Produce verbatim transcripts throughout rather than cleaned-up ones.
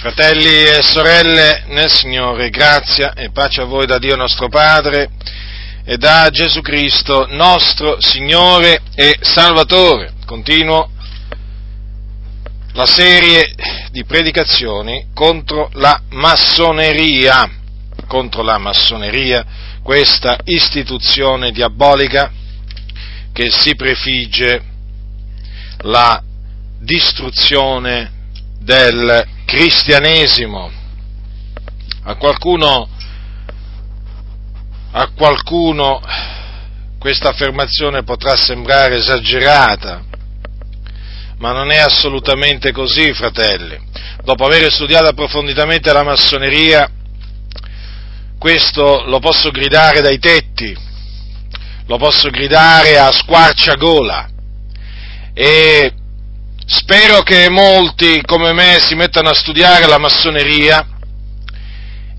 Fratelli e sorelle, nel Signore, grazia e pace a voi da Dio nostro Padre e da Gesù Cristo, nostro Signore e Salvatore. Continuo la serie di predicazioni contro la massoneria, contro la massoneria, questa istituzione diabolica che si prefigge la distruzione del cristianesimo. A qualcuno, a qualcuno questa affermazione potrà sembrare esagerata, ma non è assolutamente così, fratelli. Dopo aver studiato approfonditamente la massoneria, questo lo posso gridare dai tetti, lo posso gridare a squarciagola, e spero che molti come me si mettano a studiare la massoneria,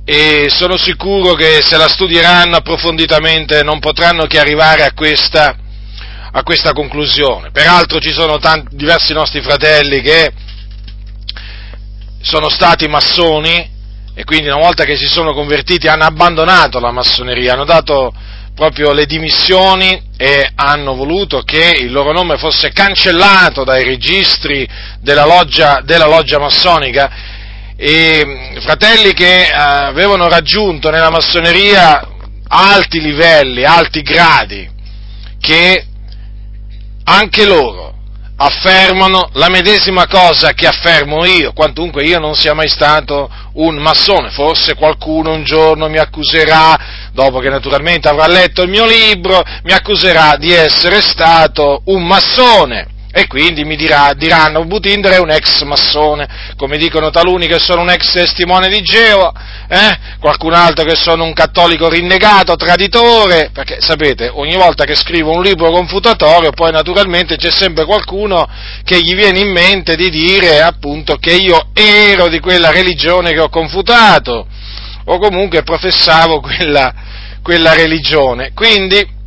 e sono sicuro che se la studieranno approfonditamente non potranno che arrivare a questa, a questa conclusione. Peraltro ci sono tanti, diversi nostri fratelli che sono stati massoni e quindi una volta che si sono convertiti hanno abbandonato la massoneria, hanno dato proprio le dimissioni e hanno voluto che il loro nome fosse cancellato dai registri della loggia, della loggia massonica, e fratelli che avevano raggiunto nella massoneria alti livelli, alti gradi, che anche loro affermano la medesima cosa che affermo io, quantunque io non sia mai stato un massone. Forse qualcuno un giorno mi accuserà, dopo che naturalmente avrà letto il mio libro, mi accuserà di essere stato un massone, e quindi mi dirà, diranno, Butindere è un ex massone, come dicono taluni che sono un ex testimone di Geova, eh? Qualcun altro che sono un cattolico rinnegato, traditore, perché sapete, ogni volta che scrivo un libro confutatorio, poi naturalmente c'è sempre qualcuno che gli viene in mente di dire appunto che io ero di quella religione che ho confutato, o comunque professavo quella, quella religione, quindi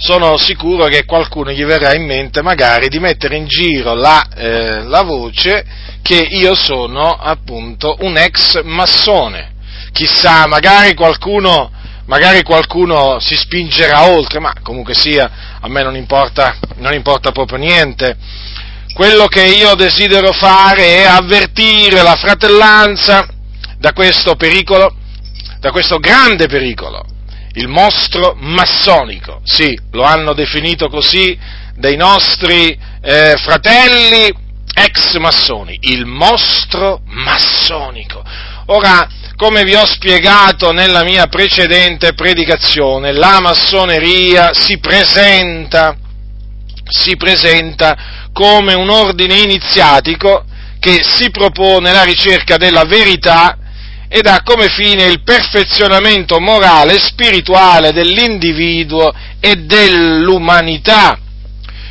sono sicuro che qualcuno gli verrà in mente magari di mettere in giro la, eh, la voce che io sono appunto un ex massone. Chissà, magari qualcuno, magari qualcuno si spingerà oltre, ma comunque sia, a me non importa, non importa proprio niente. Quello che io desidero fare è avvertire la fratellanza da questo pericolo, da questo grande pericolo. Il mostro massonico, sì, lo hanno definito così dei nostri eh, fratelli ex massoni, il mostro massonico. Ora, come vi ho spiegato nella mia precedente predicazione, la massoneria si presenta, si presenta come un ordine iniziatico che si propone la ricerca della verità ed ha come fine il perfezionamento morale e spirituale dell'individuo e dell'umanità.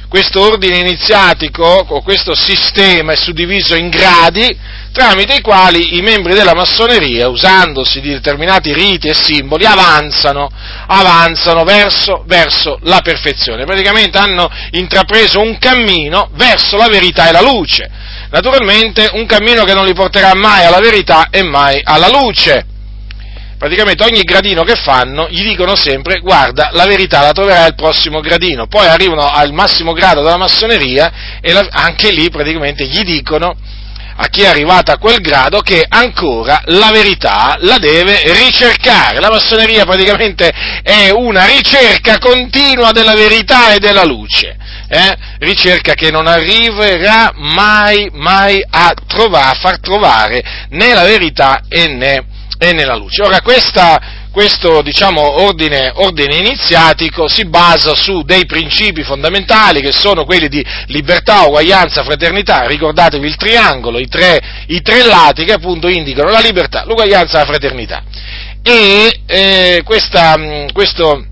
Questo ordine iniziatico, o questo sistema, è suddiviso in gradi, tramite i quali i membri della massoneria, usandosi di determinati riti e simboli, avanzano, avanzano verso, verso la perfezione. Praticamente hanno intrapreso un cammino verso la verità e la luce. Naturalmente un cammino che non li porterà mai alla verità e mai alla luce. Praticamente ogni gradino che fanno gli dicono sempre: guarda, la verità la troverai al prossimo gradino. Poi arrivano al massimo grado della massoneria e la, anche lì praticamente gli dicono a chi è arrivato a quel grado che ancora la verità la deve ricercare. La massoneria praticamente è una ricerca continua della verità e della luce, eh? Ricerca che non arriverà mai, mai a trovare, a far trovare né la verità e né e nella luce. Ora, questa, questo diciamo ordine, ordine iniziatico si basa su dei principi fondamentali che sono quelli di libertà, uguaglianza, fraternità. Ricordatevi il triangolo, i tre, i tre lati che appunto indicano la libertà, l'uguaglianza e la fraternità. E eh, questa, questo,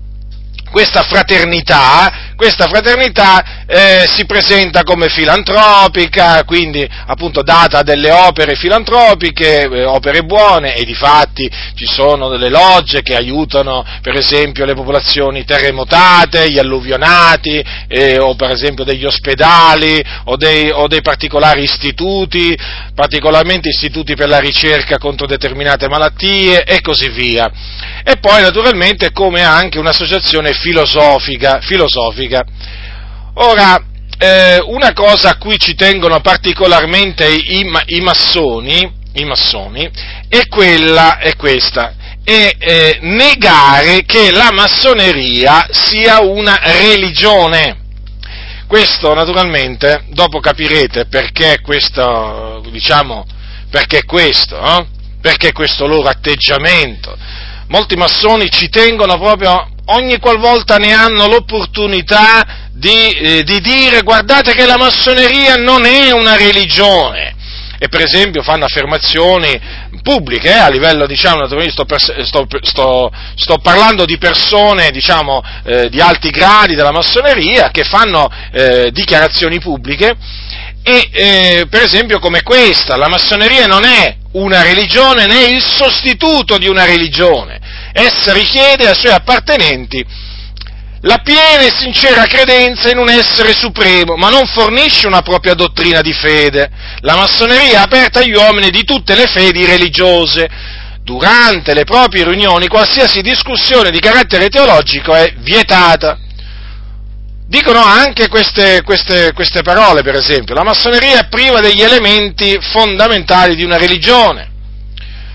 questa fraternità, questa fraternità eh, si presenta come filantropica, quindi appunto data delle opere filantropiche, eh, opere buone, e difatti ci sono delle logge che aiutano per esempio le popolazioni terremotate, gli alluvionati, eh, o per esempio degli ospedali o dei, o dei particolari istituti, particolarmente istituti per la ricerca contro determinate malattie e così via. E poi naturalmente come anche un'associazione filosofica, filosofica. Ora, eh, una cosa a cui ci tengono particolarmente i, i, massoni, i massoni è quella, è questa, è eh, negare che la massoneria sia una religione. Questo naturalmente, dopo capirete perché questo, diciamo, perché questo, eh? Perché questo loro atteggiamento. Molti massoni ci tengono proprio ogni qualvolta ne hanno l'opportunità di, eh, di dire guardate che la massoneria non è una religione, e per esempio fanno affermazioni pubbliche, eh, a livello, diciamo, naturalmente sto, per, sto, sto, sto parlando di persone, diciamo, eh, di alti gradi della massoneria che fanno eh, dichiarazioni pubbliche e eh, per esempio come questa: la massoneria non è una religione né il sostituto di una religione, essa richiede ai suoi appartenenti la piena e sincera credenza in un essere supremo, ma non fornisce una propria dottrina di fede. La massoneria è aperta agli uomini di tutte le fedi religiose. Durante le proprie riunioni qualsiasi discussione di carattere teologico è vietata. Dicono anche queste, queste, queste parole, per esempio: la massoneria è priva degli elementi fondamentali di una religione,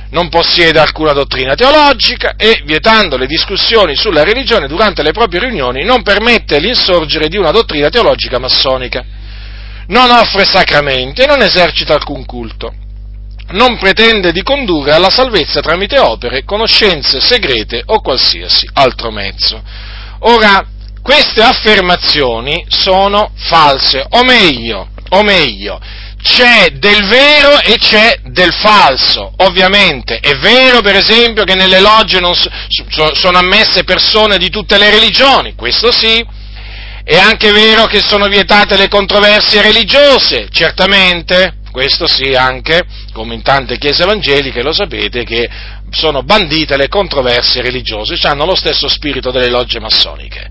non possiede alcuna dottrina teologica e, vietando le discussioni sulla religione durante le proprie riunioni, non permette l'insorgere di una dottrina teologica massonica, non offre sacramenti e non esercita alcun culto, non pretende di condurre alla salvezza tramite opere, conoscenze segrete o qualsiasi altro mezzo. Ora, queste affermazioni sono false, o meglio, o meglio, c'è del vero e c'è del falso. Ovviamente è vero, per esempio, che nelle logge non so, so, sono ammesse persone di tutte le religioni, questo sì. È anche vero che sono vietate le controversie religiose, certamente, questo sì anche, come in tante chiese evangeliche, lo sapete, che sono bandite le controversie religiose, cioè hanno lo stesso spirito delle logge massoniche.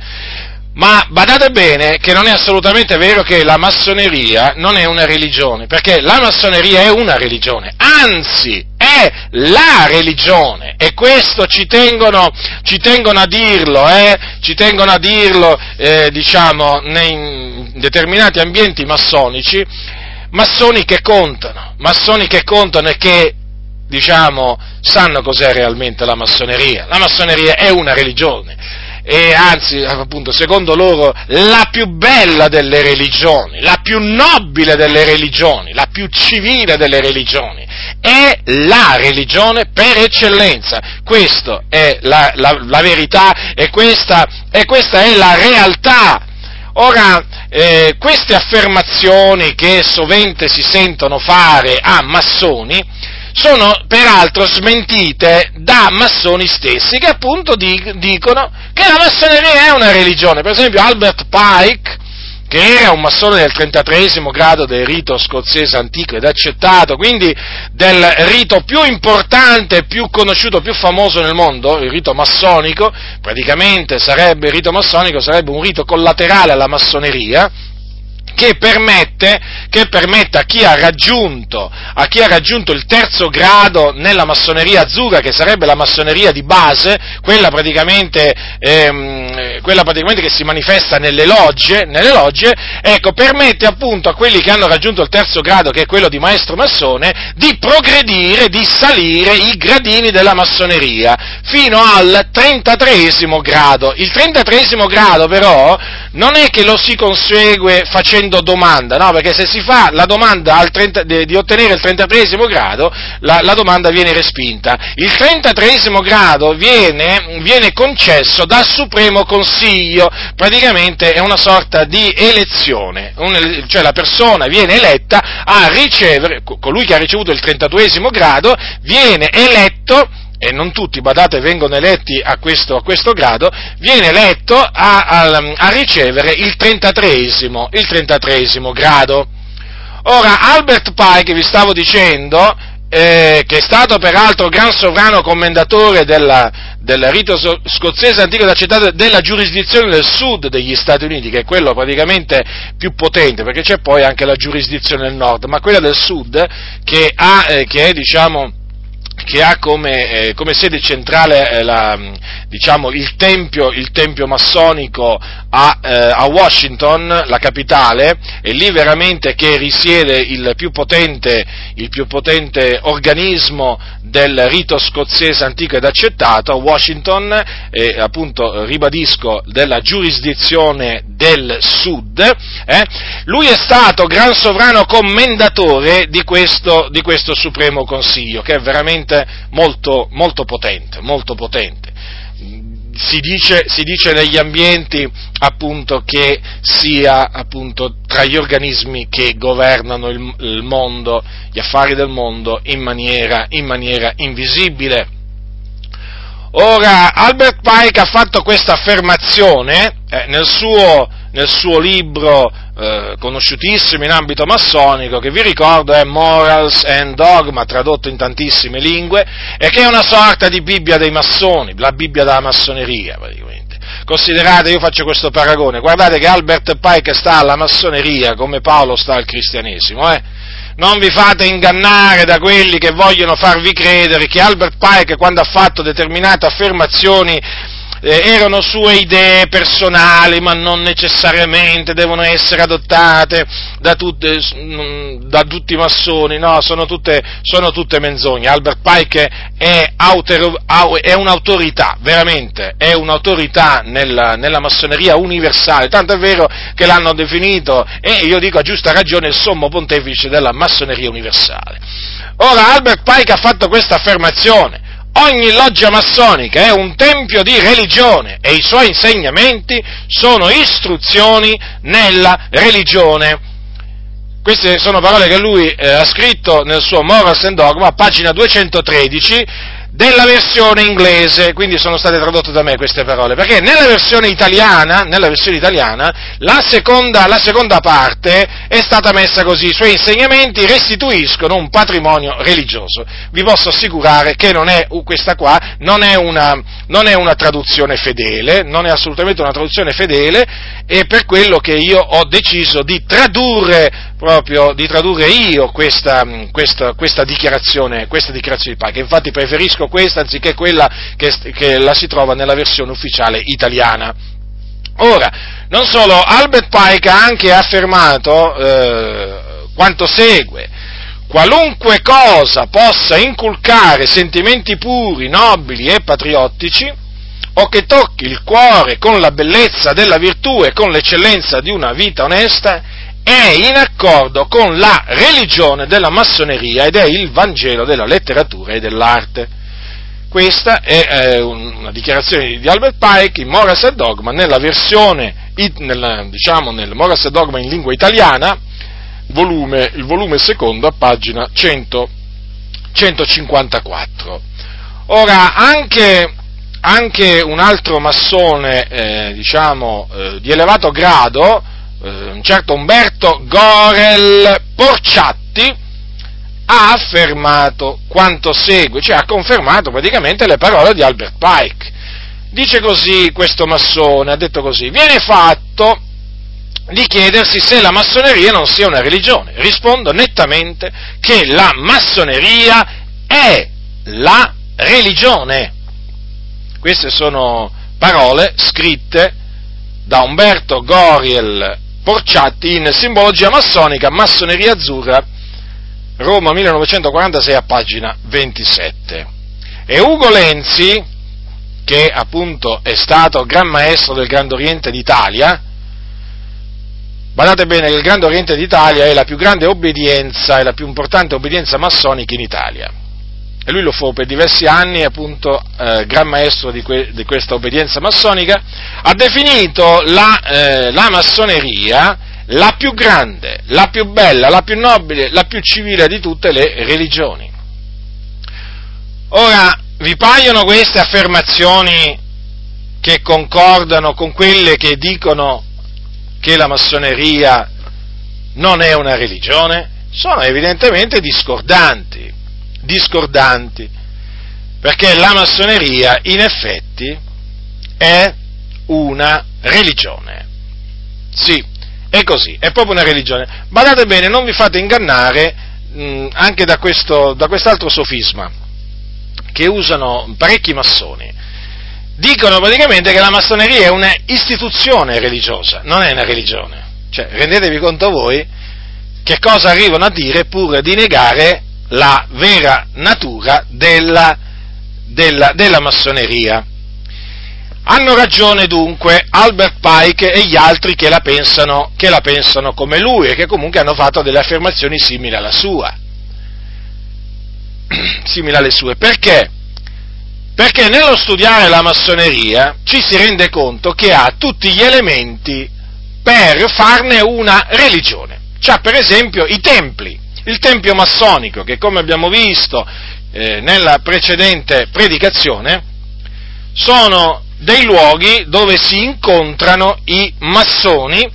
Ma badate bene che non è assolutamente vero che la massoneria non è una religione, perché la massoneria è una religione, anzi è la religione, e questo ci tengono, ci tengono a dirlo, eh, ci tengono a dirlo, eh, diciamo, nei determinati ambienti massonici, massoni che contano, massoni che contano e che, diciamo, sanno cos'è realmente la massoneria. La massoneria è una religione. E anzi, appunto, secondo loro, la più bella delle religioni, la più nobile delle religioni, la più civile delle religioni, è la religione per eccellenza. Questa è la, la, la verità e questa, e questa è la realtà. Ora, eh, queste affermazioni che sovente si sentono fare a massoni sono peraltro smentite da massoni stessi che appunto dicono che la massoneria è una religione. Per esempio Albert Pike, che era un massone del trentatreesimo grado del rito scozzese antico ed accettato, quindi del rito più importante, più conosciuto, più famoso nel mondo, il rito massonico, praticamente sarebbe il rito massonico sarebbe un rito collaterale alla massoneria, che permette, che permette a chi ha raggiunto, a chi ha raggiunto il terzo grado nella massoneria azzurra, che sarebbe la massoneria di base, quella praticamente, ehm, quella praticamente che si manifesta nelle logge, nelle logge, ecco, permette appunto a quelli che hanno raggiunto il terzo grado, che è quello di maestro massone, di progredire, di salire i gradini della massoneria fino al trentatreesimo grado. Il trentatreesimo grado però non è che lo si consegue facendo domanda, no? Perché se si fa la domanda al trenta, di, di ottenere il trentatreesimo grado, la, la domanda viene respinta. Il trentatreesimo grado viene, viene concesso dal Supremo Consiglio, praticamente è una sorta di elezione, un, cioè la persona viene eletta a ricevere, colui che ha ricevuto il trentaduesimo grado viene eletto e non tutti, badate, vengono eletti a questo, a questo grado, viene eletto a, a, a ricevere il trentatreesimo, il trentatreesimo grado. Ora, Albert Pike, vi stavo dicendo, eh, che è stato peraltro gran sovrano commendatore della, del rito scozzese antico ed accettato della giurisdizione del sud degli Stati Uniti, che è quello praticamente più potente, perché c'è poi anche la giurisdizione del nord, ma quella del sud che ha, eh, che è, diciamo, che ha come, eh, come sede centrale eh, la, diciamo, il tempio, il tempio massonico a, eh, a Washington, la capitale, e lì veramente che risiede il più potente, il più potente organismo del rito scozzese antico ed accettato, a Washington, eh, appunto, ribadisco, della giurisdizione del sud. Eh. Lui è stato gran sovrano commendatore di questo, di questo Supremo Consiglio, che è veramente molto, molto potente, molto potente. Si dice, si dice negli ambienti, appunto, che sia, appunto, tra gli organismi che governano il, il mondo, gli affari del mondo in maniera, in maniera invisibile. Ora, Albert Pike ha fatto questa affermazione eh, nel suo, nel suo libro eh, conosciutissimo in ambito massonico, che vi ricordo è Morals and Dogma, tradotto in tantissime lingue, e che è una sorta di Bibbia dei massoni, la Bibbia della massoneria, praticamente. Considerate, io faccio questo paragone, guardate che Albert Pike sta alla massoneria come Paolo sta al cristianesimo, eh? Non vi fate ingannare da quelli che vogliono farvi credere che Albert Pike, quando ha fatto determinate affermazioni, eh, erano sue idee personali, ma non necessariamente devono essere adottate da, tutte, da tutti i massoni, no, sono tutte, sono tutte menzogne. Albert Pike è, autor, è un'autorità, veramente, è un'autorità nella, nella massoneria universale, tanto è vero che l'hanno definito, e io dico a giusta ragione, il sommo pontefice della massoneria universale. Ora, Albert Pike ha fatto questa affermazione: ogni loggia massonica è un tempio di religione e i suoi insegnamenti sono istruzioni nella religione. Queste sono parole che lui eh, ha scritto nel suo Morals and Dogma, pagina duecentotredici, della versione inglese, quindi sono state tradotte da me queste parole, perché nella versione italiana, nella versione italiana la seconda, la seconda parte è stata messa così: i suoi insegnamenti restituiscono un patrimonio religioso. Vi posso assicurare che non è, questa qua non è una, non è una traduzione fedele, non è assolutamente una traduzione fedele, e per quello che io ho deciso di tradurre proprio di tradurre io questa, questa, questa dichiarazione, questa dichiarazione di Pike. Infatti preferisco questa anziché quella che, che la si trova nella versione ufficiale italiana. Ora, non solo, Albert Pike ha anche affermato eh, quanto segue: qualunque cosa possa inculcare sentimenti puri, nobili e patriottici, o che tocchi il cuore con la bellezza della virtù e con l'eccellenza di una vita onesta, è in accordo con la religione della massoneria ed è il Vangelo della letteratura e dell'arte. Questa è eh, una dichiarazione di Albert Pike in Morals and Dogma, nella versione, it, nel, diciamo, nel Morals and Dogma in lingua italiana, volume, il volume secondo, a pagina centocinquantaquattro. Ora, anche, anche un altro massone, eh, diciamo, eh, di elevato grado, un certo Umberto Goriel Porciatti, ha affermato quanto segue, cioè ha confermato praticamente le parole di Albert Pike. Dice così questo massone, ha detto così: viene fatto di chiedersi se la massoneria non sia una religione. Rispondo nettamente che la massoneria è la religione. Queste sono parole scritte da Umberto Goriel Porciatti in Simbologia massonica, Massoneria azzurra, Roma millenovecentoquarantasei, a pagina ventisette. E Ugo Lenzi, che appunto è stato Gran Maestro del Grande Oriente d'Italia, guardate bene che il Grande Oriente d'Italia è la più grande obbedienza, è la più importante obbedienza massonica in Italia, e lui lo fu per diversi anni, appunto, eh, gran maestro di, que- di questa obbedienza massonica, ha definito la, eh, la massoneria la più grande, la più bella, la più nobile, la più civile di tutte le religioni. Ora, vi paiono queste affermazioni che concordano con quelle che dicono che la massoneria non è una religione? Sono evidentemente discordanti, discordanti, perché la massoneria in effetti è una religione. Sì, è così, è proprio una religione. Badate bene, non vi fate ingannare mh, anche da questo, da quest'altro sofisma che usano parecchi massoni. Dicono praticamente che la massoneria è una istituzione religiosa, non è una religione. Cioè, rendetevi conto voi che cosa arrivano a dire pur di negare la vera natura della, della, della massoneria. Hanno ragione dunque Albert Pike e gli altri che la pensano, che la pensano come lui e che comunque hanno fatto delle affermazioni simili alla sua, simili alle sue. Perché? Perché nello studiare la massoneria ci si rende conto che ha tutti gli elementi per farne una religione. C'ha per esempio i templi, il tempio massonico, che come abbiamo visto eh, nella precedente predicazione, sono dei luoghi dove si incontrano i massoni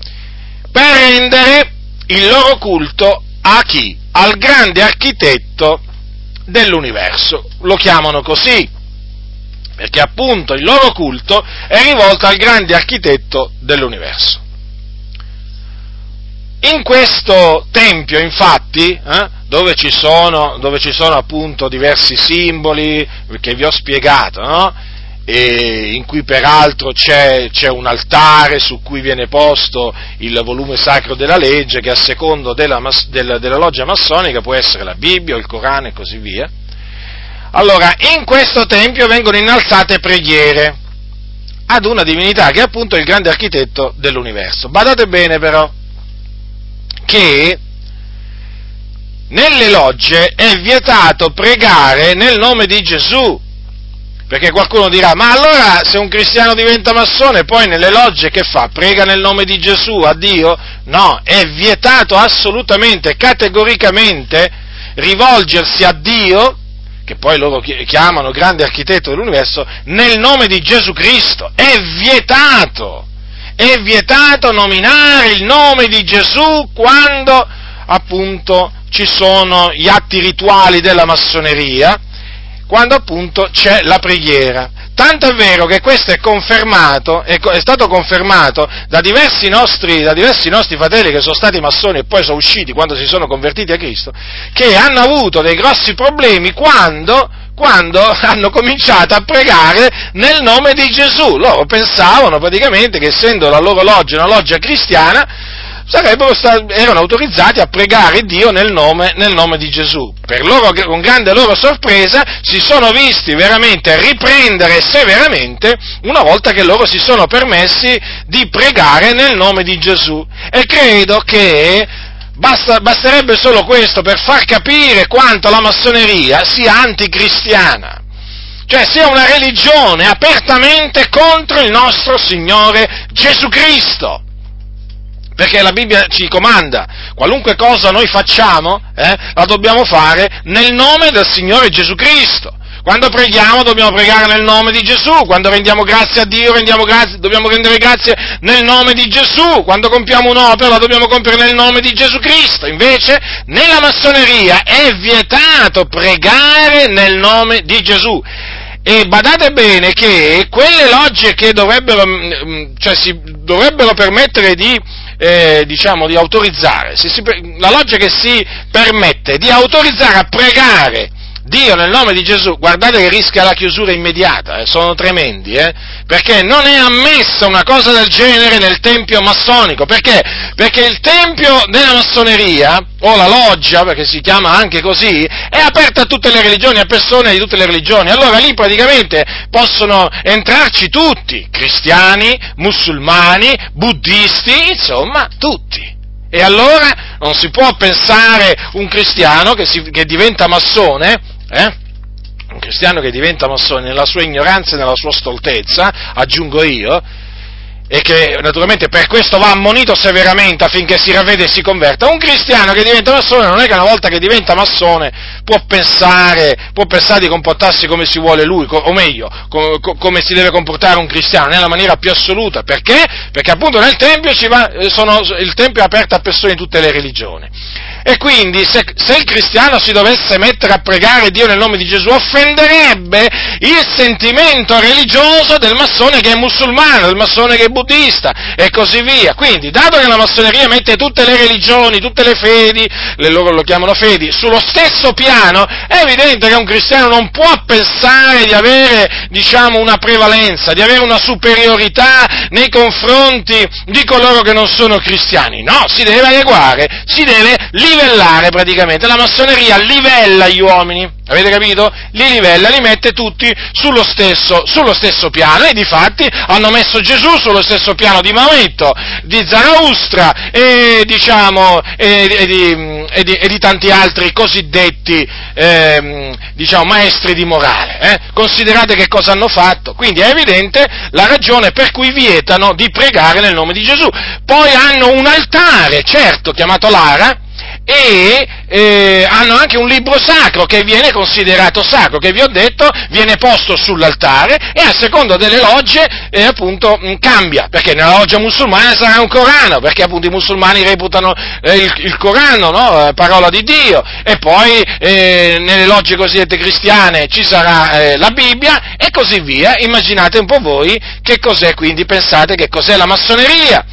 per rendere il loro culto a chi? Al grande architetto dell'universo. Lo chiamano così, perché appunto il loro culto è rivolto al grande architetto dell'universo. In questo tempio, infatti, eh, dove ci sono, dove ci sono appunto diversi simboli che vi ho spiegato, no? E in cui peraltro c'è, c'è un altare su cui viene posto il volume sacro della legge, che a secondo della, della, della loggia massonica può essere la Bibbia, il Corano e così via. Allora, in questo tempio vengono innalzate preghiere ad una divinità che è appunto il grande architetto dell'universo. Badate bene però che nelle logge è vietato pregare nel nome di Gesù, perché qualcuno dirà: ma allora se un cristiano diventa massone poi nelle logge che fa? Prega nel nome di Gesù a Dio? No, è vietato assolutamente, categoricamente rivolgersi a Dio, che poi loro chiamano grande architetto dell'universo, nel nome di Gesù Cristo. È vietato! È vietato nominare il nome di Gesù quando appunto ci sono gli atti rituali della massoneria, quando appunto c'è la preghiera. Tanto è vero che questo è confermato, è, è stato confermato da diversi nostri, da diversi nostri fratelli che sono stati massoni e poi sono usciti quando si sono convertiti a Cristo, che hanno avuto dei grossi problemi quando, quando hanno cominciato a pregare nel nome di Gesù. Loro pensavano praticamente che, essendo la loro loggia una loggia cristiana, sarebbero stati, erano autorizzati a pregare Dio nel nome, nel nome di Gesù. Per loro, con grande loro sorpresa, si sono visti veramente riprendere severamente una volta che loro si sono permessi di pregare nel nome di Gesù. E credo che basta, basterebbe solo questo per far capire quanto la massoneria sia anticristiana, cioè sia una religione apertamente contro il nostro Signore Gesù Cristo. Perché la Bibbia ci comanda, qualunque cosa noi facciamo, eh, la dobbiamo fare nel nome del Signore Gesù Cristo. Quando preghiamo dobbiamo pregare nel nome di Gesù, quando rendiamo grazie a Dio rendiamo grazie, dobbiamo rendere grazie nel nome di Gesù, quando compiamo un'opera la dobbiamo compiere nel nome di Gesù Cristo. Invece nella massoneria è vietato pregare nel nome di Gesù. E badate bene che quelle logge che dovrebbero, cioè si dovrebbero permettere di, eh, diciamo, di autorizzare, si, si, la loggia che si permette di autorizzare a pregare Dio nel nome di Gesù, guardate che rischia la chiusura immediata, eh, sono tremendi, eh, perché non è ammessa una cosa del genere nel tempio massonico. Perché? Perché il tempio della massoneria, o la loggia, perché si chiama anche così, è aperta a tutte le religioni, a persone di tutte le religioni. Allora lì praticamente possono entrarci tutti, cristiani, musulmani, buddisti, insomma tutti. E allora non si può pensare un cristiano che, si, che diventa massone, eh? un cristiano che diventa massone nella sua ignoranza e nella sua stoltezza, aggiungo io, e che naturalmente per questo va ammonito severamente affinché si ravveda e si converta. Un cristiano che diventa massone non è che una volta che diventa massone può pensare, può pensare di comportarsi come si vuole lui, o meglio, co- co- come si deve comportare un cristiano, nella maniera più assoluta. Perché? Perché appunto nel Tempio ci va, sono, il Tempio è aperto a persone di tutte le religioni. E quindi se, se il cristiano si dovesse mettere a pregare Dio nel nome di Gesù, offenderebbe il sentimento religioso del massone che è musulmano, del massone che è buddista e così via. Quindi, dato che la massoneria mette tutte le religioni, tutte le fedi, le loro lo chiamano fedi, sullo stesso piano, è evidente che un cristiano non può pensare di avere, diciamo, una prevalenza, di avere una superiorità nei confronti di coloro che non sono cristiani. No, si deve adeguare, si deve liberare. Livellare praticamente, la massoneria livella gli uomini, avete capito? Li livella, li mette tutti sullo stesso, sullo stesso piano, e difatti hanno messo Gesù sullo stesso piano di Maometto, di Zaraustra e diciamo e, e, di, e, di, e di tanti altri cosiddetti eh, diciamo maestri di morale. Eh? Considerate che cosa hanno fatto. Quindi è evidente la ragione per cui vietano di pregare nel nome di Gesù. Poi hanno un altare, certo, chiamato Lara, e eh, hanno anche un libro sacro che viene considerato sacro, che vi ho detto viene posto sull'altare, e a seconda delle logge eh, appunto mh, cambia, perché nella loggia musulmana sarà un Corano, perché appunto i musulmani reputano eh, il, il Corano, no? Parola di Dio, e poi eh, nelle logge cosiddette cristiane ci sarà eh, la Bibbia e così via. Immaginate un po' voi che cos'è, quindi pensate che cos'è la massoneria.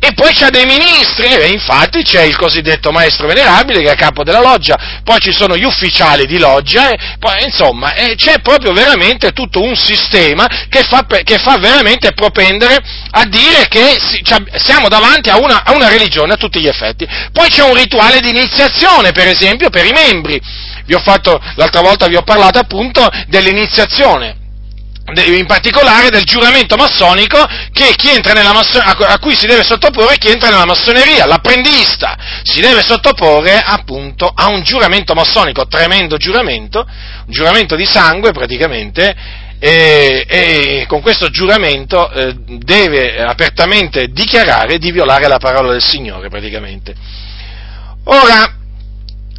E poi c'è dei ministri, e infatti c'è il cosiddetto maestro venerabile che è a capo della loggia, poi ci sono gli ufficiali di loggia, e poi, insomma, e c'è proprio veramente tutto un sistema che fa, che fa veramente propendere a dire che si, cioè, siamo davanti a una, a una religione a tutti gli effetti. Poi c'è un rituale di iniziazione, per esempio, per i membri. Vi ho fatto, l'altra volta vi ho parlato appunto dell'iniziazione, in particolare del giuramento massonico che chi entra nella masso- a cui si deve sottoporre chi entra nella massoneria, l'apprendista si deve sottoporre appunto a un giuramento massonico, tremendo giuramento, un giuramento di sangue praticamente, e, e con questo giuramento eh, deve apertamente dichiarare di violare la parola del Signore praticamente. Ora,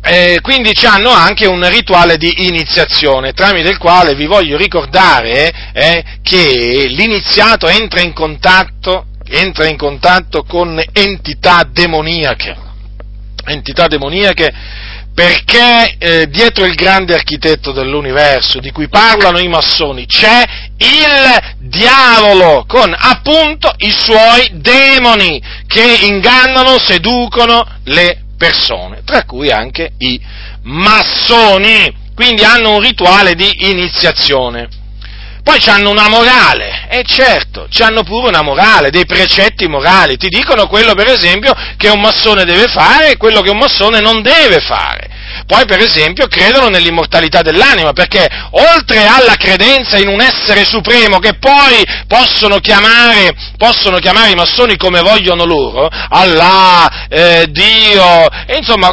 Eh, quindi hanno anche un rituale di iniziazione, tramite il quale vi voglio ricordare eh, che l'iniziato entra in contatto, entra in contatto con entità demoniache, entità demoniache perché eh, dietro il grande architetto dell'universo di cui parlano i massoni c'è il diavolo con appunto i suoi demoni che ingannano, seducono le persone, tra cui anche i massoni, quindi hanno un rituale di iniziazione. Poi c'hanno una morale, e eh certo, c'hanno pure una morale, dei precetti morali, ti dicono quello per esempio che un massone deve fare e quello che un massone non deve fare. Poi per esempio credono nell'immortalità dell'anima, perché oltre alla credenza in un essere supremo che poi possono chiamare, possono chiamare i massoni come vogliono loro, Allah, eh, Dio, e insomma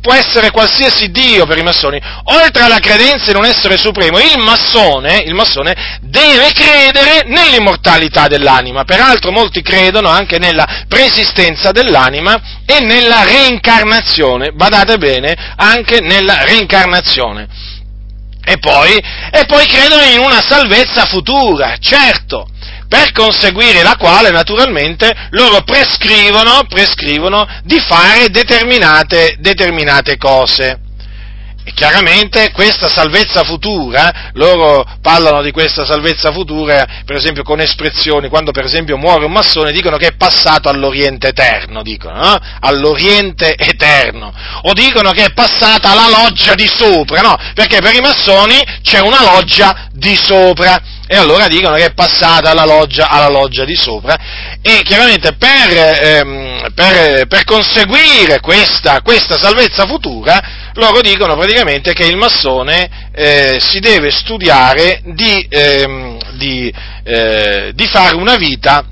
può essere qualsiasi Dio per i massoni, oltre alla credenza in un essere supremo, il massone, il massone deve credere nell'immortalità dell'anima. Peraltro molti credono anche nella preesistenza dell'anima e nella reincarnazione, badate bene, anche nella reincarnazione. E poi, e poi credono in una salvezza futura, certo, per conseguire la quale naturalmente loro prescrivono, prescrivono di fare determinate, determinate cose. E chiaramente questa salvezza futura, loro parlano di questa salvezza futura, per esempio con espressioni, quando per esempio muore un massone, dicono che è passato all'Oriente Eterno, dicono, no? All'Oriente Eterno, o dicono che è passata alla loggia di sopra, no? Perché per i massoni c'è una loggia di sopra, e allora dicono che è passata alla loggia, alla loggia di sopra, e chiaramente per, ehm, per, per conseguire questa, questa salvezza futura, loro dicono praticamente che il massone eh, si deve studiare di, ehm, di, eh, di fare una vita,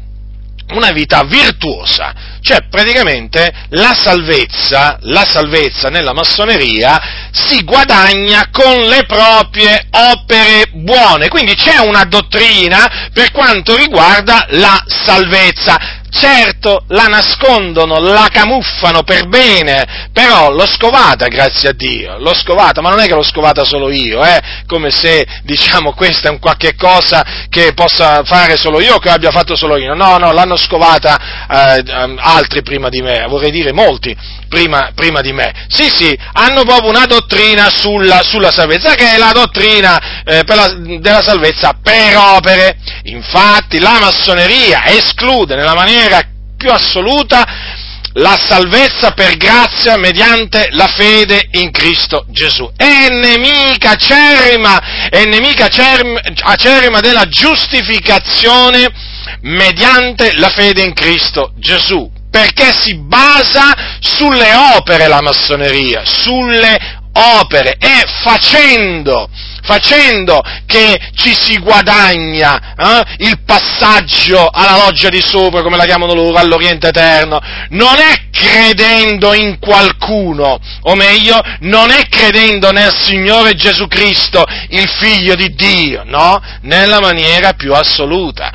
una vita virtuosa, Cioè, praticamente, la salvezza, la salvezza nella massoneria si guadagna con le proprie opere buone. Quindi c'è una dottrina per quanto riguarda la salvezza. Certo, la nascondono, la camuffano per bene, però l'ho scovata, grazie a Dio, l'ho scovata, ma non è che l'ho scovata solo io, eh? Come se, diciamo, questa è un qualche cosa che possa fare solo io, che abbia fatto solo io, no, no, l'hanno scovata eh, altri prima di me, vorrei dire molti prima, prima di me, sì, sì, hanno proprio una dottrina sulla, sulla salvezza, che è la dottrina eh, per la, della salvezza per opere. Infatti la massoneria esclude nella maniera più assoluta la salvezza per grazia mediante la fede in Cristo Gesù. È nemica acerrima, è nemica acerrima della giustificazione mediante la fede in Cristo Gesù, perché si basa sulle opere la massoneria, sulle opere, e facendo facendo che ci si guadagna eh, il passaggio alla loggia di sopra, come la chiamano loro, all'Oriente Eterno. Non è credendo in qualcuno, o meglio, non è credendo nel Signore Gesù Cristo, il Figlio di Dio, no? Nella maniera più assoluta.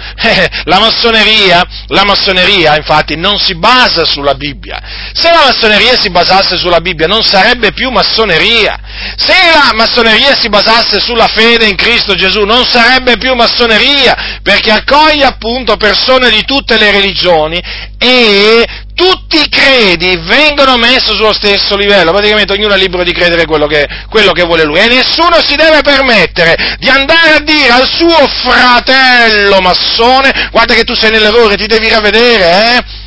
La massoneria, la massoneria, infatti, non si basa sulla Bibbia. Se la massoneria si basasse sulla Bibbia, non sarebbe più massoneria. Se la massoneria si basasse sulla fede in Cristo Gesù, non sarebbe più massoneria, perché accoglie appunto persone di tutte le religioni e tutti i credi vengono messi sullo stesso livello, praticamente ognuno è libero di credere quello che, quello che vuole lui, e nessuno si deve permettere di andare a dire al suo fratello massone: guarda che tu sei nell'errore, ti devi ravvedere, eh?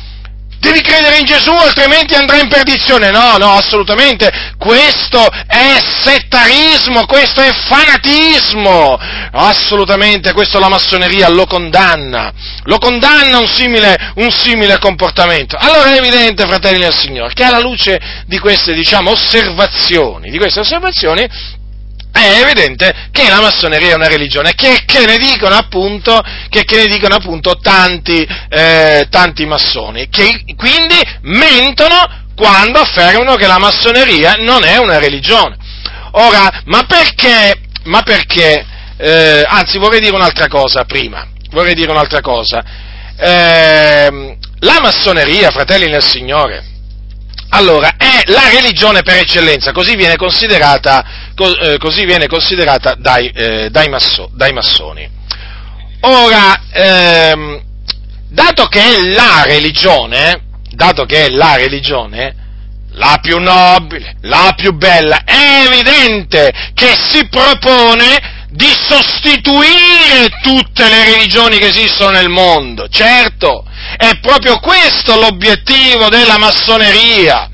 Devi credere in Gesù, altrimenti andrai in perdizione. No, no, assolutamente, questo è settarismo, questo è fanatismo, assolutamente, questo la massoneria lo condanna, lo condanna un simile, un simile comportamento. Allora è evidente, fratelli del Signore, che alla luce di queste, diciamo, osservazioni, di queste osservazioni, è evidente che la massoneria è una religione, che, che ne dicono appunto, che, che ne dicono appunto tanti, eh, tanti massoni, che quindi mentono quando affermano che la massoneria non è una religione. Ora, ma perché, ma perché, eh, anzi vorrei dire un'altra cosa prima, vorrei dire un'altra cosa, eh, la massoneria, fratelli nel Signore, allora, è la religione per eccellenza, così viene considerata, così viene considerata dai, eh, dai, masso, dai massoni. Ora, ehm, dato che è la religione, dato che è la religione, la più nobile, la più bella, è evidente che si propone di sostituire tutte le religioni che esistono nel mondo. Certo, è proprio questo l'obiettivo della massoneria,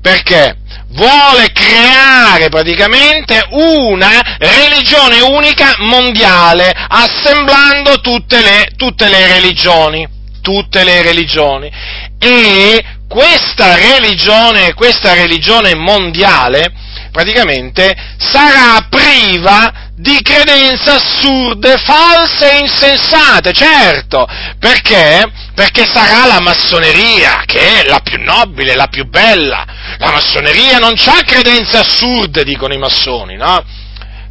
perché vuole creare praticamente una religione unica mondiale, assemblando tutte le, tutte le religioni, tutte le religioni, e questa religione, questa religione mondiale, praticamente sarà priva di credenze assurde, false e insensate, certo, perché? Perché sarà la massoneria, che è la più nobile, la più bella, la massoneria non c'ha credenze assurde, dicono i massoni, no?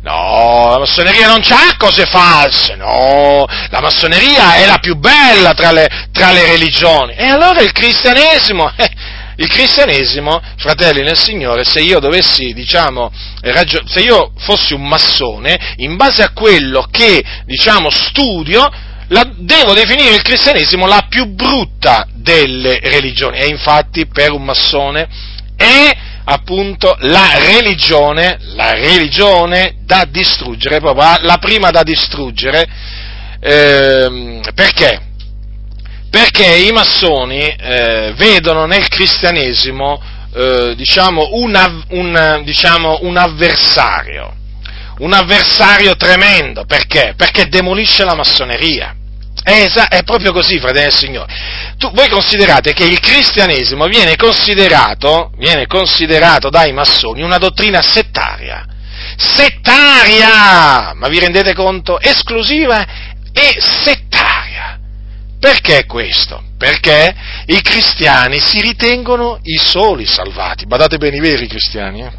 No, la massoneria non c'ha cose false, no, la massoneria è la più bella tra le, tra le religioni, e allora il cristianesimo... Eh, Il cristianesimo, fratelli nel Signore, se io dovessi, diciamo, raggio- se io fossi un massone, in base a quello che, diciamo, studio, la, devo definire il cristianesimo la più brutta delle religioni, e infatti per un massone è appunto la religione, la religione da distruggere, proprio la prima da distruggere, ehm, perché? Perché i massoni eh, vedono nel cristianesimo eh, diciamo, un, un, diciamo, un avversario, un avversario tremendo, perché? Perché demolisce la massoneria, è, es- è proprio così, fratelli del Signore. Tu, voi considerate che il cristianesimo viene considerato, viene considerato dai massoni una dottrina settaria, settaria, ma vi rendete conto? Esclusiva e settaria. Perché questo? Perché i cristiani si ritengono i soli salvati. Badate bene, i veri cristiani, eh?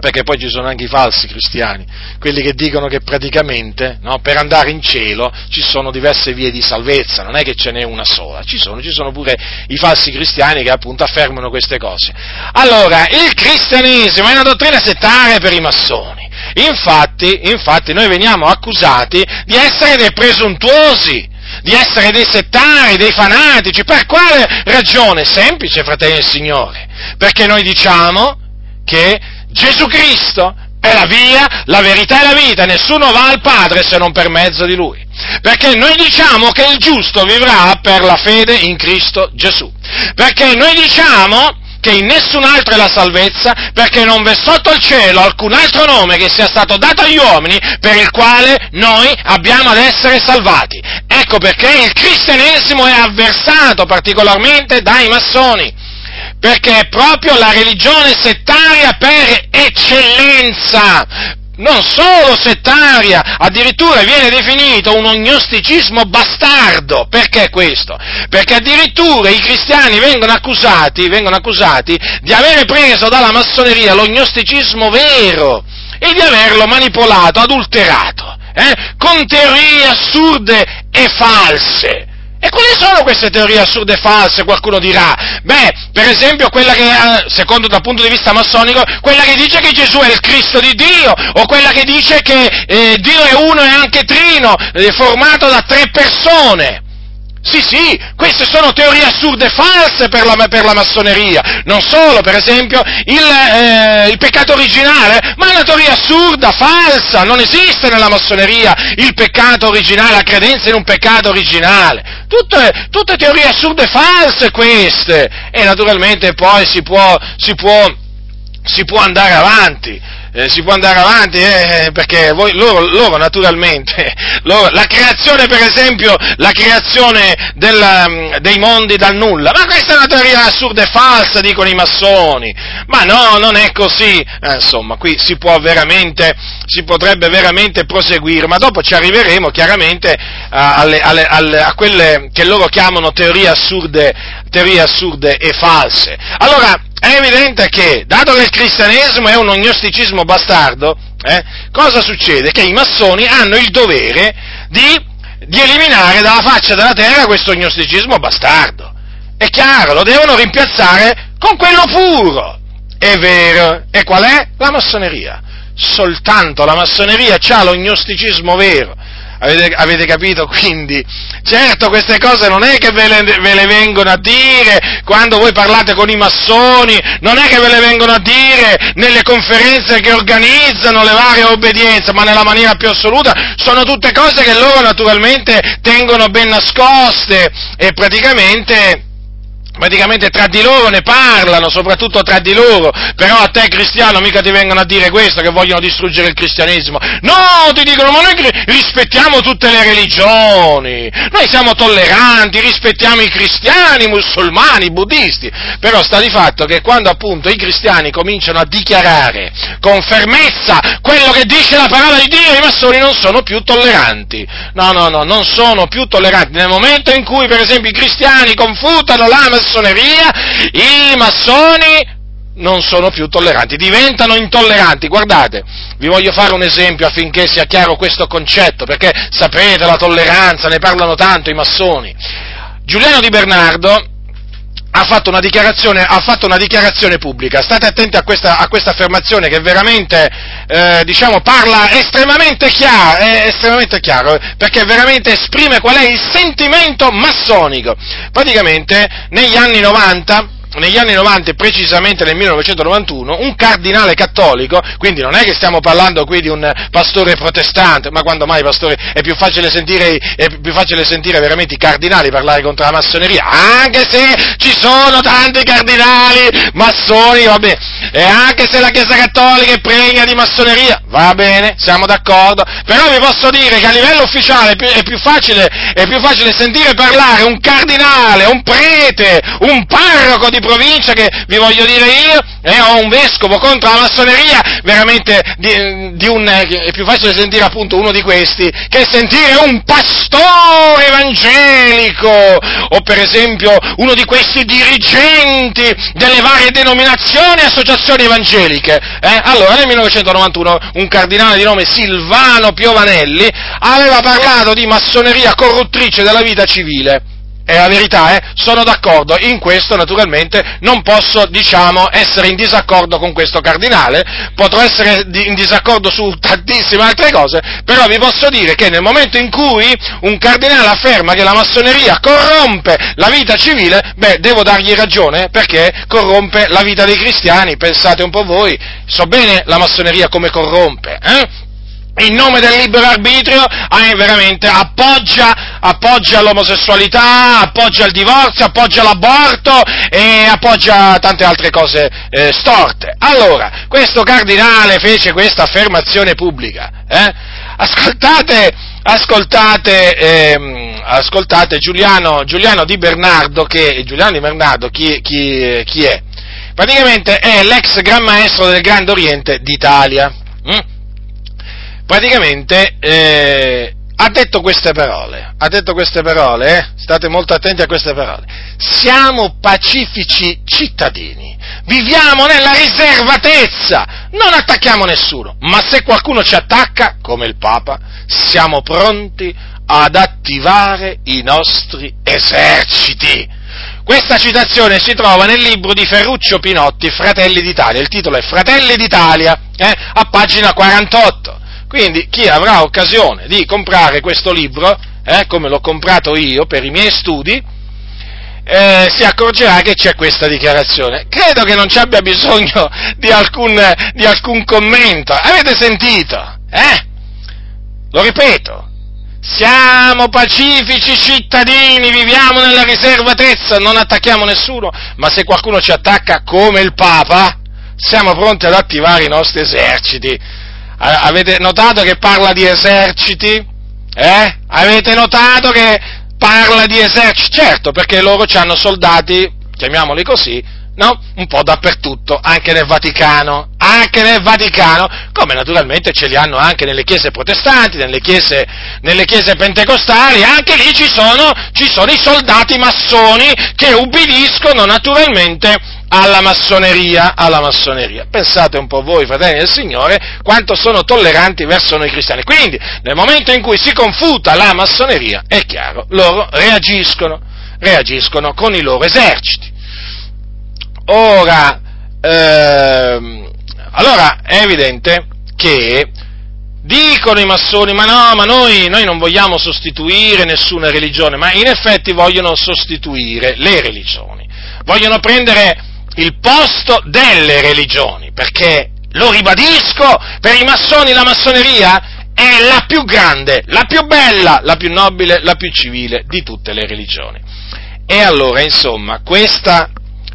Perché poi ci sono anche i falsi cristiani, quelli che dicono che praticamente, no, per andare in cielo ci sono diverse vie di salvezza, non è che ce n'è una sola, ci sono, ci sono pure i falsi cristiani che appunto affermano queste cose. Allora, il cristianesimo è una dottrina settaria per i massoni. Infatti, infatti noi veniamo accusati di essere dei presuntuosi, di essere dei settari, dei fanatici. Per quale ragione? Semplice, fratelli del Signore, perché noi diciamo che Gesù Cristo è la via, la verità e la vita, nessuno va al Padre se non per mezzo di Lui, perché noi diciamo che il giusto vivrà per la fede in Cristo Gesù, perché noi diciamo che in nessun altro è la salvezza, perché non v'è sotto il cielo alcun altro nome che sia stato dato agli uomini per il quale noi abbiamo ad essere salvati. Ecco perché il cristianesimo è avversato particolarmente dai massoni, perché è proprio la religione settaria per eccellenza. Non solo settaria, addirittura viene definito un gnosticismo bastardo. Perché questo? Perché addirittura i cristiani vengono accusati, vengono accusati di avere preso dalla massoneria lo gnosticismo vero e di averlo manipolato, adulterato, eh, con teorie assurde e false. E quali sono queste teorie assurde e false, qualcuno dirà? Beh, per esempio quella che, secondo dal punto di vista massonico, quella che dice che Gesù è il Cristo di Dio, o quella che dice che eh, Dio è uno e anche trino, eh, formato da tre persone. Sì, sì, queste sono teorie assurde e false per la, per la massoneria. Non solo, per esempio, il, eh, il peccato originale, ma è una teoria assurda, falsa, non esiste nella massoneria il peccato originale, la credenza in un peccato originale. Tutte, tutte teorie assurde e false queste. E naturalmente poi si può, si può, si può andare avanti. Eh, si può andare avanti eh, perché voi, loro, loro naturalmente loro, la creazione, per esempio, la creazione del, dei mondi dal nulla, ma questa è una teoria assurda e falsa, dicono i massoni, ma no, non è così. Eh, insomma, qui si può veramente, si potrebbe veramente proseguire, ma dopo ci arriveremo chiaramente a, alle, alle, alle, a quelle che loro chiamano teorie assurde, teorie assurde e false. Allora, è evidente che, dato che il cristianesimo è un gnosticismo bastardo, eh, cosa succede? Che i massoni hanno il dovere di, di eliminare dalla faccia della terra questo gnosticismo bastardo. È chiaro, lo devono rimpiazzare con quello puro. È vero. E qual è? La massoneria. Soltanto la massoneria c'ha lo gnosticismo vero. Avete, avete capito? Quindi, certo, queste cose non è che ve le, ve le vengono a dire quando voi parlate con i massoni, non è che ve le vengono a dire nelle conferenze che organizzano le varie obbedienze, ma nella maniera più assoluta sono tutte cose che loro naturalmente tengono ben nascoste e praticamente... praticamente tra di loro ne parlano, soprattutto tra di loro. Però a te cristiano mica ti vengono a dire questo, che vogliono distruggere il cristianesimo. No, ti dicono, ma noi rispettiamo tutte le religioni, noi siamo tolleranti, rispettiamo i cristiani, i musulmani, i buddisti. Però sta di fatto che quando appunto i cristiani cominciano a dichiarare con fermezza quello che dice la parola di Dio, i massoni non sono più tolleranti. No, no, no, non sono più tolleranti. Nel momento in cui, per esempio, i cristiani confutano la massoneria, i massoni non sono più tolleranti, diventano intolleranti. Guardate, vi voglio fare un esempio affinché sia chiaro questo concetto, perché sapete, la tolleranza, ne parlano tanto i massoni. Giuliano Di Bernardo ha fatto una dichiarazione, ha fatto una dichiarazione pubblica. State attenti a questa, a questa affermazione che veramente, eh, diciamo, parla estremamente chiaro, è estremamente chiaro, perché veramente esprime qual è il sentimento massonico. Praticamente, negli anni novanta, negli anni novanta, precisamente nel millenovecentonovantuno, un cardinale cattolico, quindi non è che stiamo parlando qui di un pastore protestante, ma quando mai pastore, è più facile sentire, è più facile sentire veramente i cardinali parlare contro la massoneria, anche se ci sono tanti cardinali massoni, va bene, e anche se la Chiesa Cattolica è pregna di massoneria, va bene, siamo d'accordo, però vi posso dire che a livello ufficiale è più, è più facile, è più facile sentire parlare un cardinale, un prete, un parroco di di provincia che vi voglio dire io, eh, ho un vescovo contro la massoneria, veramente di, di un, è più facile sentire appunto uno di questi che sentire un pastore evangelico, o per esempio uno di questi dirigenti delle varie denominazioni e associazioni evangeliche. Eh? Allora nel millenovecentonovantuno un cardinale di nome Silvano Piovanelli aveva parlato di massoneria corruttrice della vita civile. È la verità, eh? Sono d'accordo, in questo naturalmente non posso, diciamo, essere in disaccordo con questo cardinale, potrò essere in disaccordo su tantissime altre cose, però vi posso dire che nel momento in cui un cardinale afferma che la massoneria corrompe la vita civile, beh, devo dargli ragione, perché corrompe la vita dei cristiani, pensate un po' voi, so bene la massoneria come corrompe, eh? In nome del libero arbitrio, eh, veramente appoggia, appoggia l'omosessualità, appoggia il divorzio, appoggia l'aborto e appoggia tante altre cose eh, storte. Allora, questo cardinale fece questa affermazione pubblica. Eh? Ascoltate, ascoltate, eh, ascoltate Giuliano, Giuliano Di Bernardo, che Giuliano Di Bernardo chi, chi, chi è? Praticamente è l'ex Gran Maestro del Grande Oriente d'Italia. Mm? Praticamente eh, ha detto queste parole, ha detto queste parole, eh? State molto attenti a queste parole. Siamo pacifici cittadini, viviamo nella riservatezza, non attacchiamo nessuno, ma se qualcuno ci attacca, come il Papa, siamo pronti ad attivare i nostri eserciti. Questa citazione si trova nel libro di Ferruccio Pinotti, Fratelli d'Italia, il titolo è Fratelli d'Italia, eh? A pagina quarantotto. Quindi chi avrà occasione di comprare questo libro, eh, come l'ho comprato io per i miei studi, eh, si accorgerà che c'è questa dichiarazione. Credo che non ci abbia bisogno di alcun, di alcun commento. Avete sentito? Eh? Lo ripeto. Siamo pacifici cittadini, viviamo nella riservatezza, non attacchiamo nessuno, ma se qualcuno ci attacca come il Papa, siamo pronti ad attivare i nostri eserciti. Avete notato che parla di eserciti? Eh? Avete notato che parla di eserciti? Certo, perché loro hanno soldati, chiamiamoli così, no? Un po' dappertutto, anche nel Vaticano, anche nel Vaticano, come naturalmente ce li hanno anche nelle chiese protestanti, nelle chiese, nelle chiese pentecostali, anche lì ci sono, ci sono i soldati massoni che ubbidiscono naturalmente alla massoneria, alla massoneria. Pensate un po' voi, fratelli del Signore, quanto sono tolleranti verso noi cristiani. Quindi, nel momento in cui si confuta la massoneria, è chiaro, loro reagiscono, reagiscono con i loro eserciti. Ora, ehm, allora è evidente che dicono i massoni, ma no, ma noi, noi non vogliamo sostituire nessuna religione, ma in effetti vogliono sostituire le religioni, vogliono prendere il posto delle religioni, perché, lo ribadisco, per i massoni la massoneria è la più grande, la più bella, la più nobile, la più civile di tutte le religioni. E allora, insomma, questa,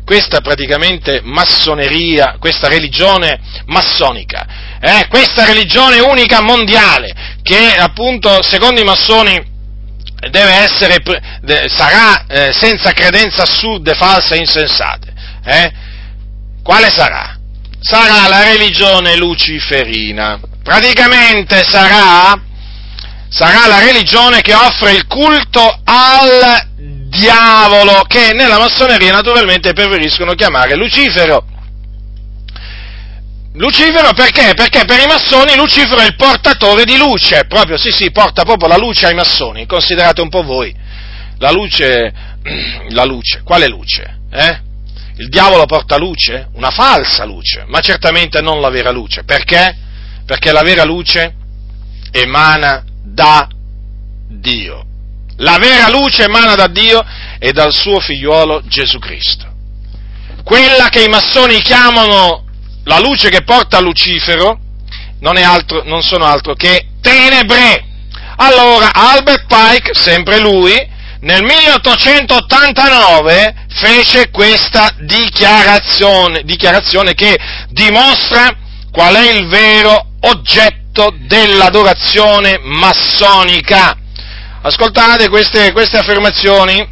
questa praticamente massoneria, questa religione massonica, eh, questa religione unica mondiale, che appunto, secondo i massoni, deve essere, sarà eh, senza credenze assurde, false e insensate. Eh? Quale sarà? Sarà la religione luciferina. Praticamente sarà, sarà la religione che offre il culto al diavolo, che nella massoneria naturalmente preferiscono chiamare Lucifero. Lucifero perché? Perché per i massoni Lucifero è il portatore di luce, proprio, sì sì, porta proprio la luce ai massoni, considerate un po' voi, la luce, la luce, quale luce? Eh? Il diavolo porta luce? Una falsa luce, ma certamente non la vera luce, perché? Perché la vera luce emana da Dio, la vera luce emana da Dio e dal suo figliuolo Gesù Cristo, quella che i massoni chiamano la luce che porta Lucifero non è altro, non sono altro che tenebre. Allora, Albert Pike, sempre lui, nel milleottocentottantanove fece questa dichiarazione, dichiarazione che dimostra qual è il vero oggetto dell'adorazione massonica. Ascoltate queste, queste affermazioni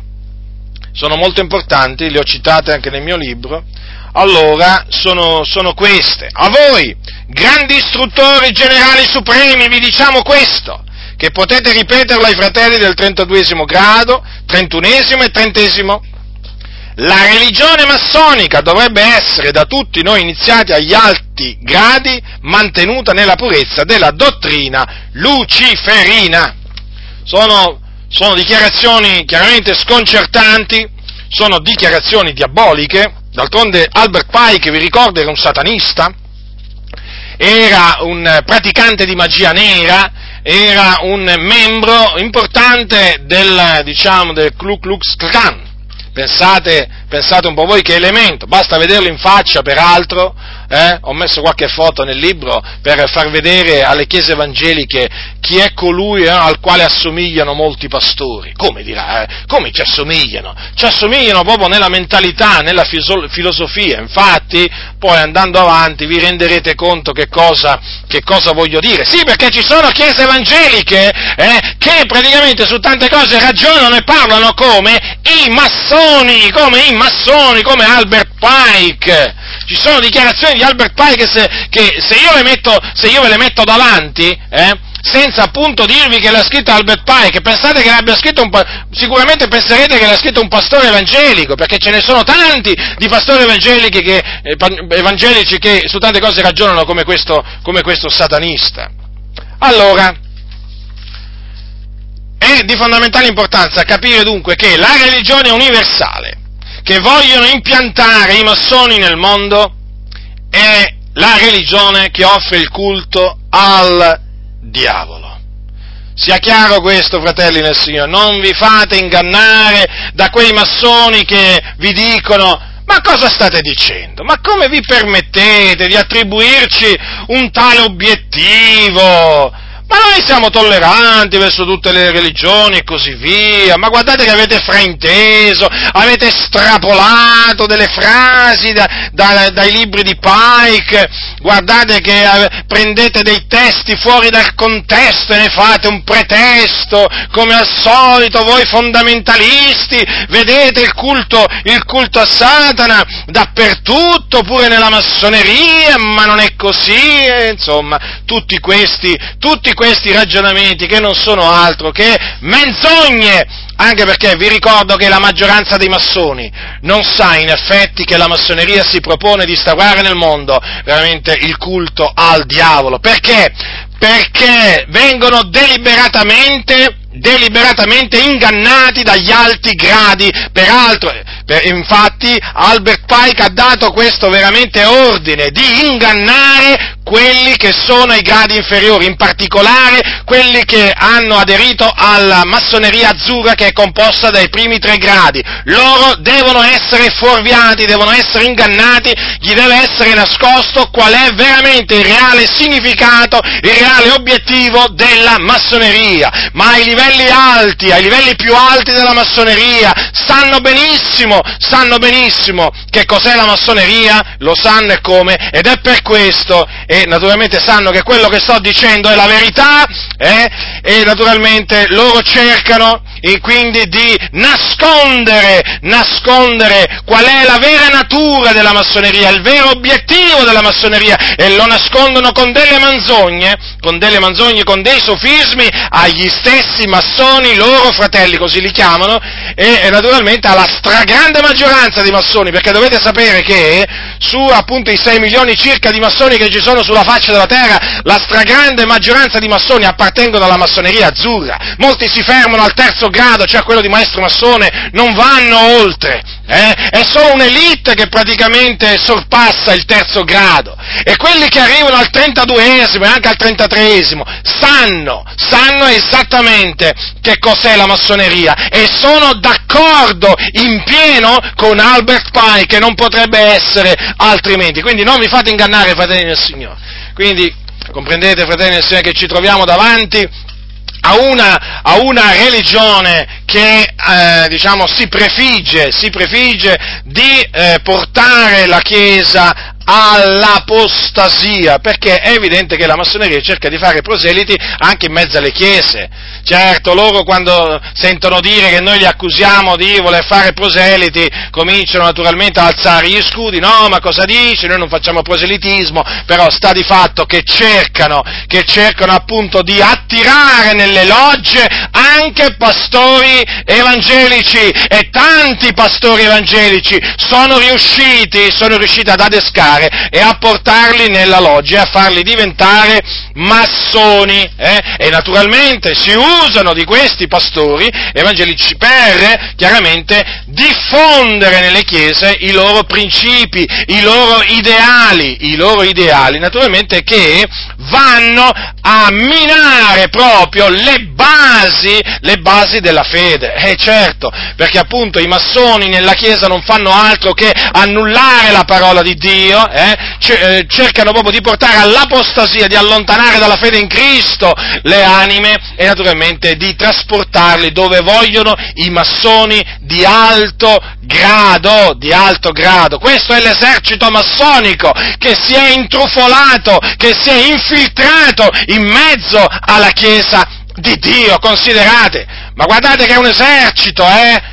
sono molto importanti, le ho citate anche nel mio libro. Allora, sono, sono queste. A voi, grandi istruttori generali supremi, vi diciamo questo, che potete ripeterlo ai fratelli del trentaduesimo grado, trentunesimo e trentesimo. La religione massonica dovrebbe essere da tutti noi iniziati agli alti gradi, mantenuta nella purezza della dottrina luciferina. Sono, sono dichiarazioni chiaramente sconcertanti, sono dichiarazioni diaboliche. D'altronde Albert Pike, vi ricordo, era un satanista, era un praticante di magia nera, era un membro importante del, diciamo, del Ku Klux Klan. Pensate, pensate un po' voi che elemento, basta vederlo in faccia, peraltro, eh? Ho messo qualche foto nel libro per far vedere alle chiese evangeliche chi è colui eh, al quale assomigliano molti pastori. Come dirà? Eh? Come ci assomigliano? Ci assomigliano proprio nella mentalità, nella fiso- filosofia, infatti poi andando avanti vi renderete conto che cosa, che cosa voglio dire. Sì, perché ci sono chiese evangeliche eh, che praticamente su tante cose ragionano e parlano come i massoni, come i massoni, come Albert Pike. Ci sono dichiarazioni di Albert Pike che se, che se io le metto, se io ve le metto davanti, eh, senza appunto dirvi che l'ha scritta Albert Pike, pensate che l'abbia scritto un pa- sicuramente penserete che l'ha scritto un pastore evangelico, perché ce ne sono tanti di pastori evangelici che, eh, evangelici che su tante cose ragionano come questo, come questo satanista. Allora, è di fondamentale importanza capire dunque che la religione universale che vogliono impiantare i massoni nel mondo è la religione che offre il culto al diavolo. Sia chiaro questo, fratelli nel Signore, non vi fate ingannare da quei massoni che vi dicono: ma cosa state dicendo? Ma come vi permettete di attribuirci un tale obiettivo? Ma noi siamo tolleranti verso tutte le religioni e così via, ma guardate che avete frainteso, avete estrapolato delle frasi da, da, dai libri di Pike, guardate che eh, prendete dei testi fuori dal contesto e ne fate un pretesto, come al solito voi fondamentalisti vedete il culto, il culto a Satana dappertutto, pure nella massoneria, ma non è così, eh, insomma, tutti questi, tutti questi questi ragionamenti che non sono altro che menzogne, anche perché vi ricordo che la maggioranza dei massoni non sa in effetti che la massoneria si propone di instaurare nel mondo veramente il culto al diavolo. Perché? Perché vengono deliberatamente, deliberatamente ingannati dagli alti gradi, peraltro, per, infatti Albert Pike ha dato questo veramente ordine di ingannare quelli che sono ai gradi inferiori, in particolare quelli che hanno aderito alla massoneria azzurra che è composta dai primi tre gradi. Loro devono essere fuorviati, devono essere ingannati, gli deve essere nascosto qual è veramente il reale significato, il reale obiettivo della massoneria. Ma ai livelli alti, ai livelli più alti della massoneria, sanno benissimo, sanno benissimo che cos'è la massoneria, lo sanno e come, ed è per questo, e naturalmente sanno che quello che sto dicendo è la verità, eh? E naturalmente loro cercano e quindi di nascondere, nascondere qual è la vera natura della massoneria, il vero obiettivo della massoneria, e lo nascondono con delle menzogne, con delle menzogne, con dei sofismi agli stessi massoni, loro fratelli, così li chiamano, e, e naturalmente alla stragrande maggioranza dei massoni, perché dovete sapere che su appunto i sei milioni circa di massoni che ci sono sulla faccia della terra, la stragrande maggioranza di massoni appartengono alla massoneria azzurra. Molti si fermano al terzo grado, cioè quello di maestro massone, non vanno oltre, eh? È solo un'elite che praticamente sorpassa il terzo grado, e quelli che arrivano al trentaduesimo e anche al trentatreesimo sanno, sanno esattamente che cos'è la massoneria, e sono d'accordo in pieno con Albert Pike, che non potrebbe essere altrimenti. Quindi non vi fate ingannare, fratelli del Signore. Quindi comprendete, fratelli del Signore, che ci troviamo davanti a una, a una religione che eh, diciamo si prefigge, si prefigge di eh, portare la Chiesa all'apostasia, perché è evidente che la massoneria cerca di fare proseliti anche in mezzo alle chiese. Certo, loro quando sentono dire che noi li accusiamo di voler fare proseliti, cominciano naturalmente a alzare gli scudi: no, ma cosa dici? Noi non facciamo proselitismo. Però sta di fatto che cercano, che cercano appunto di attirare nelle logge anche pastori evangelici, e tanti pastori evangelici sono riusciti, sono riusciti ad adescare e a portarli nella loggia e a farli diventare massoni, eh? E naturalmente si usano di questi pastori evangelici per chiaramente diffondere nelle chiese i loro principi, i loro ideali, i loro ideali naturalmente che vanno a minare proprio le basi, le basi della fede. E eh, certo, perché appunto i massoni nella chiesa non fanno altro che annullare la parola di Dio, eh? Cercano proprio di portare all'apostasia, di allontanare dalla fede in Cristo le anime e naturalmente di trasportarli dove vogliono i massoni di alto grado, di alto grado. Questo è l'esercito massonico che si è intrufolato, che si è infiltrato in mezzo alla Chiesa di Dio, considerate, ma guardate che è un esercito, eh?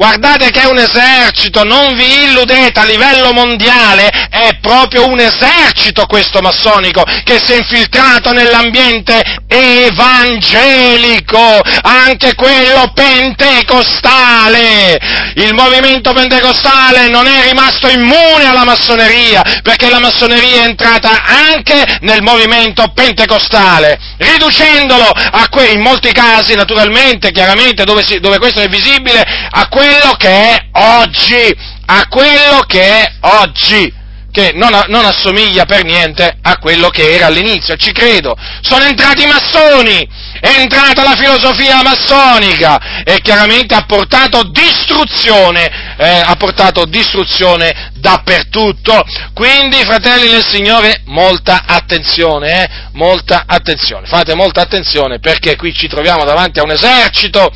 Guardate che è un esercito, non vi illudete, a livello mondiale è proprio un esercito questo massonico che si è infiltrato nell'ambiente evangelico, anche quello pentecostale. Il movimento pentecostale non è rimasto immune alla massoneria, perché la massoneria è entrata anche nel movimento pentecostale, riducendolo a que- in molti casi naturalmente, chiaramente, dove, si- dove questo è visibile, a que- quello che è oggi, a quello che è oggi, che non, non assomiglia per niente a quello che era all'inizio, ci credo. Sono entrati i massoni, è entrata la filosofia massonica e chiaramente ha portato distruzione, eh, ha portato distruzione dappertutto. Quindi, fratelli del Signore, molta attenzione, eh, molta attenzione, fate molta attenzione, perché qui ci troviamo davanti a un esercito,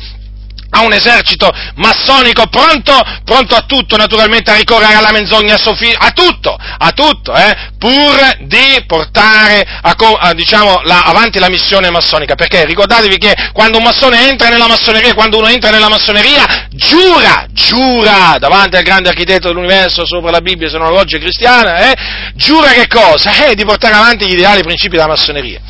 a un esercito massonico pronto, pronto a tutto, naturalmente a ricorrere alla menzogna sofistica, a tutto, a tutto, eh, pur di portare a, a, diciamo, la, avanti la missione massonica, perché ricordatevi che quando un massone entra nella massoneria, quando uno entra nella massoneria, giura, giura, davanti al grande architetto dell'universo, sopra la Bibbia, se non la loggia cristiana, eh, giura che cosa? Eh, di portare avanti gli ideali e i principi della massoneria.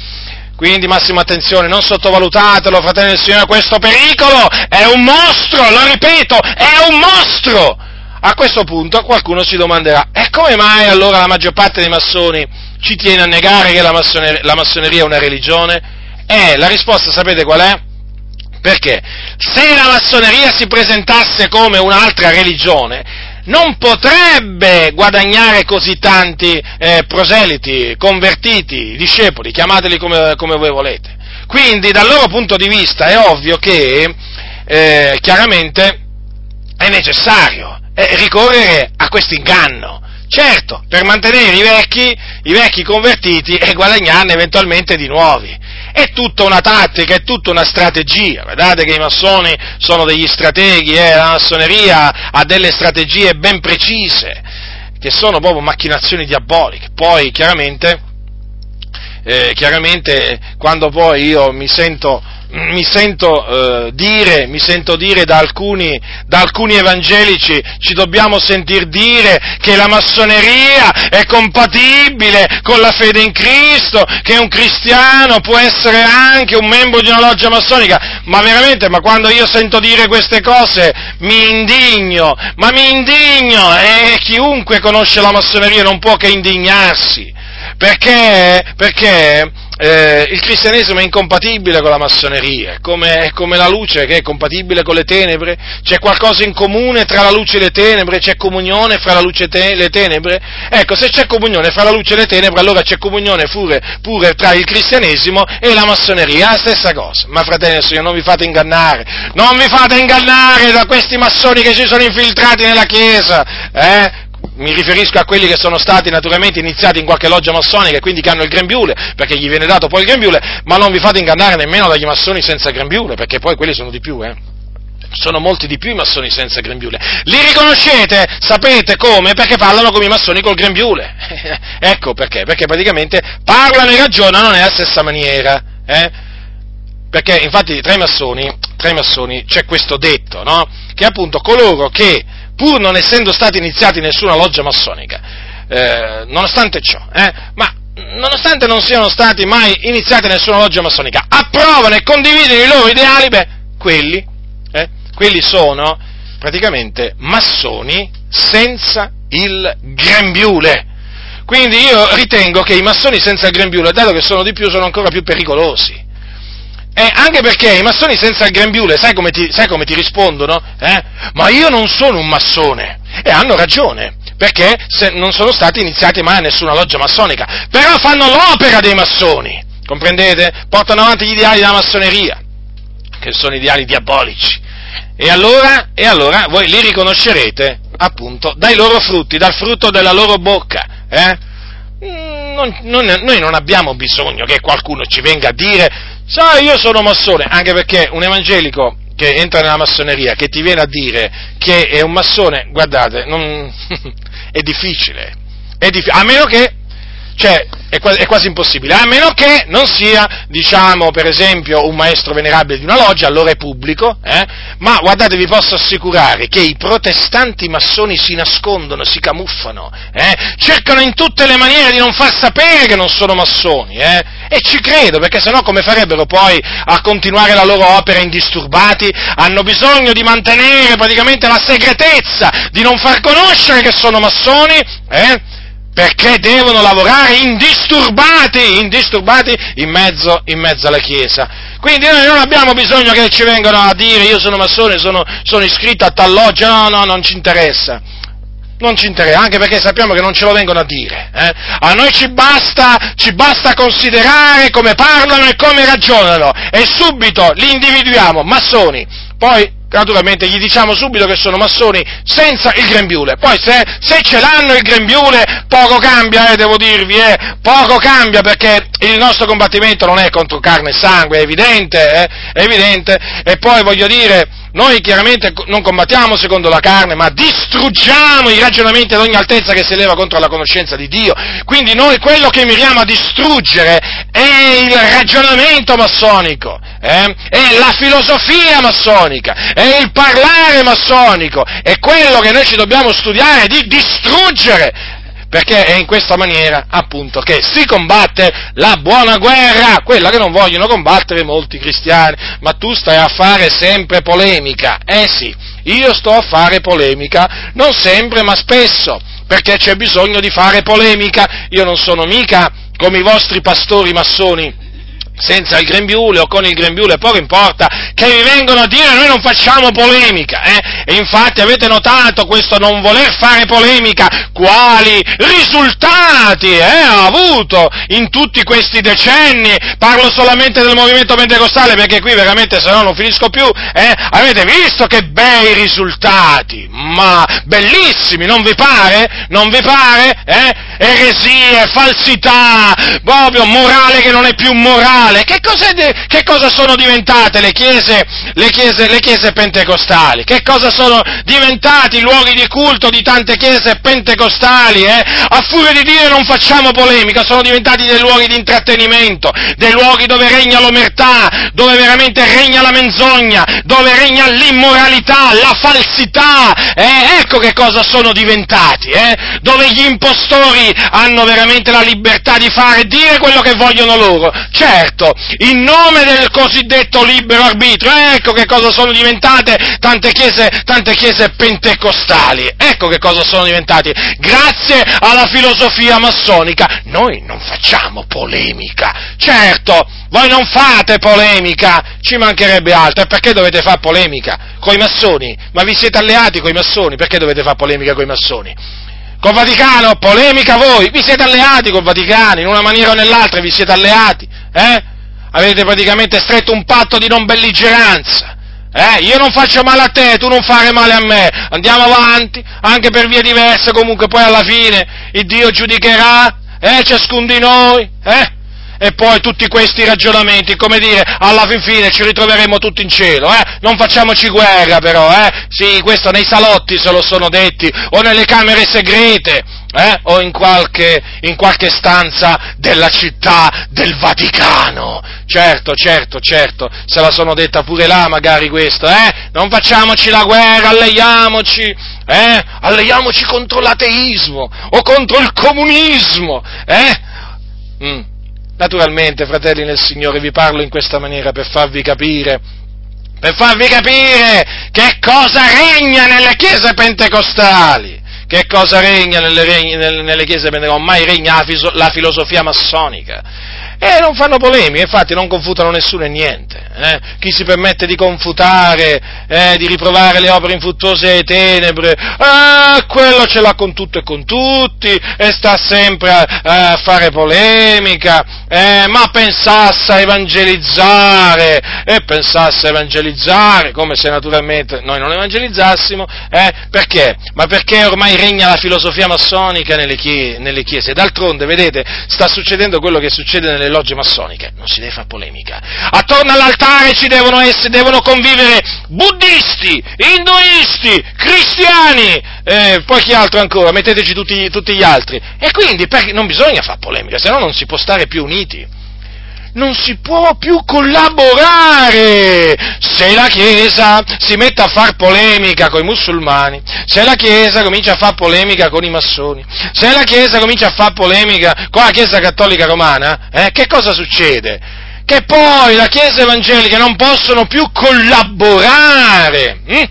Quindi massima attenzione, non sottovalutatelo, fratelli del Signore, questo pericolo è un mostro, lo ripeto, è un mostro! A questo punto qualcuno si domanderà: e come mai allora la maggior parte dei massoni ci tiene a negare che la massoneria, la massoneria è una religione? Eh, la risposta sapete qual è? Perché se la massoneria si presentasse come un'altra religione, non potrebbe guadagnare così tanti eh, proseliti, convertiti, discepoli, chiamateli come, come voi volete. Quindi dal loro punto di vista è ovvio che eh, chiaramente è necessario eh, ricorrere a questo inganno, certo, per mantenere i vecchi, i vecchi convertiti e guadagnarne eventualmente di nuovi. È tutta una tattica, è tutta una strategia. Guardate che i massoni sono degli strateghi, eh? La massoneria ha delle strategie ben precise, che sono proprio macchinazioni diaboliche. Poi chiaramente, eh, chiaramente quando poi io mi sento, mi sento eh, dire, mi sento dire da alcuni, da alcuni evangelici, ci dobbiamo sentir dire che la massoneria è compatibile con la fede in Cristo, che un cristiano può essere anche un membro di una loggia massonica, ma veramente, ma quando io sento dire queste cose mi indigno, ma mi indigno, e chiunque conosce la massoneria non può che indignarsi, perché, perché, Eh, il cristianesimo è incompatibile con la massoneria, come, come la luce che è compatibile con le tenebre. C'è qualcosa in comune tra la luce e le tenebre, c'è comunione fra la luce e te- le tenebre. Ecco, se c'è comunione fra la luce e le tenebre, allora c'è comunione pure, pure tra il cristianesimo e la massoneria, la stessa cosa. Ma fratelli e signori, non vi fate ingannare, non vi fate ingannare da questi massoni che si sono infiltrati nella Chiesa, eh? Mi riferisco a quelli che sono stati naturalmente iniziati in qualche loggia massonica e quindi che hanno il grembiule, perché gli viene dato poi il grembiule, ma non vi fate ingannare nemmeno dagli massoni senza grembiule, perché poi quelli sono di più, eh. Sono molti di più i massoni senza grembiule. Li riconoscete? Sapete come? Perché parlano come i massoni col grembiule. Ecco perché, perché praticamente parlano e ragionano nella stessa maniera, eh? Perché infatti tra i massoni, tra i massoni c'è questo detto, no? Che appunto coloro che, pur non essendo stati iniziati in nessuna loggia massonica, eh, nonostante ciò, eh, ma nonostante non siano stati mai iniziati in nessuna loggia massonica, approvano e condividono i loro ideali, beh, quelli... quelli sono praticamente massoni senza il grembiule. Quindi io ritengo che i massoni senza grembiule, dato che sono di più, sono ancora più pericolosi. E anche perché i massoni senza grembiule, sai come ti, sai come ti rispondono? Eh? Ma io non sono un massone. E hanno ragione, perché se non sono stati iniziati mai a nessuna loggia massonica. Però fanno l'opera dei massoni, comprendete? Portano avanti gli ideali della massoneria, che sono ideali diabolici. E allora, e allora voi li riconoscerete appunto dai loro frutti, dal frutto della loro bocca, eh? non, non, noi non abbiamo bisogno che qualcuno ci venga a dire, sai, io sono massone, anche perché un evangelico che entra nella massoneria, che ti viene a dire che è un massone, guardate, non, è difficile, è diffi- a meno che, cioè, è quasi, è quasi impossibile, a meno che non sia, diciamo, per esempio, un maestro venerabile di una loggia, allora è pubblico, eh? Ma guardate, vi posso assicurare che i protestanti massoni si nascondono, si camuffano, eh? Cercano in tutte le maniere di non far sapere che non sono massoni, eh? E ci credo, perché sennò come farebbero poi a continuare la loro opera indisturbati? Hanno bisogno di mantenere praticamente la segretezza, di non far conoscere che sono massoni, eh? Perché devono lavorare indisturbati, indisturbati in mezzo, in mezzo alla Chiesa. Quindi noi non abbiamo bisogno che ci vengano a dire io sono massone, sono, sono iscritto a tal loggia, no, no, non ci interessa. Non ci interessa, anche perché sappiamo che non ce lo vengono a dire. Eh? A noi ci basta, ci basta considerare come parlano e come ragionano, e subito li individuiamo, massoni. Poi, naturalmente, gli diciamo subito che sono massoni senza il grembiule. Poi se, se ce l'hanno il grembiule, poco cambia, eh, devo dirvi, eh, poco cambia, perché il nostro combattimento non è contro carne e sangue, è evidente, eh, è evidente. E poi voglio dire, noi chiaramente non combattiamo secondo la carne, ma distruggiamo i ragionamenti ad ogni altezza che si eleva contro la conoscenza di Dio. Quindi noi quello che miriamo a distruggere è il ragionamento massonico, eh? È la filosofia massonica, è il parlare massonico, è quello che noi ci dobbiamo studiare di distruggere, perché è in questa maniera appunto che si combatte la buona guerra, quella che non vogliono combattere molti cristiani. Ma tu stai a fare sempre polemica, eh sì, io sto a fare polemica, non sempre ma spesso, perché c'è bisogno di fare polemica. Io non sono mica come i vostri pastori massoni senza il grembiule o con il grembiule, poco importa, che vi vengono a dire noi non facciamo polemica, eh? E infatti avete notato questo non voler fare polemica, quali risultati, eh, ha avuto in tutti questi decenni. Parlo solamente del movimento pentecostale, perché qui veramente se no non finisco più, eh? Avete visto che bei risultati, ma bellissimi, non vi pare? Non vi pare? Eh? Eresie, falsità, proprio morale che non è più morale. Che, cos'è de- che cosa sono diventate le chiese, le, chiese, le chiese pentecostali? Che cosa sono diventati i luoghi di culto di tante chiese pentecostali? Eh? A furia di dire non facciamo polemica, sono diventati dei luoghi di intrattenimento, dei luoghi dove regna l'omertà, dove veramente regna la menzogna, dove regna l'immoralità, la falsità. Eh? Ecco che cosa sono diventati, eh? Dove gli impostori hanno veramente la libertà di fare e dire quello che vogliono loro. Certo, in nome del cosiddetto libero arbitrio, ecco che cosa sono diventate tante chiese, tante chiese pentecostali, ecco che cosa sono diventati, grazie alla filosofia massonica. Noi non facciamo polemica, certo, voi non fate polemica, ci mancherebbe altro, e perché dovete fare polemica coi massoni? Ma vi siete alleati coi massoni, perché dovete fare polemica coi massoni? Col Vaticano, polemica voi, vi siete alleati col Vaticano, in una maniera o nell'altra vi siete alleati, eh? Avete praticamente stretto un patto di non belligeranza, eh? Io non faccio male a te, tu non fare male a me, andiamo avanti, anche per vie diverse, comunque poi alla fine il Dio giudicherà, eh, ciascuno di noi, eh? E poi tutti questi ragionamenti, come dire, alla fin fine ci ritroveremo tutti in cielo, eh? Non facciamoci guerra però, eh? Sì, questo nei salotti se lo sono detti, o nelle camere segrete, eh? O in qualche, in qualche stanza della città del Vaticano. Certo, certo, certo, se la sono detta pure là magari questo, eh? Non facciamoci la guerra, alleiamoci. Eh? Alleiamoci contro l'ateismo o contro il comunismo, eh? Mm. Naturalmente, fratelli nel Signore, vi parlo in questa maniera per farvi capire, per farvi capire che cosa regna nelle chiese pentecostali, che cosa regna nelle, regni, nelle chiese pentecostali, ormai regna la filosofia massonica. E non fanno polemiche, infatti non confutano nessuno e niente. Eh? Chi si permette di confutare, eh, di riprovare le opere infruttuose e tenebre, eh, quello ce l'ha con tutto e con tutti, e sta sempre a, a fare polemica, eh, ma pensasse a evangelizzare, e pensasse a evangelizzare, come se naturalmente noi non evangelizzassimo, eh? Perché? Ma perché ormai regna la filosofia massonica nelle, chie- nelle chiese. D'altronde, vedete, sta succedendo quello che succede nelle logge massoniche, non si deve fare polemica. Attorno all'altare ci devono essere, devono convivere buddisti, induisti, cristiani, eh, poi chi altro ancora, metteteci tutti, tutti gli altri. E quindi perché non bisogna fare polemica, se no non si può stare più uniti. Non si può più collaborare. Se la Chiesa si mette a far polemica con i musulmani, se la Chiesa comincia a far polemica con i massoni, se la Chiesa comincia a far polemica con la Chiesa cattolica romana, eh, che cosa succede? Che poi la Chiesa evangelica non possono più collaborare, hm?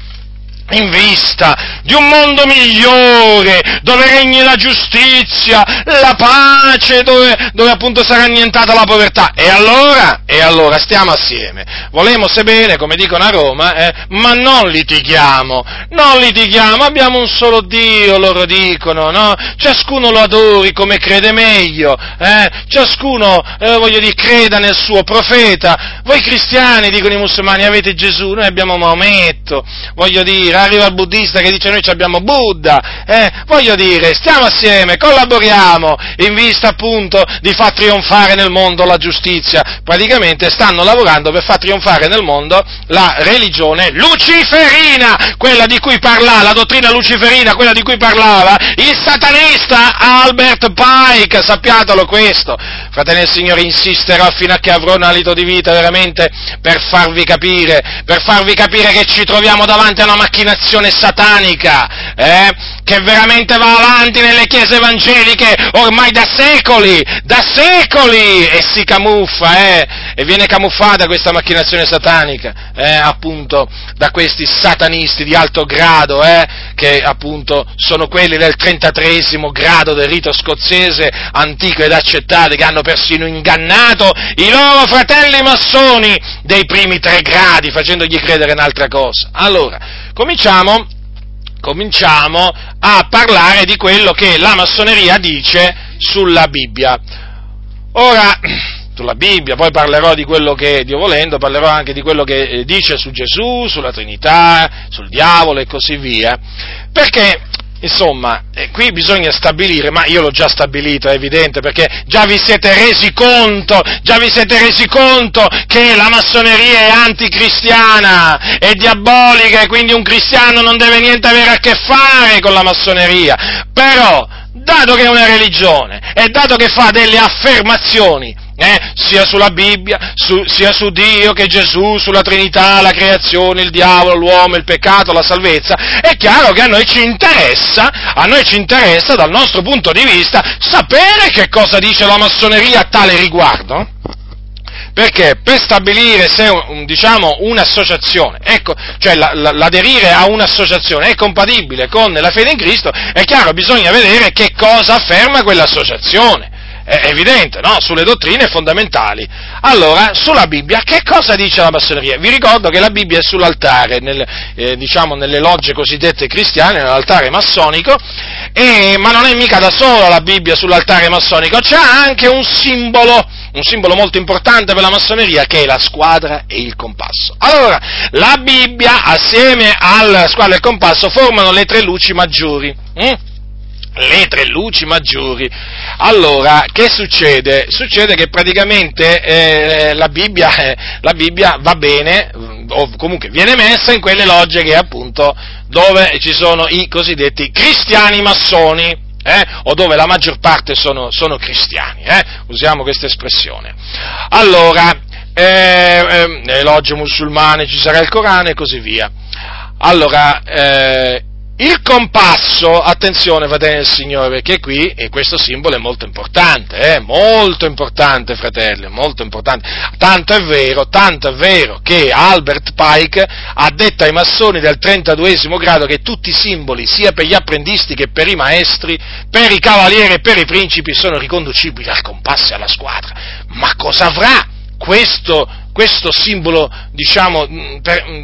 In vista di un mondo migliore, dove regni la giustizia, la pace, dove, dove appunto sarà annientata la povertà. E allora? E allora stiamo assieme. Volemo sebbene, come dicono a Roma, eh, ma non litighiamo, non litighiamo, abbiamo un solo Dio, loro dicono, no? Ciascuno lo adori come crede meglio, eh? Ciascuno, eh, voglio dire, creda nel suo profeta. Voi cristiani, dicono i musulmani, avete Gesù, noi abbiamo Maometto, voglio dire, arriva il buddista che dice noi abbiamo Buddha, eh? Voglio dire, stiamo assieme, collaboriamo in vista appunto di far trionfare nel mondo la giustizia. Praticamente stanno lavorando per far trionfare nel mondo la religione luciferina, quella di cui parlava, la dottrina luciferina, quella di cui parlava il satanista Albert Pike, sappiatelo questo. Fratelli e signori, insisterò fino a che avrò un alito di vita veramente per farvi capire, per farvi capire che ci troviamo davanti a una macchinazione satanica, eh, che veramente va avanti nelle chiese evangeliche ormai da secoli, da secoli, e si camuffa, eh, e viene camuffata questa macchinazione satanica, eh, appunto da questi satanisti di alto grado, eh, che appunto sono quelli del trentatreesimo grado del rito scozzese antico ed accettato, che hanno persino ingannato i loro fratelli massoni dei primi tre gradi, facendogli credere un'altra cosa. Allora, Cominciamo, cominciamo a parlare di quello che la massoneria dice sulla Bibbia. Ora, sulla Bibbia, poi parlerò di quello che, Dio volendo, parlerò anche di quello che dice su Gesù, sulla Trinità, sul diavolo e così via, perché, insomma, qui bisogna stabilire, ma io l'ho già stabilito, è evidente, perché già vi siete resi conto, già vi siete resi conto che la massoneria è anticristiana, è diabolica, e quindi un cristiano non deve niente avere a che fare con la massoneria. Però, dato che è una religione, e dato che fa delle affermazioni, eh, sia sulla Bibbia, su, sia su Dio che Gesù, sulla Trinità, la creazione, il diavolo, l'uomo, il peccato, la salvezza, è chiaro che a noi ci interessa, a noi ci interessa dal nostro punto di vista sapere che cosa dice la massoneria a tale riguardo, perché per stabilire se, diciamo, un'associazione, ecco, cioè la, la, l'aderire a un'associazione è compatibile con la fede in Cristo, è chiaro, bisogna vedere che cosa afferma quell'associazione. È evidente, no? Sulle dottrine fondamentali. Allora, sulla Bibbia, che cosa dice la massoneria? Vi ricordo che la Bibbia è sull'altare, nel, eh, diciamo nelle logge cosiddette cristiane, nell'altare massonico, e, ma non è mica da sola la Bibbia sull'altare massonico, c'è anche un simbolo, un simbolo molto importante per la massoneria, che è la squadra e il compasso. Allora, la Bibbia assieme alla squadra e il compasso formano le tre luci maggiori, mm? le tre luci maggiori. Allora, che succede? Succede che praticamente eh, la Bibbia, eh, la Bibbia va bene, o comunque viene messa in quelle logge che appunto dove ci sono i cosiddetti cristiani massoni, eh, o dove la maggior parte sono, sono cristiani, eh, usiamo questa espressione. Allora, eh, eh, logge musulmane ci sarà il Corano e così via. Allora, eh, il compasso, attenzione fratelli del Signore, perché qui, e questo simbolo è molto importante, eh, molto importante fratelli, molto importante, tanto è vero, tanto è vero che Albert Pike ha detto ai massoni del trentaduesimo grado che tutti i simboli, sia per gli apprendisti che per i maestri, per i cavalieri e per i principi, sono riconducibili al compasso e alla squadra. Ma cosa avrà questo questo simbolo, diciamo,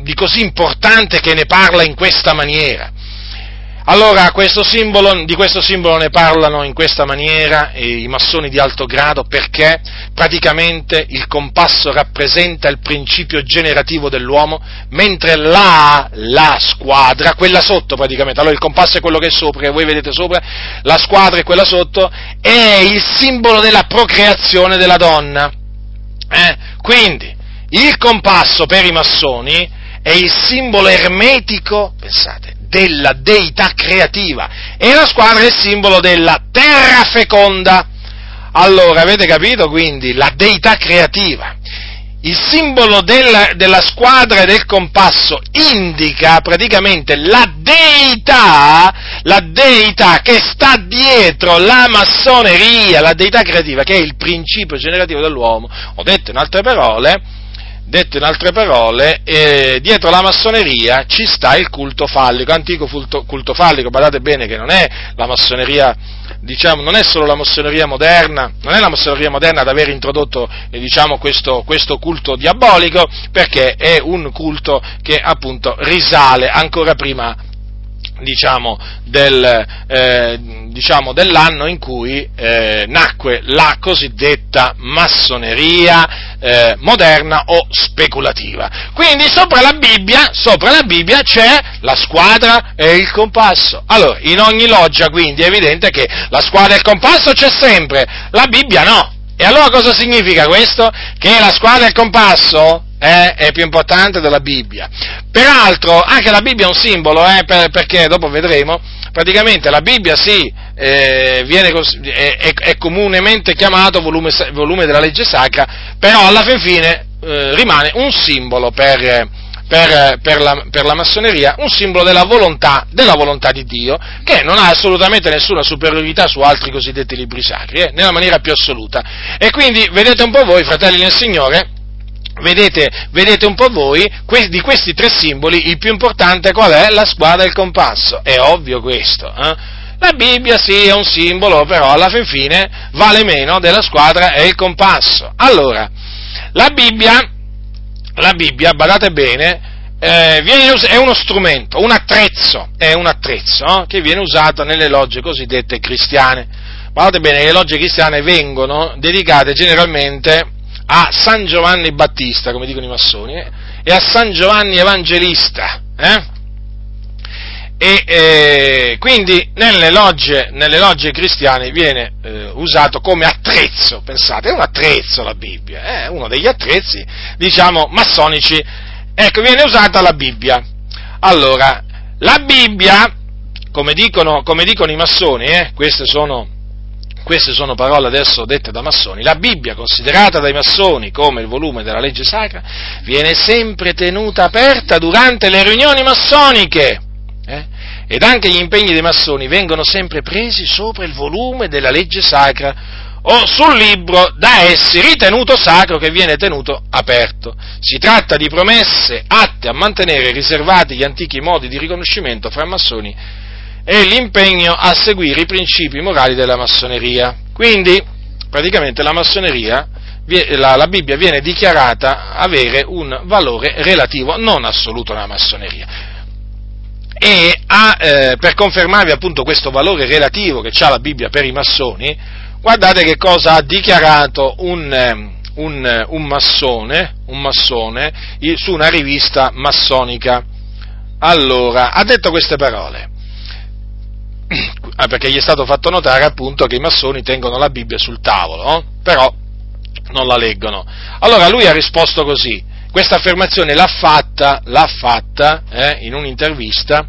di così importante che ne parla in questa maniera? Allora, questo simbolo, di questo simbolo ne parlano in questa maniera i massoni di alto grado perché praticamente il compasso rappresenta il principio generativo dell'uomo, mentre la, la squadra, quella sotto praticamente, allora il compasso è quello che è sopra, che voi vedete sopra, la squadra è quella sotto, è il simbolo della procreazione della donna. Eh? Quindi, il compasso per i massoni è il simbolo ermetico, pensate, della deità creativa, e la squadra è il simbolo della terra feconda. Allora, avete capito? Quindi la deità creativa, il simbolo della, della squadra e del compasso indica praticamente la deità, la deità che sta dietro la massoneria, la deità creativa che è il principio generativo dell'uomo. Ho detto in altre parole, Detto in altre parole, eh, dietro la massoneria ci sta il culto fallico, antico culto, culto fallico, guardate bene che non è la massoneria, diciamo, non è solo la massoneria moderna, non è la massoneria moderna ad aver introdotto, eh, diciamo, questo, questo culto diabolico, perché è un culto che appunto risale ancora prima, diciamo, del, eh, diciamo dell'anno in cui eh, nacque la cosiddetta massoneria eh, moderna o speculativa. Quindi sopra la Bibbia, sopra la Bibbia c'è la squadra e il compasso. Allora, in ogni loggia quindi è evidente che la squadra e il compasso c'è sempre, la Bibbia no. E allora cosa significa questo? Che la squadra e il compasso Eh, è più importante della Bibbia. Peraltro anche la Bibbia è un simbolo, eh, per, perché dopo vedremo, praticamente la Bibbia sì, eh, viene, è, è comunemente chiamato volume, volume della legge sacra, però alla fin fine eh, rimane un simbolo per, per, per, la, per la massoneria, un simbolo della volontà, della volontà di Dio, che non ha assolutamente nessuna superiorità su altri cosiddetti libri sacri, eh, nella maniera più assoluta. E quindi vedete un po' voi, fratelli del Signore, Vedete, vedete un po' voi, que- di questi tre simboli, il più importante qual è? La squadra e il compasso. È ovvio questo, eh? La Bibbia sì è un simbolo, però alla fin fine vale meno della squadra e il compasso. Allora, la Bibbia, la Bibbia, badate bene, eh, viene us- è uno strumento, un attrezzo, è un attrezzo, no? Che viene usato nelle logge cosiddette cristiane. Guardate bene, le logge cristiane vengono dedicate generalmente a San Giovanni Battista, come dicono i massoni, eh, e a San Giovanni Evangelista. Eh? E eh, quindi nelle logge, nelle logge cristiane viene eh, usato come attrezzo, pensate, è un attrezzo la Bibbia, è eh, uno degli attrezzi, diciamo, massonici, ecco, viene usata la Bibbia. Allora, la Bibbia, come dicono, come dicono i massoni, eh, queste sono... Queste sono parole adesso dette da massoni. La Bibbia, considerata dai massoni come il volume della legge sacra, viene sempre tenuta aperta durante le riunioni massoniche, eh? Ed anche gli impegni dei massoni vengono sempre presi sopra il volume della legge sacra o sul libro da essi ritenuto sacro che viene tenuto aperto. Si tratta di promesse atte a mantenere riservati gli antichi modi di riconoscimento fra massoni e l'impegno a seguire i principi morali della massoneria. Quindi, praticamente la massoneria, la, la Bibbia viene dichiarata avere un valore relativo, non assoluto nella massoneria. E a, eh, per confermarvi appunto questo valore relativo che ha la Bibbia per i massoni, guardate che cosa ha dichiarato un, un, un massone, un massone su una rivista massonica. Allora, ha detto queste parole. Ah, perché gli è stato fatto notare appunto che i massoni tengono la Bibbia sul tavolo, no? Però non la leggono. Allora lui ha risposto così, questa affermazione l'ha fatta, l'ha fatta eh, in un'intervista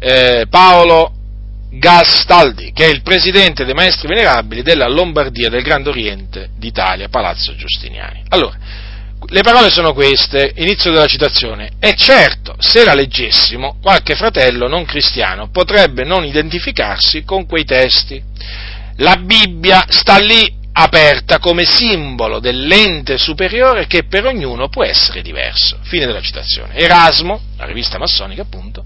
eh, Paolo Gastaldi, che è il presidente dei Maestri Venerabili della Lombardia del Grande Oriente d'Italia, Palazzo Giustiniani. Allora, le parole sono queste, inizio della citazione: "E certo, se la leggessimo, qualche fratello non cristiano potrebbe non identificarsi con quei testi. La Bibbia sta lì aperta come simbolo dell'ente superiore che per ognuno può essere diverso." Fine della citazione. Erasmo, la rivista massonica appunto,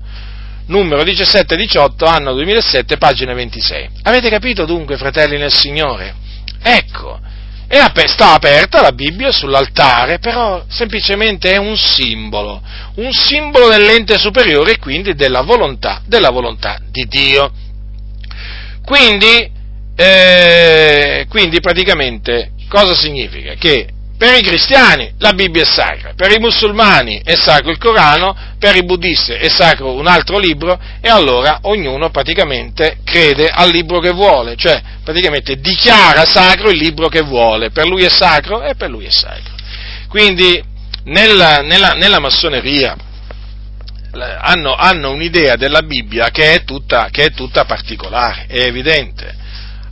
numero diciassette diciotto, anno duemilasette, pagina ventisei. Avete capito dunque, fratelli nel Signore? Ecco, è ap- sta aperta la Bibbia sull'altare, però semplicemente è un simbolo, un simbolo dell'ente superiore e quindi della volontà, della volontà di Dio. Quindi, eh, quindi praticamente cosa significa? Che per i cristiani la Bibbia è sacra, per i musulmani è sacro il Corano, per i buddisti è sacro un altro libro, e allora ognuno praticamente crede al libro che vuole, cioè praticamente dichiara sacro il libro che vuole, per lui è sacro e per lui è sacro. Quindi nella, nella, nella massoneria hanno, hanno un'idea della Bibbia che è tutta, che è tutta particolare, è evidente.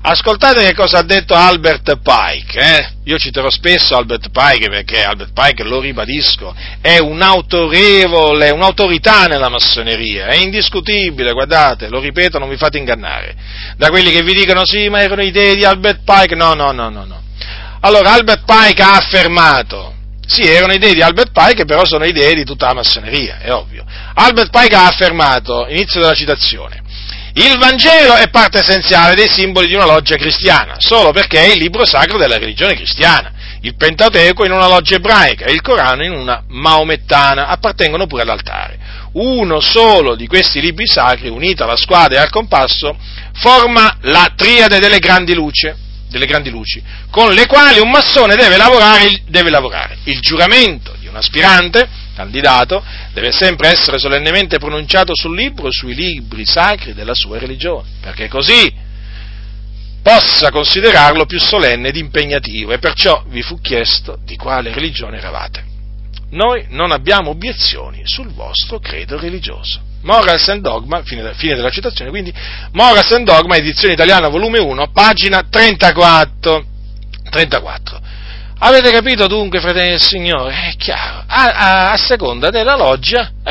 Ascoltate che cosa ha detto Albert Pike, eh? Io citerò spesso Albert Pike perché Albert Pike, lo ribadisco, è un autorevole, un'autorità nella massoneria, è indiscutibile, guardate, lo ripeto, non vi fate ingannare da quelli che vi dicono sì, ma erano idee di Albert Pike, no, no, no, no, no. Allora, Albert Pike ha affermato, sì, erano idee di Albert Pike, però sono idee di tutta la massoneria, è ovvio. Albert Pike ha affermato, inizio della citazione: "Il Vangelo è parte essenziale dei simboli di una loggia cristiana, solo perché è il libro sacro della religione cristiana. Il Pentateuco in una loggia ebraica e il Corano in una maomettana appartengono pure all'altare. Uno solo di questi libri sacri, unito alla squadra e al compasso, forma la triade delle grandi luci, delle grandi luci con le quali un massone deve lavorare, deve lavorare. Il giuramento di un aspirante candidato deve sempre essere solennemente pronunciato sul libro, sui libri sacri della sua religione, perché così possa considerarlo più solenne ed impegnativo, e perciò vi fu chiesto di quale religione eravate. Noi non abbiamo obiezioni sul vostro credo religioso." Morals and Dogma, fine, fine della citazione, quindi Morals and Dogma, edizione italiana, volume uno, pagina trentaquattro. Avete capito dunque, fratelli del Signore? È chiaro, a, a, a seconda della loggia, eh,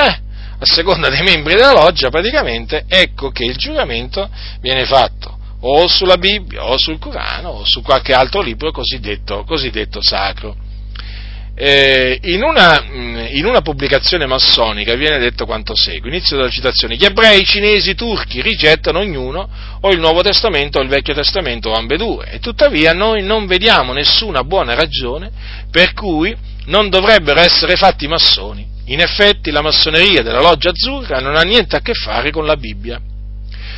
a seconda dei membri della loggia, praticamente, ecco che il giuramento viene fatto o sulla Bibbia, o sul Corano, o su qualche altro libro cosiddetto, cosiddetto sacro. Eh, in, una, in una pubblicazione massonica viene detto quanto segue, inizio della citazione: "Gli ebrei, cinesi, i turchi rigettano ognuno o il Nuovo Testamento o il Vecchio Testamento o ambedue, e tuttavia noi non vediamo nessuna buona ragione per cui non dovrebbero essere fatti massoni. In effetti la massoneria della loggia azzurra non ha niente a che fare con la Bibbia.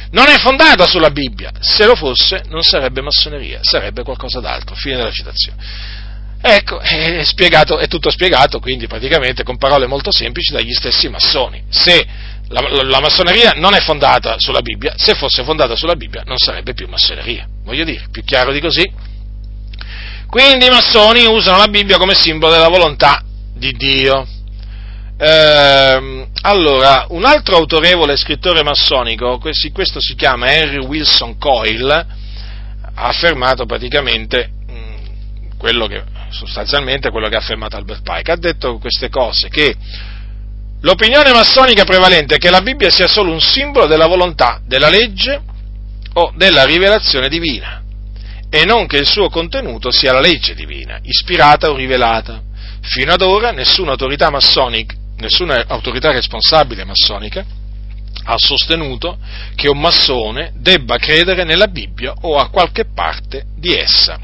Non è fondata sulla Bibbia, se lo fosse non sarebbe massoneria, sarebbe qualcosa d'altro." Fine della citazione. Ecco, è spiegato, è tutto spiegato, quindi praticamente con parole molto semplici, dagli stessi massoni. Se la, la, la massoneria non è fondata sulla Bibbia, se fosse fondata sulla Bibbia non sarebbe più massoneria, voglio dire, più chiaro di così. Quindi i massoni usano la Bibbia come simbolo della volontà di Dio. Ehm, allora, un altro autorevole scrittore massonico, questo si chiama Henry Wilson Coyle, ha affermato praticamente mh, quello che... sostanzialmente quello che ha affermato Albert Pike, ha detto queste cose, che l'opinione massonica prevalente è che la Bibbia sia solo un simbolo della volontà, della legge o della rivelazione divina, e non che il suo contenuto sia la legge divina, ispirata o rivelata. Fino ad ora nessuna autorità massonica, nessuna autorità responsabile massonica ha sostenuto che un massone debba credere nella Bibbia o a qualche parte di essa.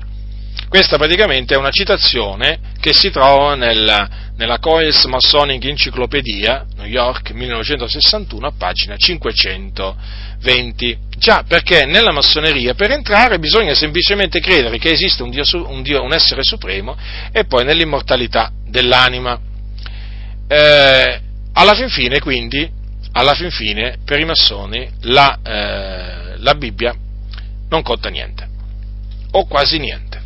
Questa praticamente è una citazione che si trova nella, nella Coales Masonic Encyclopedia, New York, millenovecentosessantuno, a pagina cinquecentoventi. Già, perché nella massoneria per entrare bisogna semplicemente credere che esiste un Dio, un, Dio, un essere supremo, e poi nell'immortalità dell'anima. Eh, alla fin fine, quindi, alla fin fine, per i massoni, la, eh, la Bibbia non conta niente, o quasi niente.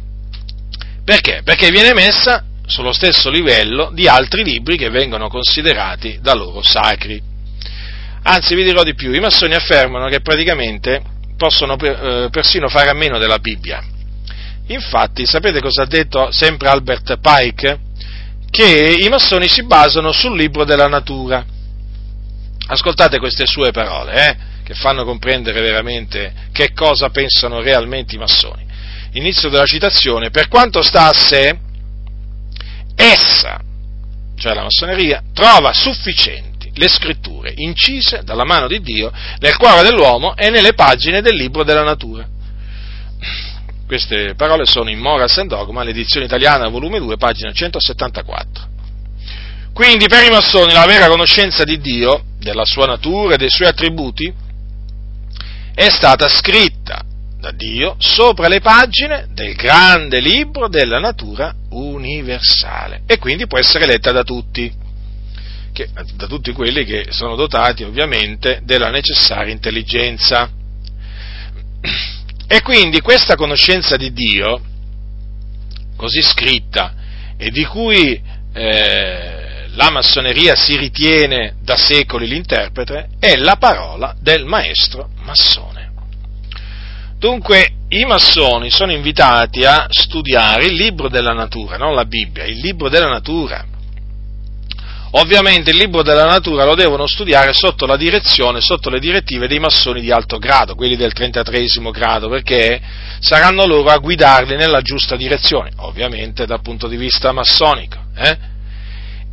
Perché? Perché viene messa sullo stesso livello di altri libri che vengono considerati da loro sacri. Anzi, vi dirò di più, i massoni affermano che praticamente possono eh, persino fare a meno della Bibbia. Infatti, sapete cosa ha detto sempre Albert Pike? Che i massoni si basano sul libro della natura. Ascoltate queste sue parole, eh, che fanno comprendere veramente che cosa pensano realmente i massoni. Inizio della citazione: per quanto sta a sé, essa, cioè la massoneria, trova sufficienti le scritture incise dalla mano di Dio nel cuore dell'uomo e nelle pagine del libro della natura. Queste parole sono in Morals and Dogma, l'edizione italiana, volume due, pagina centosettantaquattro. Quindi per i massoni la vera conoscenza di Dio, della sua natura e dei suoi attributi, è stata scritta da Dio sopra le pagine del grande libro della natura universale, e quindi può essere letta da tutti, che, da tutti quelli che sono dotati ovviamente della necessaria intelligenza. E quindi questa conoscenza di Dio, così scritta, e di cui eh, la massoneria si ritiene da secoli l'interprete, è la parola del maestro massone. Dunque, i massoni sono invitati a studiare il libro della natura, non la Bibbia, il libro della natura. Ovviamente il libro della natura lo devono studiare sotto la direzione, sotto le direttive dei massoni di alto grado, quelli del trentatreesimo grado, perché saranno loro a guidarli nella giusta direzione, ovviamente dal punto di vista massonico. Eh?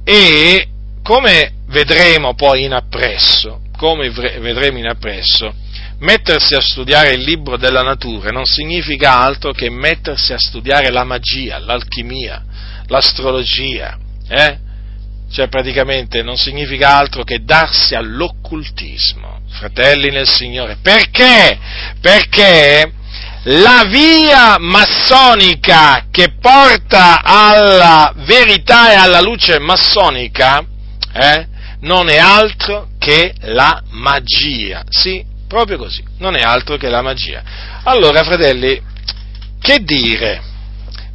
E come vedremo poi in appresso, come vedremo in appresso, mettersi a studiare il libro della natura non significa altro che mettersi a studiare la magia, l'alchimia, l'astrologia, eh? Cioè praticamente non significa altro che darsi all'occultismo, fratelli nel Signore. Perché? Perché la via massonica che porta alla verità e alla luce massonica eh, non è altro che la magia, sì, proprio così, non è altro che la magia. Allora, fratelli, che dire?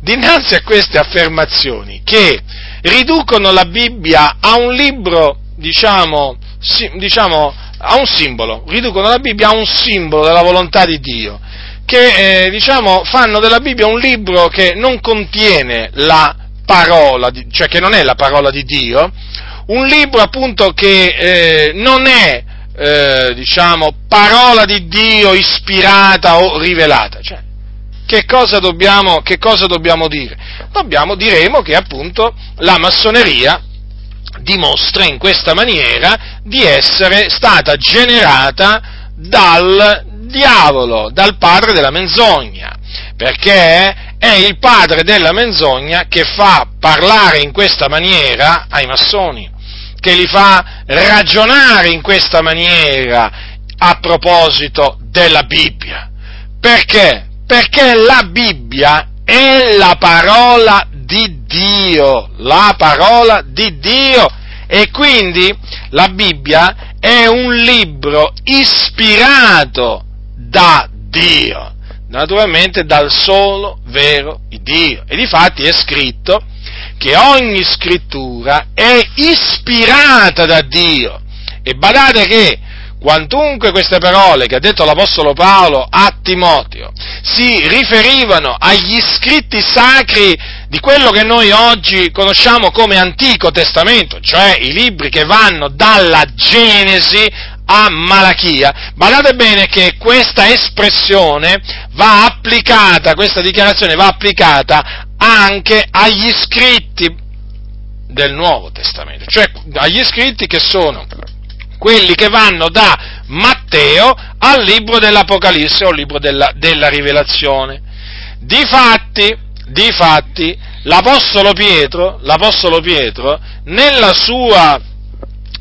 Dinanzi a queste affermazioni che riducono la Bibbia a un libro, diciamo, si, diciamo a un simbolo, riducono la Bibbia a un simbolo della volontà di Dio, che eh, diciamo fanno della Bibbia un libro che non contiene la parola, di, cioè che non è la parola di Dio, un libro appunto che eh, non è eh, diciamo parola di Dio ispirata o rivelata, cioè. Che cosa dobbiamo, che cosa dobbiamo dire? Dobbiamo, diremo che appunto la massoneria dimostra in questa maniera di essere stata generata dal diavolo, dal padre della menzogna, perché è il padre della menzogna che fa parlare in questa maniera ai massoni, che li fa ragionare in questa maniera a proposito della Bibbia. Perché? Perché la Bibbia è la parola di Dio, la parola di Dio, e quindi la Bibbia è un libro ispirato da Dio, naturalmente dal solo vero Dio, e difatti è scritto che ogni scrittura è ispirata da Dio, e badate che quantunque queste parole che ha detto l'Apostolo Paolo a Timoteo si riferivano agli scritti sacri di quello che noi oggi conosciamo come Antico Testamento, cioè i libri che vanno dalla Genesi a Malachia, guardate bene che questa espressione va applicata, questa dichiarazione va applicata anche agli scritti del Nuovo Testamento, cioè agli scritti che sono quelli che vanno da Matteo al libro dell'Apocalisse o al libro della, della Rivelazione. Difatti, difatti l'Apostolo Pietro, l'Apostolo Pietro nella sua,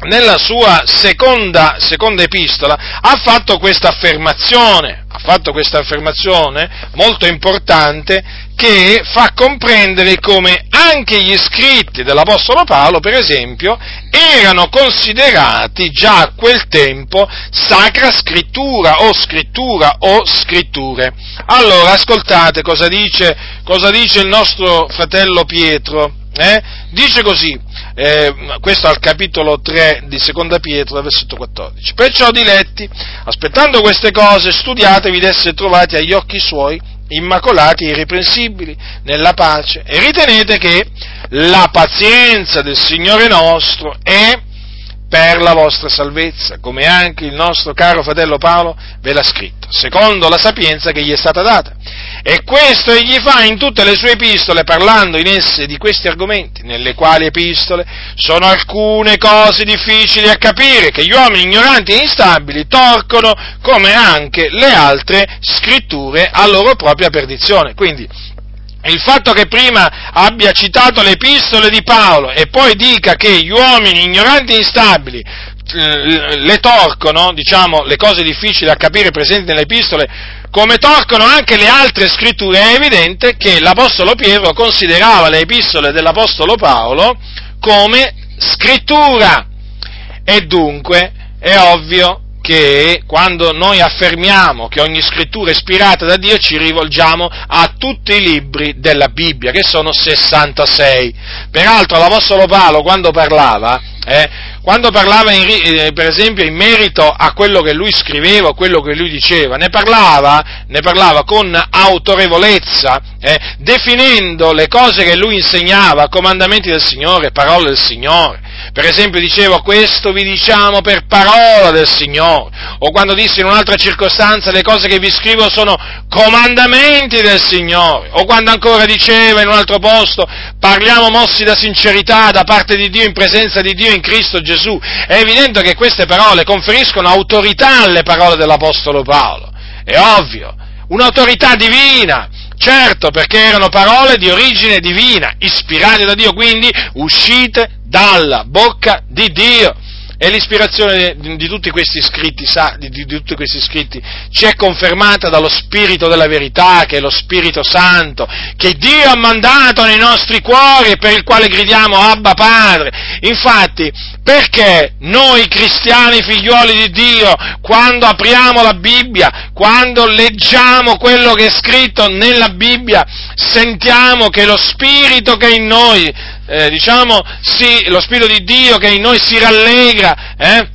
nella sua seconda, seconda epistola ha fatto questa affermazione, ha fatto questa affermazione molto importante, che fa comprendere come anche gli scritti dell'Apostolo Paolo, per esempio, erano considerati già a quel tempo sacra scrittura o scrittura o scritture. Allora, ascoltate cosa dice, cosa dice il nostro fratello Pietro. Eh? Dice così, eh, questo al capitolo tre di Seconda Pietro, versetto quattordici. Perciò, diletti, aspettando queste cose, studiatevi d'essere trovati agli occhi suoi, immacolati e irreprensibili nella pace, e ritenete che la pazienza del Signore nostro è per la vostra salvezza, come anche il nostro caro fratello Paolo ve l'ha scritto, secondo la sapienza che gli è stata data. E questo egli fa in tutte le sue epistole, parlando in esse di questi argomenti, nelle quali epistole sono alcune cose difficili a capire, che gli uomini ignoranti e instabili torcono, come anche le altre scritture, a loro propria perdizione. Quindi, il fatto che prima abbia citato le epistole di Paolo e poi dica che gli uomini ignoranti e instabili le torcono, diciamo, le cose difficili da capire presenti nelle epistole, come torcono anche le altre scritture, è evidente che l'Apostolo Pietro considerava le epistole dell'Apostolo Paolo come scrittura. E dunque è ovvio che quando noi affermiamo che ogni scrittura è ispirata da Dio, ci rivolgiamo a tutti i libri della Bibbia, che sono sessantasei. Peraltro l'Apostolo Paolo, quando parlava, eh, quando parlava in, eh, per esempio in merito a quello che lui scriveva, quello che lui diceva, ne parlava, ne parlava con autorevolezza, eh, definendo le cose che lui insegnava, comandamenti del Signore, parole del Signore. Per esempio diceva: questo vi diciamo per parola del Signore, o quando disse in un'altra circostanza: le cose che vi scrivo sono comandamenti del Signore, o quando ancora diceva in un altro posto: parliamo mossi da sincerità da parte di Dio in presenza di Dio in Cristo Gesù. È evidente che queste parole conferiscono autorità alle parole dell'Apostolo Paolo, è ovvio, un'autorità divina. Certo, perché erano parole di origine divina, ispirate da Dio, quindi uscite dalla bocca di Dio. E l'ispirazione di, di tutti questi scritti, sa, di, di tutti questi scritti ci è confermata dallo Spirito della verità, che è lo Spirito Santo, che Dio ha mandato nei nostri cuori e per il quale gridiamo Abba Padre. Infatti, perché noi cristiani figlioli di Dio, quando apriamo la Bibbia, quando leggiamo quello che è scritto nella Bibbia, sentiamo che lo Spirito che è in noi, Eh, diciamo, sì, lo Spirito di Dio che in noi si rallegra, eh?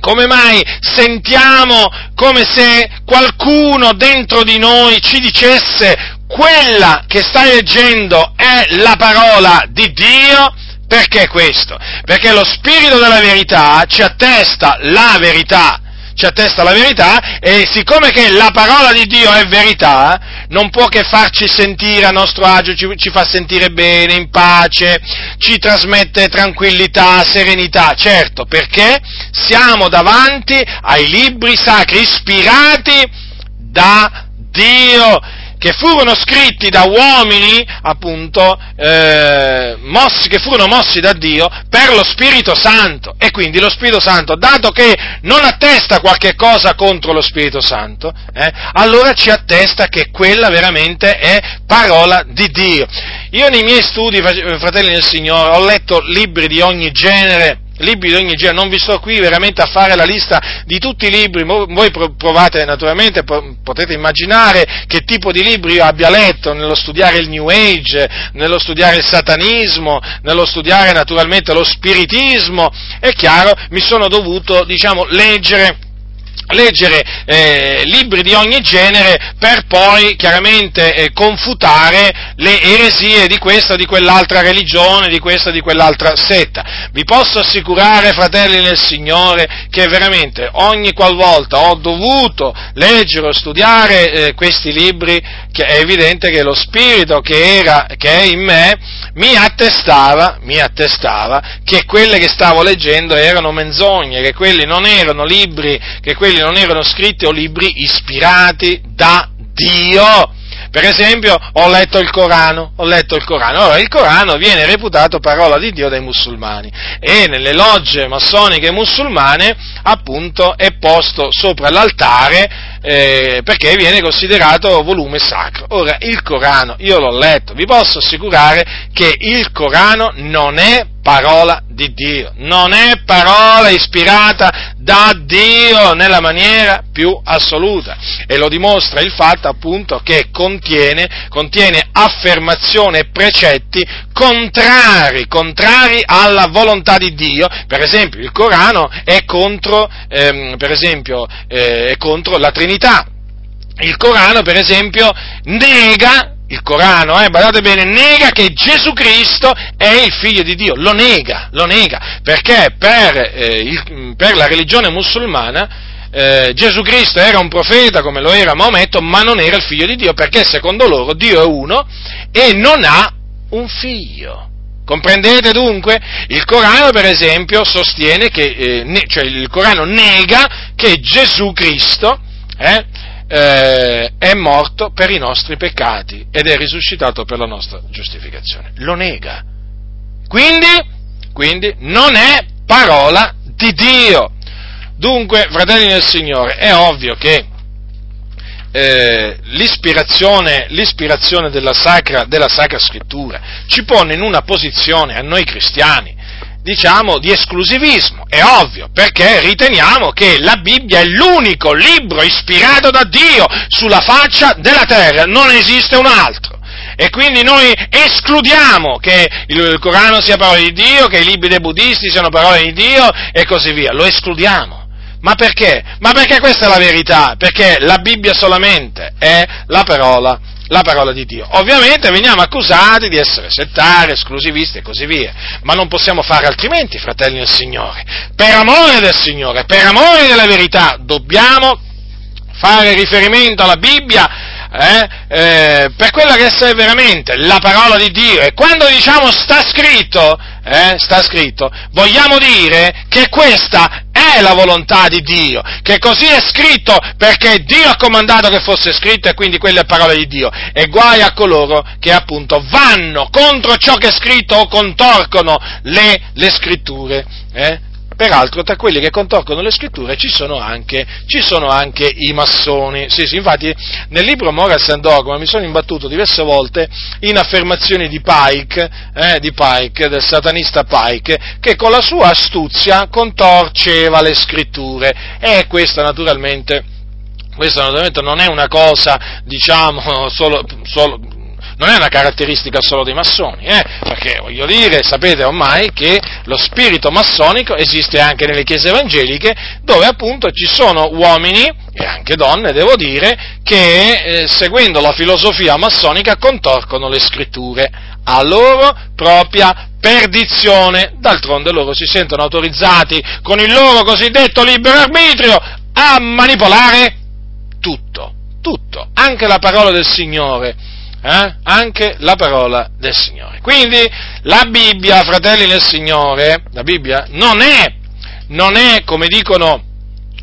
Come mai sentiamo come se qualcuno dentro di noi ci dicesse: quella che stai leggendo è la parola di Dio? Perché questo? Perché lo Spirito della verità ci attesta la verità, ci attesta la verità, e siccome che la parola di Dio è verità, non può che farci sentire a nostro agio, ci, ci fa sentire bene, in pace, ci trasmette tranquillità, serenità. Certo, perché siamo davanti ai libri sacri ispirati da Dio, che furono scritti da uomini, appunto, eh, mossi, che furono mossi da Dio per lo Spirito Santo. E quindi lo Spirito Santo, dato che non attesta qualche cosa contro lo Spirito Santo, eh, allora ci attesta che quella veramente è parola di Dio. Io nei miei studi, fratelli del Signore, ho letto libri di ogni genere, libri di ogni genere, non vi sto qui veramente a fare la lista di tutti i libri, voi provate naturalmente, potete immaginare che tipo di libri io abbia letto nello studiare il New Age, nello studiare il satanismo, nello studiare naturalmente lo spiritismo. È chiaro, mi sono dovuto, diciamo, leggere leggere eh, libri di ogni genere per poi chiaramente eh, confutare le eresie di questa o di quell'altra religione, di questa o di quell'altra setta. Vi posso assicurare, fratelli del Signore, che veramente ogni qualvolta ho dovuto leggere o studiare eh, questi libri, che è evidente che lo spirito che era, che è in me mi attestava, mi attestava che quelle che stavo leggendo erano menzogne, che quelli non erano libri, che quelli non erano scritti o libri ispirati da Dio. Per esempio, ho letto il Corano, ho letto il Corano. Allora, il Corano viene reputato parola di Dio dai musulmani e nelle logge massoniche musulmane, appunto, è posto sopra l'altare eh, perché viene considerato volume sacro. Ora, il Corano, io l'ho letto, vi posso assicurare che il Corano non è parola di Dio, non è parola ispirata da Dio nella maniera più assoluta, e lo dimostra il fatto, appunto, che contiene, contiene affermazioni e precetti contrari, contrari alla volontà di Dio. Per esempio, il Corano è contro, ehm, per esempio, eh, è contro la Trinità. Il Corano, per esempio, nega Il Corano, eh, guardate bene, nega che Gesù Cristo è il figlio di Dio, lo nega, lo nega, perché per, eh, il, per la religione musulmana Eh, Gesù Cristo era un profeta come lo era Maometto, ma non era il figlio di Dio, perché secondo loro Dio è uno e non ha un figlio. Comprendete dunque? Il Corano, per esempio, sostiene che, eh, ne, cioè il Corano nega che Gesù Cristo eh, Eh, è morto per i nostri peccati ed è risuscitato per la nostra giustificazione. Lo nega. Quindi, quindi non è parola di Dio. Dunque, fratelli del Signore, è ovvio che eh, l'ispirazione, l'ispirazione della sacra, della sacra Scrittura ci pone in una posizione, a noi cristiani, diciamo, di esclusivismo. È ovvio, perché riteniamo che la Bibbia è l'unico libro ispirato da Dio sulla faccia della terra, non esiste un altro. E quindi noi escludiamo che il Corano sia parola di Dio, che i libri dei buddisti siano parole di Dio e così via. Lo escludiamo. Ma perché? Ma perché questa è la verità, perché la Bibbia solamente è la parola la parola di Dio. Ovviamente veniamo accusati di essere settari, esclusivisti e così via, ma non possiamo fare altrimenti, fratelli del Signore. Per amore del Signore, per amore della verità, dobbiamo fare riferimento alla Bibbia eh, eh, per quella che è veramente la parola di Dio. E quando diciamo sta scritto, eh, sta scritto, vogliamo dire che questa è la volontà di Dio, che così è scritto perché Dio ha comandato che fosse scritto, e quindi quella è parola di Dio. E guai a coloro che, appunto, vanno contro ciò che è scritto o contorcono le, le scritture. Eh? Peraltro, tra quelli che contorcono le scritture ci sono anche, ci sono anche i massoni. Sì, sì, infatti nel libro Morals and Dogma mi sono imbattuto diverse volte in affermazioni di Pike, eh, di Pike, del satanista Pike, che con la sua astuzia contorceva le scritture. E questo naturalmente, questo naturalmente non è una cosa, diciamo, solo... solo non è una caratteristica solo dei massoni, eh? Perché, voglio dire, sapete ormai che lo spirito massonico esiste anche nelle chiese evangeliche, dove appunto ci sono uomini, e anche donne, devo dire, che eh, seguendo la filosofia massonica contorcono le scritture a loro propria perdizione. D'altronde loro si sentono autorizzati, con il loro cosiddetto libero arbitrio, a manipolare tutto, tutto, anche la parola del Signore. Eh? Anche la parola del Signore. Quindi la Bibbia, fratelli del Signore, la Bibbia non è, non è come dicono,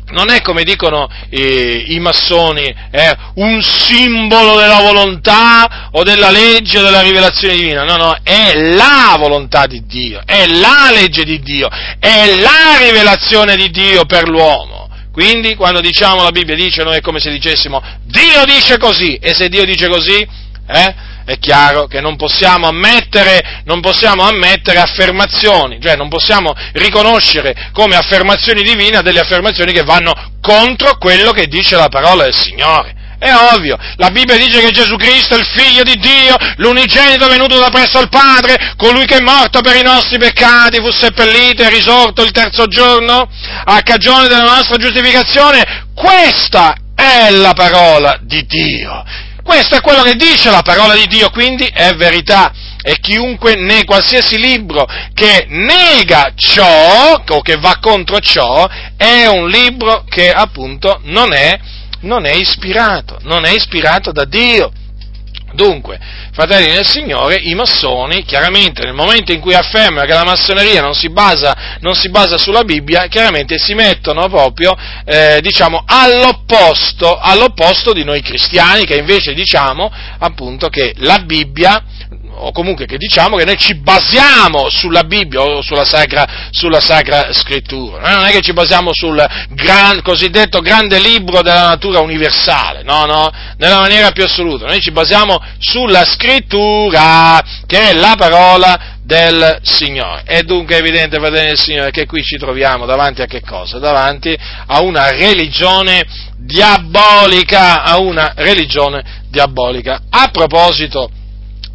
non è come dicono eh, i massoni, eh, un simbolo della volontà o della legge o della rivelazione divina. No, no, è la volontà di Dio, è la legge di Dio, è la rivelazione di Dio per l'uomo. Quindi quando diciamo la Bibbia dice, noi è come se dicessimo Dio dice così, e se Dio dice così, Eh? è chiaro che non possiamo ammettere, non possiamo ammettere affermazioni, cioè non possiamo riconoscere come affermazioni divine delle affermazioni che vanno contro quello che dice la parola del Signore. È ovvio, la Bibbia dice che Gesù Cristo è il figlio di Dio, l'unigenito venuto da presso al Padre, colui che è morto per i nostri peccati, fu seppellito e risorto il terzo giorno a cagione della nostra giustificazione. Questa è la parola di Dio. Questo è quello che dice la parola di Dio, quindi è verità. E chiunque, ne qualsiasi libro che nega ciò, o che va contro ciò, è un libro che, appunto, non è, non è ispirato, non è ispirato da Dio. Dunque, fratelli nel Signore, i massoni, chiaramente nel momento in cui affermano che la massoneria non si basa, non si basa sulla Bibbia, chiaramente si mettono proprio, eh, diciamo, all'opposto, all'opposto di noi cristiani, che invece diciamo, appunto, che la Bibbia, o comunque che diciamo che noi ci basiamo sulla Bibbia o sulla Sacra, sulla Sacra Scrittura, non è che ci basiamo sul gran, cosiddetto grande libro della natura universale, no, no, nella maniera più assoluta, noi ci basiamo sulla Scrittura, che è la parola del Signore. È dunque evidente, fratelli del Signore, che qui ci troviamo davanti a che cosa? Davanti a una religione diabolica, a una religione diabolica. A proposito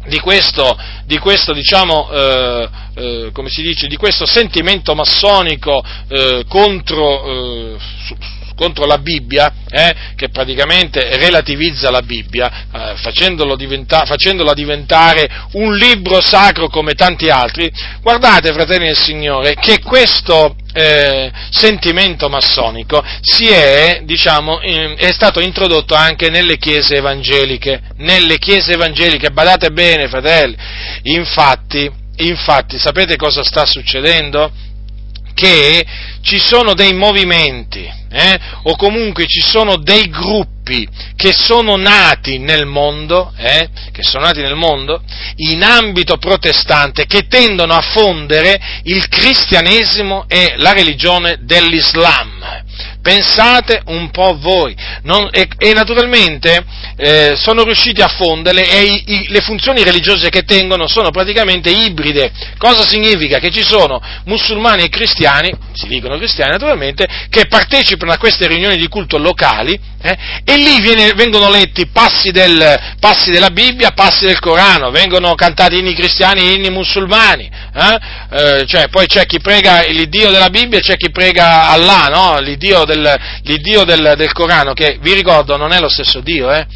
di questo, di questo diciamo, eh, eh, come si dice, di questo sentimento massonico eh, contro, eh, su, contro la Bibbia, eh, che praticamente relativizza la Bibbia, eh, facendolo diventa, facendola diventare un libro sacro come tanti altri. Guardate, fratelli del Signore, che questo Eh, sentimento massonico si è, diciamo, eh, è stato introdotto anche nelle chiese evangeliche, nelle chiese evangeliche, badate bene, fratelli. Infatti, infatti, sapete cosa sta succedendo? Che ci sono dei movimenti, eh, o comunque ci sono dei gruppi che sono nati nel mondo, eh, che sono nati nel mondo, in ambito protestante, che tendono a fondere il cristianesimo e la religione dell'Islam. Pensate un po' voi, non, e, e naturalmente eh, sono riusciti a fonderle, e i, i, le funzioni religiose che tengono sono praticamente ibride. Cosa significa? Che ci sono musulmani e cristiani, si dicono cristiani naturalmente, che partecipano a queste riunioni di culto locali, eh, e lì viene, vengono letti passi, del, passi della Bibbia, passi del Corano, vengono cantati inni cristiani, inni musulmani, eh? Eh, cioè, poi c'è chi prega l'Iddio della Bibbia e c'è chi prega Allah, no? L'Iddio Del, l'Iddio del, del Corano, che vi ricordo non è lo stesso Dio, eh?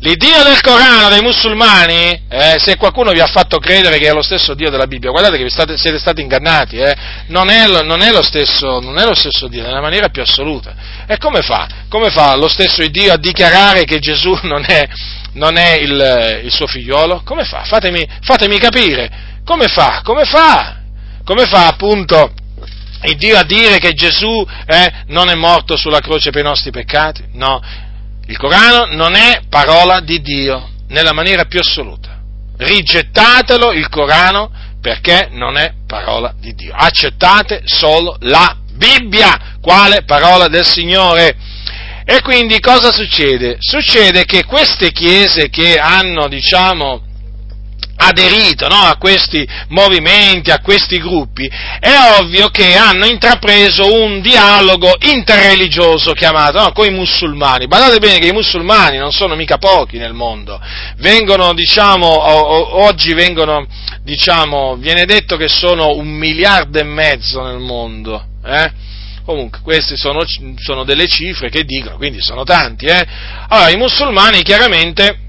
L'Iddio del Corano dei musulmani, eh, se qualcuno vi ha fatto credere che è lo stesso Dio della Bibbia, guardate che vi state, siete stati ingannati, eh? non, è, non, è lo stesso, non è lo stesso Dio, nella maniera più assoluta. E come fa? Come fa lo stesso Dio a dichiarare che Gesù non è, non è il, il suo figliolo? Come fa? Fatemi, fatemi capire, come fa? Come fa? Come fa appunto il Dio a dire che Gesù eh, non è morto sulla croce per i nostri peccati? No, il Corano non è parola di Dio nella maniera più assoluta. Rigettatelo il Corano, perché non è parola di Dio. Accettate solo la Bibbia, quale parola del Signore. E quindi cosa succede? Succede che queste chiese che hanno, diciamo, aderito, no, a questi movimenti, a questi gruppi, è ovvio che hanno intrapreso un dialogo interreligioso chiamato, no, con i musulmani. Badate bene che i musulmani non sono mica pochi nel mondo, vengono, diciamo, o, o, oggi vengono, diciamo, viene detto che sono un miliardo e mezzo nel mondo, eh? Comunque, queste sono, sono delle cifre che dicono, quindi sono tanti, eh? Allora, i musulmani chiaramente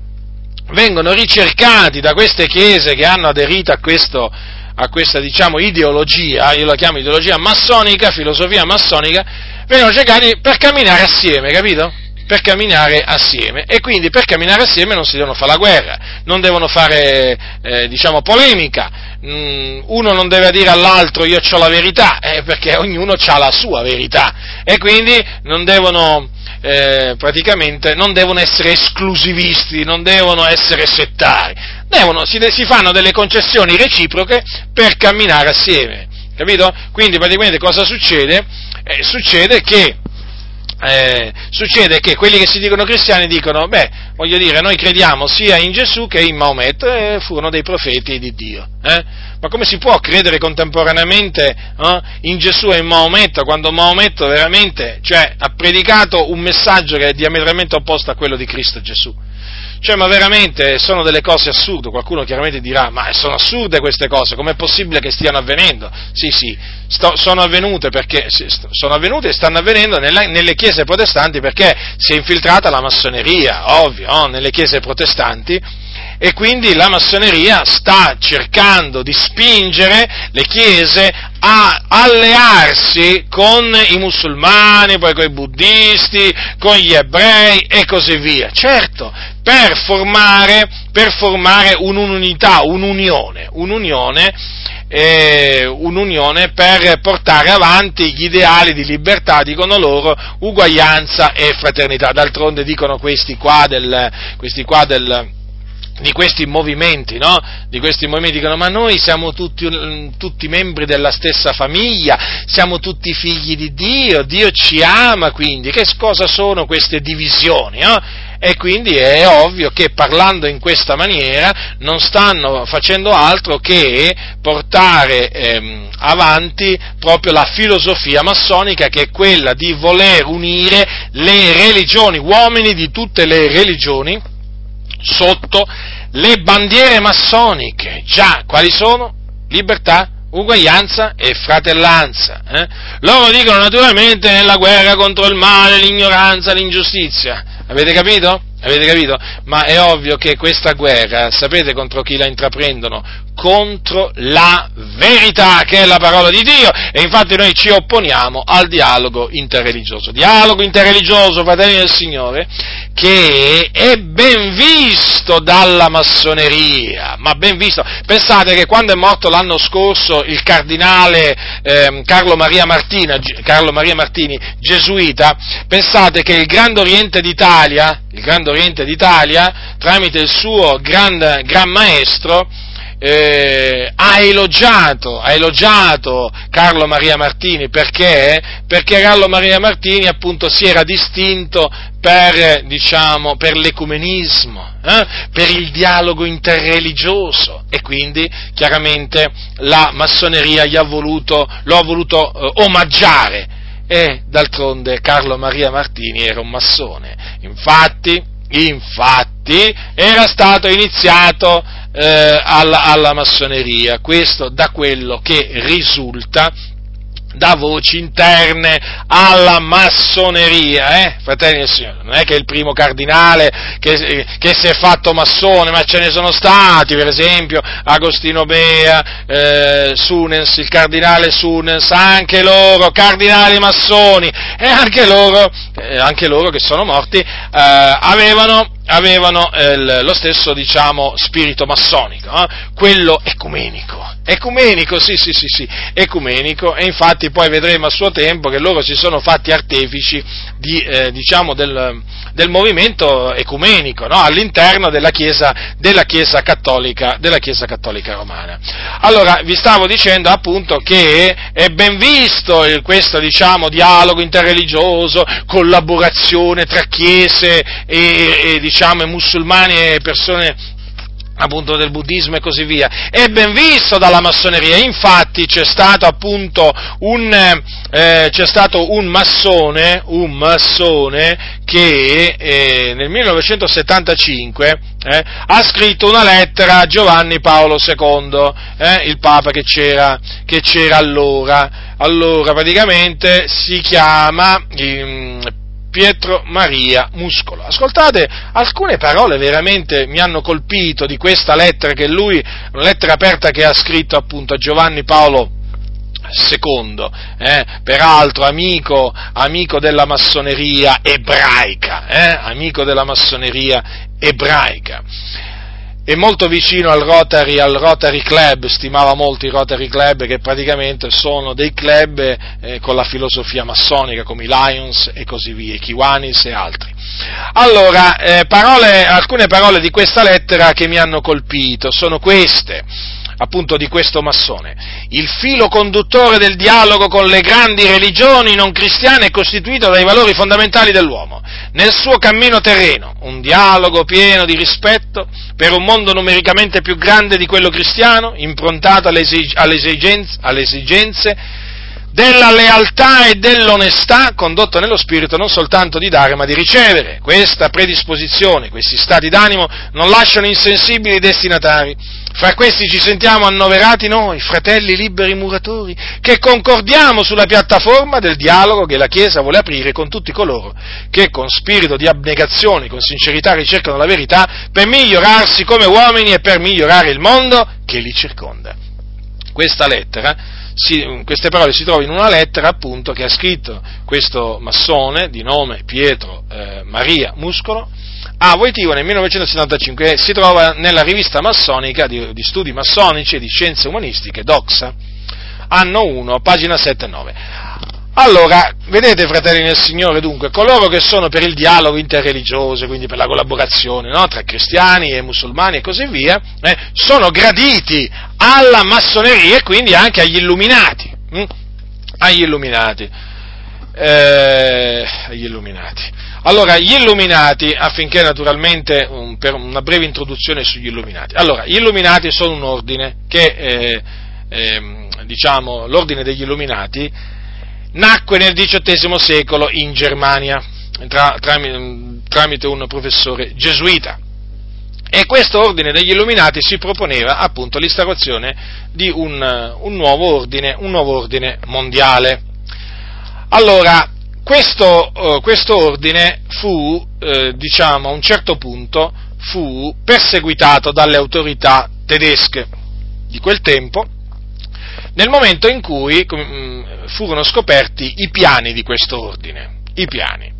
vengono ricercati da queste chiese che hanno aderito a questo, a questa, diciamo, ideologia, io la chiamo ideologia massonica, filosofia massonica, vengono cercati per camminare assieme, capito? Per camminare assieme, e quindi per camminare assieme non si devono fare la guerra, non devono fare, eh, diciamo, polemica, mm, uno non deve dire all'altro io c'ho la verità, eh, perché ognuno c'ha la sua verità, e quindi non devono, eh, praticamente, non devono essere esclusivisti, non devono essere settari, devono, si, si fanno delle concessioni reciproche per camminare assieme, capito? Quindi praticamente cosa succede? Eh, succede che Eh, succede che quelli che si dicono cristiani dicono, beh, voglio dire, noi crediamo sia in Gesù che in Maometto, e furono dei profeti di Dio, eh? Ma come si può credere contemporaneamente, eh, in Gesù e in Maometto, quando Maometto veramente, cioè, ha predicato un messaggio che è diametralmente opposto a quello di Cristo Gesù? Cioè, ma veramente sono delle cose assurde. Qualcuno chiaramente dirà, ma sono assurde queste cose, com'è possibile che stiano avvenendo? Sì, sì, sto, sono avvenute perché st- sono avvenute e stanno avvenendo nella, nelle chiese protestanti, perché si è infiltrata la massoneria, ovvio, oh, nelle chiese protestanti, e quindi la massoneria sta cercando di spingere le chiese a allearsi con i musulmani, poi con i buddisti, con gli ebrei e così via, certo, per formare, per formare un'unità, un'unione, un'unione, eh, un'unione per portare avanti gli ideali di libertà, dicono loro, uguaglianza e fraternità. D'altronde dicono questi qua del, questi qua del di questi movimenti, no? Di questi movimenti dicono, ma noi siamo tutti, tutti membri della stessa famiglia, siamo tutti figli di Dio, Dio ci ama, quindi che cosa sono queste divisioni, no? E quindi è ovvio che parlando in questa maniera non stanno facendo altro che portare ehm, avanti proprio la filosofia massonica, che è quella di voler unire le religioni, uomini di tutte le religioni, sotto le bandiere massoniche. Già, quali sono? Libertà, uguaglianza e fratellanza. Eh? Loro dicono naturalmente nella guerra contro il male, l'ignoranza, l'ingiustizia. Avete capito? Avete capito? Ma è ovvio che questa guerra, sapete contro chi la intraprendono? Contro la verità, che è la parola di Dio, e infatti noi ci opponiamo al dialogo interreligioso. Dialogo interreligioso, fratelli del Signore, che è ben visto dalla massoneria, ma ben visto. Pensate che quando è morto l'anno scorso il cardinale eh, Carlo Maria Martini, Carlo Maria Martini, gesuita, pensate che il Grande Oriente d'Italia, il Grande Oriente d'Italia, tramite il suo gran, gran maestro, Eh, ha elogiato, ha elogiato Carlo Maria Martini perché? Perché Carlo Maria Martini appunto si era distinto per, diciamo, per l'ecumenismo, eh? Per il dialogo interreligioso, e quindi chiaramente la massoneria gli ha voluto, lo ha voluto eh, omaggiare, e d'altronde Carlo Maria Martini era un massone, infatti, infatti era stato iniziato Eh, alla, alla massoneria, questo da quello che risulta da voci interne alla massoneria, eh? Fratelli e signori, non è che il primo cardinale che, che si è fatto massone, ma ce ne sono stati, per esempio Agostino Bea, eh, Sunens, il cardinale Sunens, anche loro, cardinali massoni, e anche loro, eh, anche loro che sono morti, eh, avevano, avevano eh, lo stesso, diciamo, spirito massonico, eh? Quello ecumenico. Ecumenico, sì, sì, sì, sì, ecumenico, e infatti poi vedremo a suo tempo che loro si sono fatti artefici di, eh, diciamo, del, del movimento ecumenico, no? All'interno della Chiesa, della Chiesa cattolica, della Chiesa cattolica romana. Allora, vi stavo dicendo appunto che è ben visto il, questo, diciamo, dialogo interreligioso, collaborazione tra chiese e, e diciamo, musulmani e persone appunto del buddismo e così via, è ben visto dalla massoneria. Infatti c'è stato appunto un, eh, c'è stato un massone, un massone che eh, nel millenovecentosettantacinque eh, ha scritto una lettera a Giovanni Paolo secondo, eh, il Papa che c'era, che c'era allora, allora praticamente si chiama... Ehm, Pietro Maria Muscolo. Ascoltate, alcune parole veramente mi hanno colpito di questa lettera che lui, una lettera aperta che ha scritto appunto a Giovanni Paolo secondo, eh, peraltro amico, amico della massoneria ebraica, eh, amico della massoneria ebraica. È molto vicino al Rotary, al Rotary Club, stimava molto i Rotary Club, che praticamente sono dei club eh, con la filosofia massonica, come i Lions e così via, i Kiwanis e altri. Allora, eh, parole, alcune parole di questa lettera che mi hanno colpito sono queste, appunto di questo massone. Il filo conduttore del dialogo con le grandi religioni non cristiane è costituito dai valori fondamentali dell'uomo. Nel suo cammino terreno, un dialogo pieno di rispetto per un mondo numericamente più grande di quello cristiano, improntato alle esigenze, alle esigenze della lealtà e dell'onestà, condotto nello spirito non soltanto di dare ma di ricevere. Questa predisposizione, questi stati d'animo non lasciano insensibili i destinatari. Fra questi ci sentiamo annoverati noi, fratelli liberi muratori, che concordiamo sulla piattaforma del dialogo che la Chiesa vuole aprire con tutti coloro che con spirito di abnegazione, con sincerità ricercano la verità per migliorarsi come uomini e per migliorare il mondo che li circonda. Questa lettera Si, queste parole si trovano in una lettera appunto che ha scritto questo massone di nome Pietro eh, Maria Muscolo a Voitiva nel millenovecentosettantacinque, si trova nella rivista massonica di, di studi massonici e di scienze umanistiche, Doxa, anno uno, pagina sette e nove. Allora, vedete, fratelli nel Signore, dunque, coloro che sono per il dialogo interreligioso, quindi per la collaborazione, no, tra cristiani e musulmani e così via, eh, sono graditi alla massoneria e quindi anche agli illuminati, hm? agli illuminati, eh, agli illuminati. Allora, gli Illuminati, affinché naturalmente, un, per una breve introduzione sugli Illuminati. Allora, gli Illuminati sono un ordine che, eh, eh, diciamo, l'ordine degli Illuminati nacque nel diciottesimo secolo in Germania, tra, tra, tramite un professore gesuita. E questo ordine degli Illuminati si proponeva appunto l'instaurazione di un, un, nuovo ordine, un nuovo ordine mondiale. Allora, Questo, eh, questo ordine fu, eh, diciamo, a un certo punto fu perseguitato dalle autorità tedesche di quel tempo, nel momento in cui mh, furono scoperti i piani di questo ordine, i piani.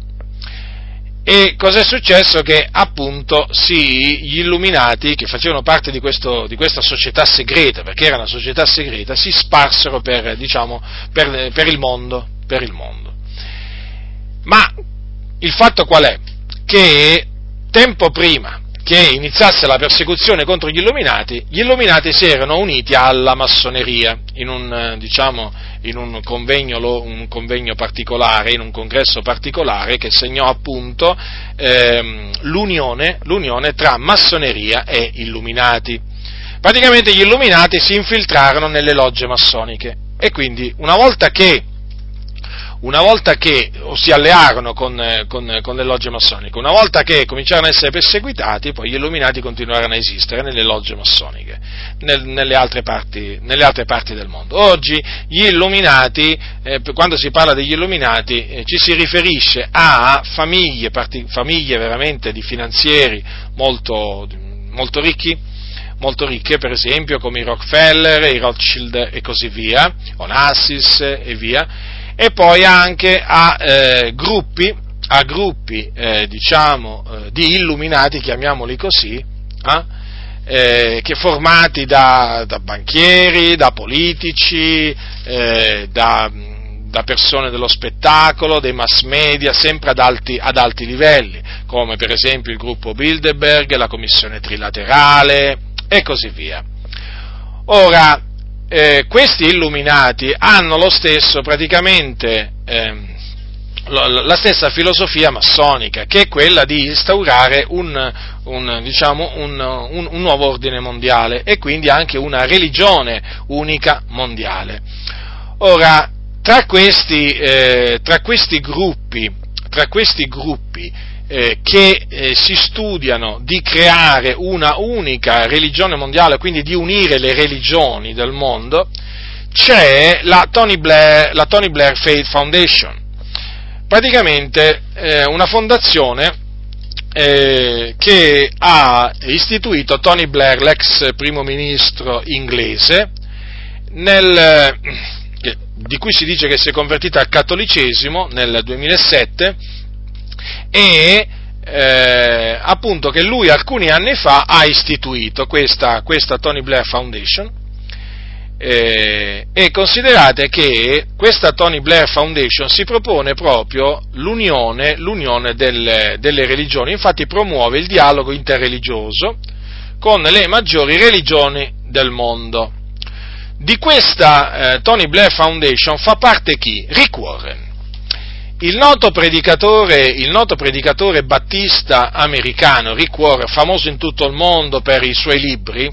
E cos'è successo? Che appunto sì, gli Illuminati, che facevano parte di, questo, di questa società segreta, perché era una società segreta, si sparsero per, diciamo, per, per il mondo, per il mondo. Ma il fatto qual è? Che tempo prima che iniziasse la persecuzione contro gli Illuminati, gli Illuminati si erano uniti alla massoneria in un, diciamo, in un convegno, un convegno particolare, in un congresso particolare che segnò appunto ehm, l'unione, l'unione tra massoneria e Illuminati. Praticamente gli Illuminati si infiltrarono nelle logge massoniche e quindi una volta che Una volta che o si allearono con, con, con le logge massoniche, una volta che cominciarono a essere perseguitati, poi gli Illuminati continuarono a esistere nelle logge massoniche, nel, nelle, altre parti, nelle altre parti del mondo. Oggi gli Illuminati, eh, quando si parla degli Illuminati, eh, ci si riferisce a famiglie, parti, famiglie veramente di finanzieri molto, molto ricchi, molto ricche, per esempio, come i Rockefeller, i Rothschild e così via, Onassis e via. E poi anche a eh, gruppi, a gruppi eh, diciamo, eh, di illuminati, chiamiamoli così, eh, eh, che formati da, da banchieri, da politici, eh, da, da persone dello spettacolo, dei mass media, sempre ad alti, ad alti livelli, come per esempio il gruppo Bilderberg, la commissione trilaterale e così via. Ora, Eh, questi illuminati hanno lo stesso, praticamente, ehm, la stessa filosofia massonica, che è quella di instaurare un, un, diciamo, un, un, un nuovo ordine mondiale e quindi anche una religione unica mondiale. Ora, tra questi, eh, tra questi gruppi, tra questi gruppi Eh, che eh, si studiano di creare una unica religione mondiale, quindi di unire le religioni del mondo, c'è la Tony Blair, la Tony Blair Faith Foundation, praticamente eh, una fondazione eh, che ha istituito Tony Blair, l'ex primo ministro inglese, nel, eh, di cui si dice che si è convertita al cattolicesimo nel duemilasette, e eh, appunto che lui alcuni anni fa ha istituito questa, questa Tony Blair Foundation, eh, e considerate che questa Tony Blair Foundation si propone proprio l'unione, l'unione del, delle religioni, infatti promuove il dialogo interreligioso con le maggiori religioni del mondo. Di questa eh, Tony Blair Foundation fa parte chi? Rick Warren. Il noto predicatore, il noto predicatore battista americano, Rick Warren, famoso in tutto il mondo per i suoi libri,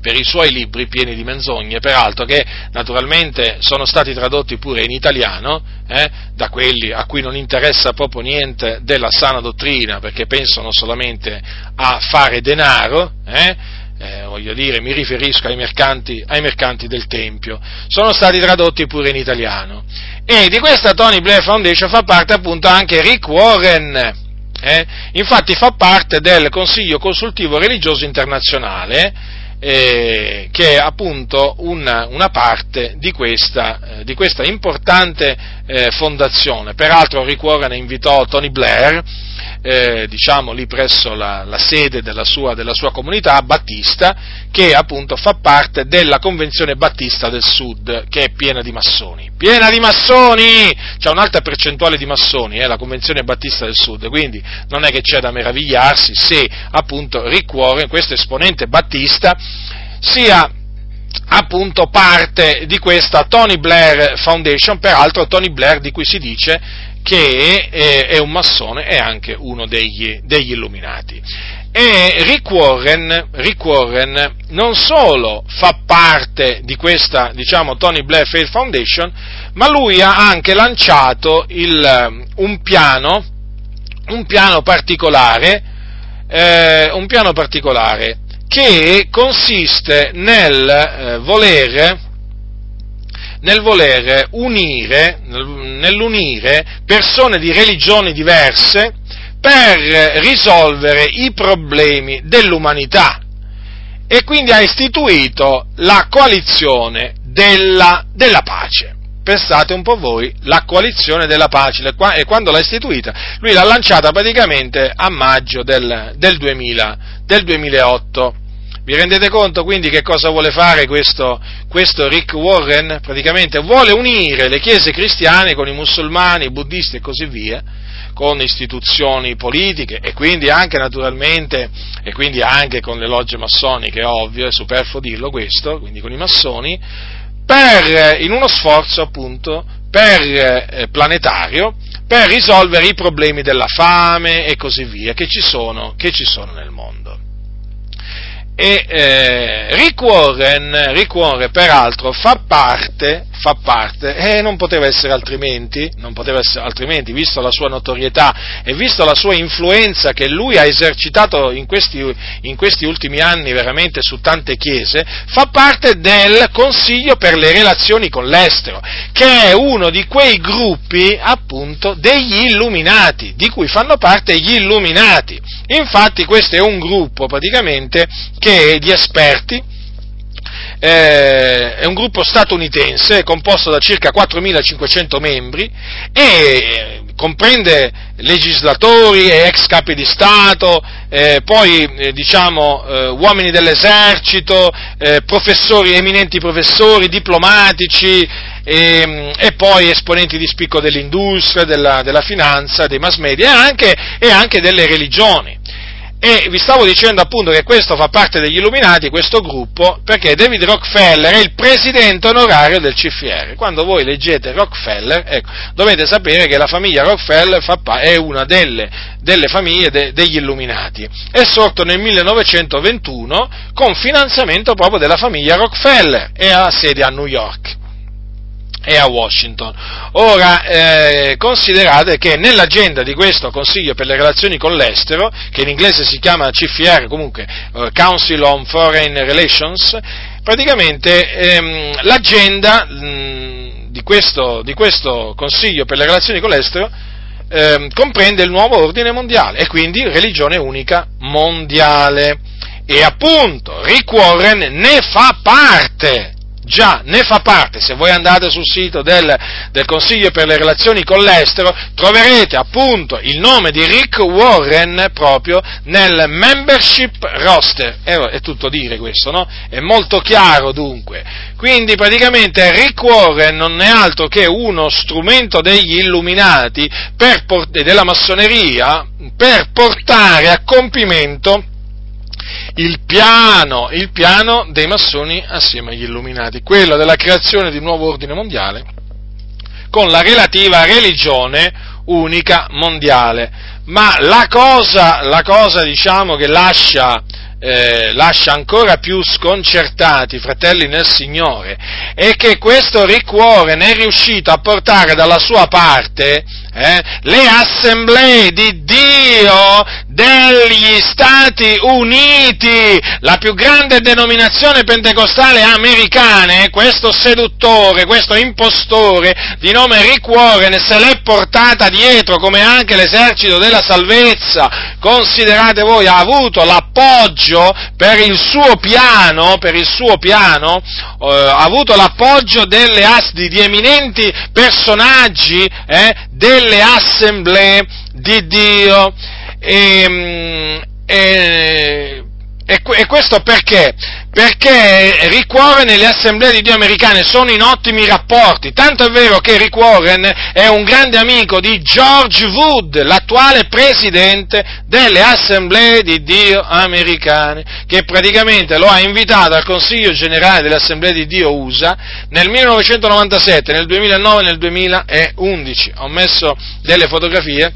per i suoi libri pieni di menzogne, peraltro, che naturalmente sono stati tradotti pure in italiano, eh, da quelli a cui non interessa proprio niente della sana dottrina, perché pensano solamente a fare denaro, eh, Eh, voglio dire, mi riferisco ai mercanti, ai mercanti del Tempio, sono stati tradotti pure in italiano. E di questa Tony Blair Foundation fa parte appunto anche Rick Warren, eh? Infatti fa parte del Consiglio Consultivo Religioso Internazionale, eh, che è appunto una, una parte di questa, eh, di questa importante eh, fondazione. Peraltro Rick Warren invitò Tony Blair eh, diciamo lì presso la, la sede della sua, della sua comunità battista, che appunto fa parte della Convenzione Battista del Sud, che è piena di massoni, piena di massoni, c'è un'alta percentuale di massoni, eh, la Convenzione Battista del Sud, quindi non è che c'è da meravigliarsi se appunto Rick Warren, questo esponente battista, sia appunto parte di questa Tony Blair Foundation, peraltro Tony Blair di cui si dice che è, è un massone e anche uno degli, degli illuminati. E Rick Warren, Rick Warren non solo fa parte di questa, diciamo, Tony Blair Faith Foundation, ma lui ha anche lanciato il, un piano, un piano particolare, eh, un piano particolare che consiste nel eh, voler, nel voler unire, nell'unire persone di religioni diverse per risolvere i problemi dell'umanità, e quindi ha istituito la coalizione della, della pace. Pensate un po' voi, la coalizione della pace, e quando l'ha istituita, lui l'ha lanciata praticamente a maggio del, del, duemila, del duemilaotto. Vi rendete conto quindi che cosa vuole fare questo, questo Rick Warren? Praticamente vuole unire le chiese cristiane con i musulmani, i buddisti e così via, con istituzioni politiche e quindi anche naturalmente, e quindi anche con le logge massoniche, è ovvio, è superfluo dirlo questo, quindi con i massoni, per, in uno sforzo appunto per, eh, planetario, per risolvere i problemi della fame e così via che ci sono, che ci sono nel mondo. E eh, Rick Warren, Rick Warren peraltro fa parte, fa parte, e eh, non poteva essere altrimenti, non poteva essere altrimenti, visto la sua notorietà e visto la sua influenza che lui ha esercitato in questi, in questi ultimi anni veramente su tante chiese, fa parte del Consiglio per le relazioni con l'estero, che è uno di quei gruppi appunto degli Illuminati, di cui fanno parte gli Illuminati. Infatti questo è un gruppo praticamente che è di esperti, eh, è un gruppo statunitense composto da circa quattromilacinquecento membri e comprende legislatori e ex capi di Stato, eh, poi eh, diciamo eh, uomini dell'esercito, eh, professori, eminenti professori, diplomatici e, e poi esponenti di spicco dell'industria, della, della finanza, dei mass media e anche, e anche delle religioni. E vi stavo dicendo appunto che questo fa parte degli Illuminati, questo gruppo, perché David Rockefeller è il presidente onorario del C F R. Quando voi leggete Rockefeller, ecco, dovete sapere che la famiglia Rockefeller fa pa- è una delle, delle famiglie de- degli Illuminati. È sorto nel millenovecentoventuno con finanziamento proprio della famiglia Rockefeller e ha sede a New York e a Washington. Ora, eh, considerate che nell'agenda di questo Consiglio per le relazioni con l'estero, che in inglese si chiama C F R, comunque eh, Council on Foreign Relations, praticamente ehm, l'agenda mh, di, questo, di questo Consiglio per le relazioni con l'estero ehm, comprende il nuovo ordine mondiale e quindi religione unica mondiale. E appunto Rick Warren ne fa parte. Già, ne fa parte. Se voi andate sul sito del, del Consiglio per le relazioni con l'estero, troverete appunto il nome di Rick Warren proprio nel membership roster. È, è tutto dire questo, no? È molto chiaro dunque. Quindi praticamente Rick Warren non è altro che uno strumento degli Illuminati per port- della massoneria per portare a compimento il piano, il piano dei massoni assieme agli Illuminati, quello della creazione di un nuovo ordine mondiale con la relativa religione unica mondiale. Ma la cosa, la cosa diciamo che lascia, eh, lascia ancora più sconcertati i fratelli nel Signore è che questo Rick Warren è riuscito a portare dalla sua parte Eh, le assemblee di Dio degli Stati Uniti, la più grande denominazione pentecostale americana. Questo seduttore, questo impostore di nome Rick Warren se l'è portata dietro, come anche l'esercito della salvezza. Considerate voi, ha avuto l'appoggio per il suo piano, per il suo piano, eh, ha avuto l'appoggio delle asdi di eminenti personaggi eh, delle assemblee di Dio, E, e, e questo perché? Perché Rick Warren e le Assemblee di Dio americane sono in ottimi rapporti, tanto è vero che Rick Warren è un grande amico di George Wood, l'attuale presidente delle Assemblee di Dio americane, che praticamente lo ha invitato al Consiglio Generale delle Assemblee di Dio U S A nel millenovecentonovantasette, nel duemilanove e nel duemilaundici. Ho messo delle fotografie,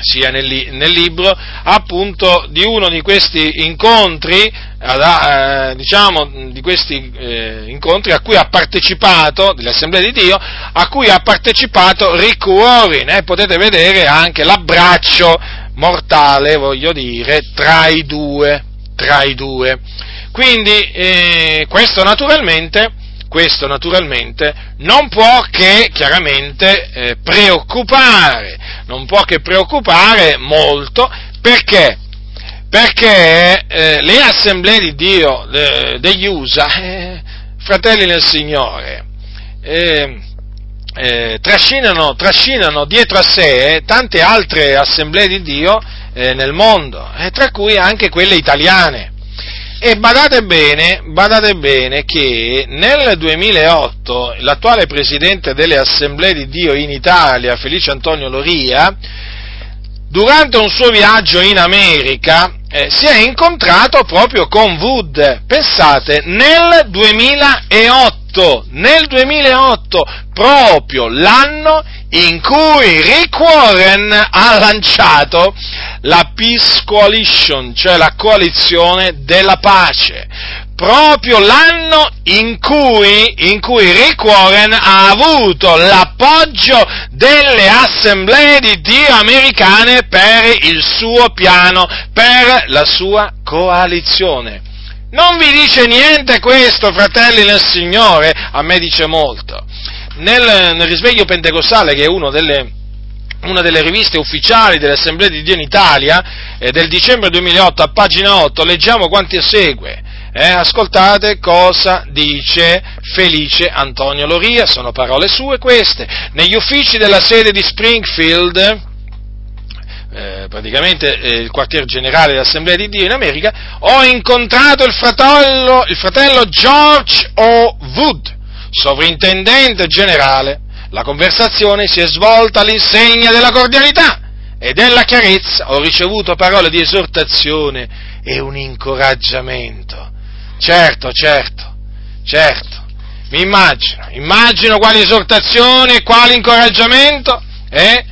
sia nel, li- nel libro, appunto, di uno di questi incontri, ad, eh, diciamo, di questi eh, incontri a cui ha partecipato, dell'Assemblea di Dio, a cui ha partecipato Rick Warren, eh, potete vedere anche l'abbraccio mortale, voglio dire, tra i due, tra i due. Quindi, eh, questo naturalmente, questo naturalmente non può che chiaramente eh, preoccupare, non può che preoccupare molto, perché? Perché eh, le Assemblee di Dio de, degli U S A, eh, fratelli nel Signore, eh, eh, trascinano, trascinano dietro a sé eh, tante altre Assemblee di Dio eh, nel mondo, eh, tra cui anche quelle italiane. E badate bene, badate bene che nel duemilaotto l'attuale presidente delle Assemblee di Dio in Italia, Felice Antonio Loria, durante un suo viaggio in America, eh, si è incontrato proprio con Wood, pensate, nel duemilaotto, nel duemilaotto, proprio l'anno in cui Rick Warren ha lanciato la Peace Coalition, cioè la coalizione della pace, proprio l'anno in cui, in cui Rick Warren ha avuto l'appoggio delle Assemblee di Dio americane per il suo piano, per la sua coalizione. Non vi dice niente questo, fratelli del Signore? A me dice molto. Nel, nel Risveglio Pentecostale, che è uno delle, una delle riviste ufficiali dell'Assemblea di Dio in Italia, eh, del dicembre duemilaotto, a pagina otto, leggiamo quanto segue. Eh, ascoltate cosa dice Felice Antonio Loria, sono parole sue queste. Negli uffici della sede di Springfield, eh, praticamente eh, il quartier generale dell'Assemblea di Dio in America, ho incontrato il fratello, il fratello George O. Wood, sovrintendente generale. La conversazione si è svolta all'insegna della cordialità e della chiarezza. Ho ricevuto parole di esortazione e un incoraggiamento. Certo, certo, certo. Mi immagino, immagino quali esortazioni e quali incoraggiamento, eh?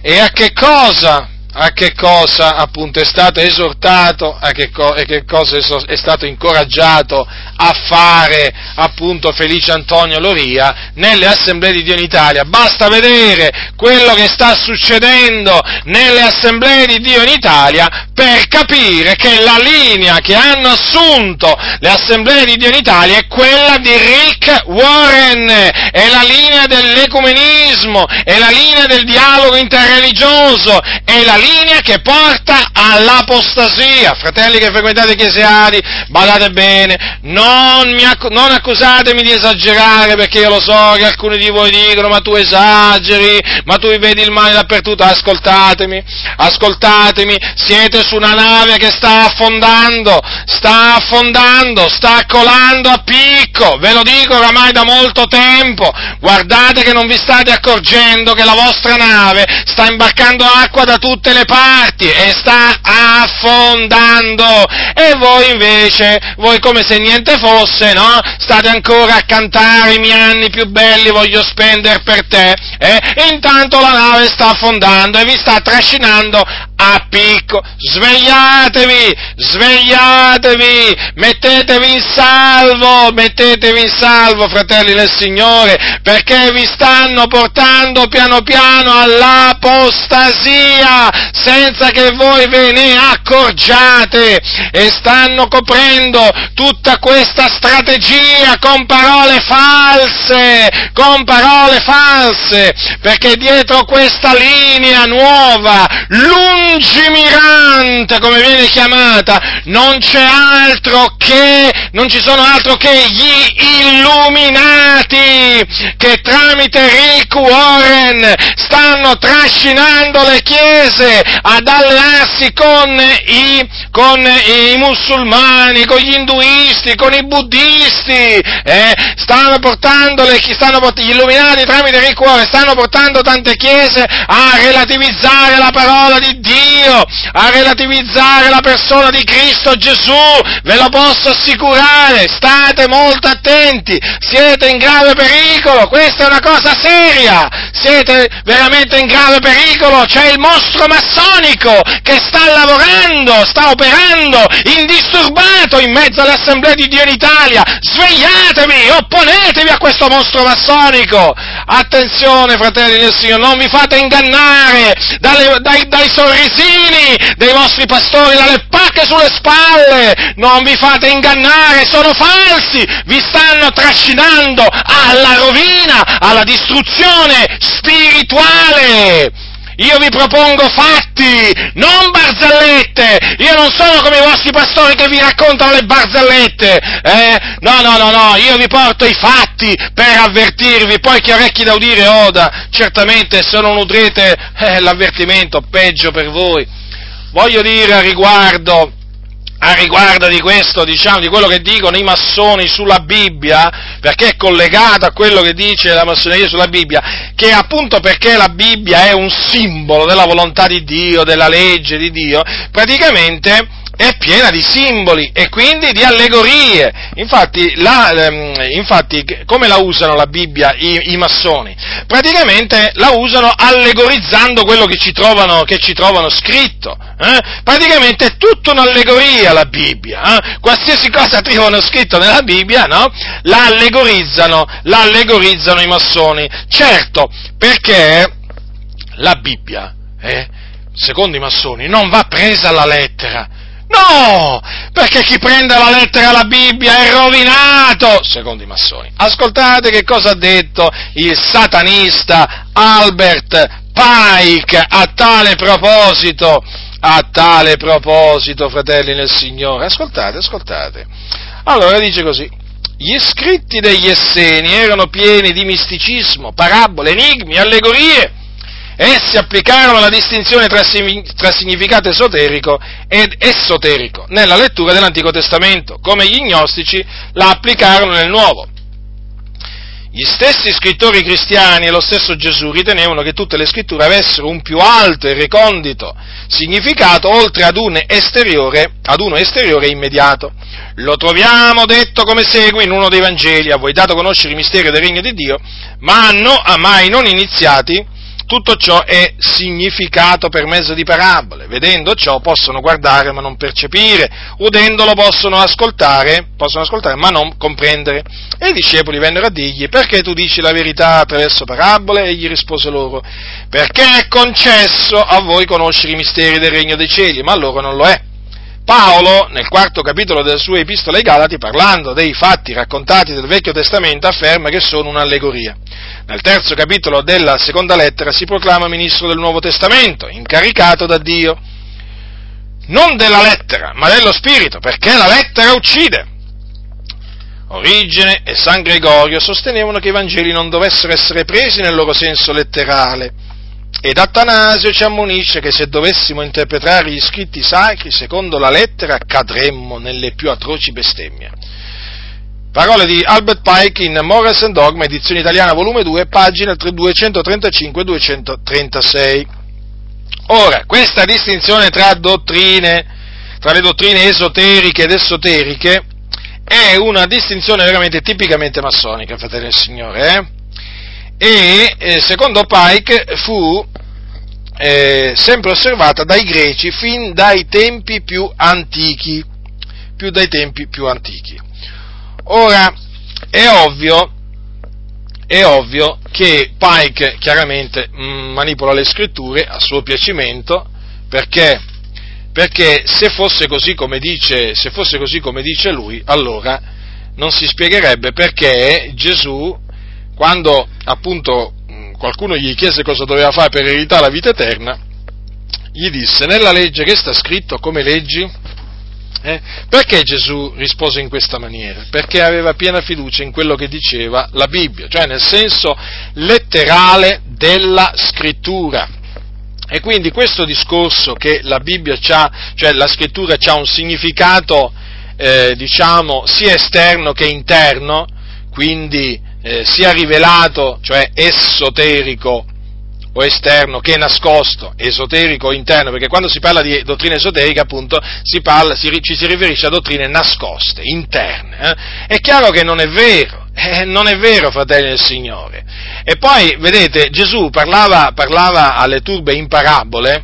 E a che cosa, a che cosa appunto è stato esortato, a che, co- e che cosa è, so- è stato incoraggiato a fare appunto Felice Antonio Loria nelle Assemblee di Dio in Italia. Basta vedere quello che sta succedendo nelle Assemblee di Dio in Italia per capire che la linea che hanno assunto le Assemblee di Dio in Italia è quella di Rick Warren, è la linea dell'ecumenismo, è la linea del dialogo interreligioso, è la linea che porta all'apostasia. Fratelli che frequentate chiese adi, badate bene, non, mi acc- non accusatemi di esagerare, perché io lo so che alcuni di voi dicono: ma tu esageri, ma tu vedi il male dappertutto. Ascoltatemi, ascoltatemi, siete su una nave che sta affondando, sta affondando, sta colando a picco, ve lo dico oramai da molto tempo. Guardate che non vi state accorgendo che la vostra nave sta imbarcando acqua da tutte le parti e sta affondando, e voi invece, voi come se niente fosse, no? State ancora a cantare: i miei anni più belli voglio spendere per te, eh? E intanto la nave sta affondando e vi sta trascinando a picco. Svegliatevi, svegliatevi, mettetevi in salvo, mettetevi in salvo, fratelli del Signore, perché vi stanno portando piano piano all'apostasia, senza che voi ve ne accorgiate, e stanno coprendo tutta questa strategia con parole false, con parole false, perché dietro questa linea nuova, lunga, lungimirante, come viene chiamata, non c'è altro che, non ci sono altro che gli illuminati che tramite Rick Warren stanno trascinando le chiese ad allearsi con i, con i musulmani, con gli induisti, con i buddisti, eh? stanno portando le chiese, stanno port- gli illuminati tramite Rick Warren stanno portando tante chiese a relativizzare la parola di Dio, a relativizzare la persona di Cristo Gesù. Ve lo posso assicurare, state molto attenti, siete in grave pericolo, questa è una cosa seria, siete veramente in grave pericolo, c'è il mostro massonico che sta lavorando, sta operando indisturbato in mezzo all'Assemblea di Dio in Italia. Svegliatevi, opponetevi a questo mostro massonico. Attenzione, fratelli del Signore, non vi fate ingannare dalle, dai, dai sorrisini dei vostri pastori, dalle pacche sulle spalle, non vi fate ingannare, sono falsi, vi stanno trascinando alla rovina, alla distruzione spirituale. Io vi propongo fatti, non barzellette. Io non sono come i vostri pastori che vi raccontano le barzellette, eh? No, no, no, no, io vi porto i fatti per avvertirvi, poi che orecchi da udire oda. Certamente se non udrete eh, l'avvertimento, peggio per voi. Voglio dire a riguardo, a riguardo di questo, diciamo, di quello che dicono i massoni sulla Bibbia, perché è collegato a quello che dice la massoneria sulla Bibbia, che appunto perché la Bibbia è un simbolo della volontà di Dio, della legge di Dio, praticamente è piena di simboli e quindi di allegorie. Infatti, la, ehm, infatti come la usano la Bibbia i, i massoni? Praticamente la usano allegorizzando quello che ci trovano, che ci trovano scritto. Eh? Praticamente è tutta un'allegoria la Bibbia. Eh? Qualsiasi cosa trovano scritto nella Bibbia, no? La allegorizzano, la allegorizzano i massoni. Certo, perché la Bibbia, eh, secondo i massoni, non va presa alla lettera. No, perché chi prende alla lettera la Bibbia è rovinato, secondo i massoni. Ascoltate che cosa ha detto il satanista Albert Pike a tale proposito, a tale proposito, fratelli nel Signore. Ascoltate, ascoltate. Allora dice così: gli scritti degli Esseni erano pieni di misticismo, parabole, enigmi, allegorie. Essi applicarono la distinzione tra, tra significato esoterico ed esoterico nella lettura dell'Antico Testamento, come gli gnostici la applicarono nel Nuovo. Gli stessi scrittori cristiani e lo stesso Gesù ritenevano che tutte le scritture avessero un più alto e recondito significato, oltre ad un esteriore, ad uno esteriore immediato. Lo troviamo detto come segue in uno dei Vangeli: a voi dato conoscere i misteri del Regno di Dio, ma no, a mai non iniziati. Tutto ciò è significato per mezzo di parabole. Vedendo ciò possono guardare ma non percepire, udendolo possono ascoltare, possono ascoltare ma non comprendere. E i discepoli vennero a dirgli: perché tu dici la verità attraverso parabole? E gli rispose loro: perché è concesso a voi conoscere i misteri del Regno dei Cieli, ma a loro non lo è. Paolo, nel quarto capitolo della sua epistola ai Galati, parlando dei fatti raccontati del Vecchio Testamento, afferma che sono un'allegoria. Nel terzo capitolo della seconda lettera si proclama ministro del Nuovo Testamento, incaricato da Dio, non della lettera, ma dello Spirito, perché la lettera uccide. Origene e San Gregorio sostenevano che i Vangeli non dovessero essere presi nel loro senso letterale. Ed Attanasio ci ammonisce che se dovessimo interpretare gli scritti sacri secondo la lettera cadremmo nelle più atroci bestemmie. Parole di Albert Pike in Morals and Dogma, edizione italiana, volume due, pagina duecentotrentacinque duecentotrentasei. Ora, questa distinzione tra dottrine, tra le dottrine esoteriche ed esoteriche, è una distinzione veramente tipicamente massonica, fratelli del Signore, eh? E eh, secondo Pike fu eh, sempre osservata dai greci fin dai tempi più antichi, più dai tempi più antichi. Ora è ovvio, è ovvio che Pike chiaramente mh, manipola le scritture a suo piacimento, perché perché se fosse così come dice, se fosse così come dice lui, allora non si spiegherebbe perché Gesù, quando appunto qualcuno gli chiese cosa doveva fare per ereditare la vita eterna, gli disse: nella legge che sta scritto come leggi? Eh? Perché Gesù rispose in questa maniera? Perché aveva piena fiducia in quello che diceva la Bibbia, cioè nel senso letterale della scrittura. E quindi questo discorso che la Bibbia c'ha, cioè la scrittura c'ha un significato eh, diciamo sia esterno che interno, quindi eh, sia rivelato, cioè esoterico o esterno, che è nascosto, esoterico o interno, perché quando si parla di dottrina esoterica, appunto, si parla, si, ci si riferisce a dottrine nascoste, interne. Eh? È chiaro che non è vero, eh, non è vero, fratelli del Signore. E poi, vedete, Gesù parlava, parlava alle turbe in parabole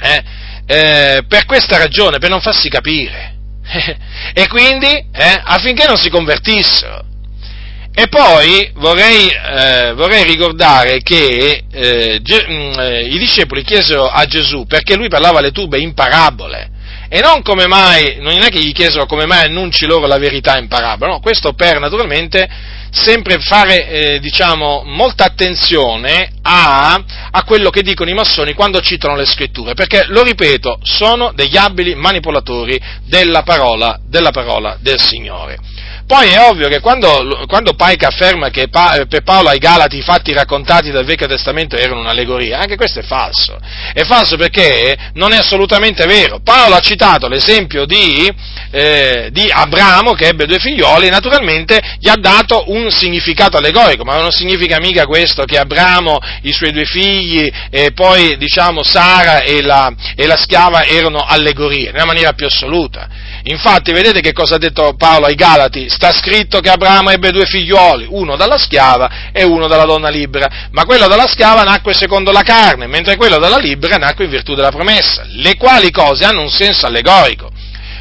eh, eh, per questa ragione, per non farsi capire, e quindi eh, affinché non si convertissero. E poi vorrei, eh, vorrei ricordare che eh, ge- mh, i discepoli chiesero a Gesù perché lui parlava alle turbe in parabole, e non come mai, non è che gli chiesero come mai annunci loro la verità in parabola, no, questo per naturalmente sempre fare eh, diciamo molta attenzione a, a quello che dicono i massoni quando citano le scritture, perché, lo ripeto, sono degli abili manipolatori della parola, della parola del Signore. Poi è ovvio che quando, quando Pike afferma che pa, per Paolo ai Galati i fatti raccontati dal Vecchio Testamento erano un'allegoria, anche questo è falso. È falso perché non è assolutamente vero. Paolo ha citato l'esempio di, eh, di Abramo che ebbe due figlioli e naturalmente gli ha dato un significato allegorico, ma non significa mica questo che Abramo, i suoi due figli e poi diciamo Sara e la, e la schiava erano allegorie, nella maniera più assoluta. Infatti vedete che cosa ha detto Paolo ai Galati? Sta scritto che Abramo ebbe due figlioli, uno dalla schiava e uno dalla donna libera, ma quello dalla schiava nacque secondo la carne, mentre quello dalla libera nacque in virtù della promessa, le quali cose hanno un senso allegorico,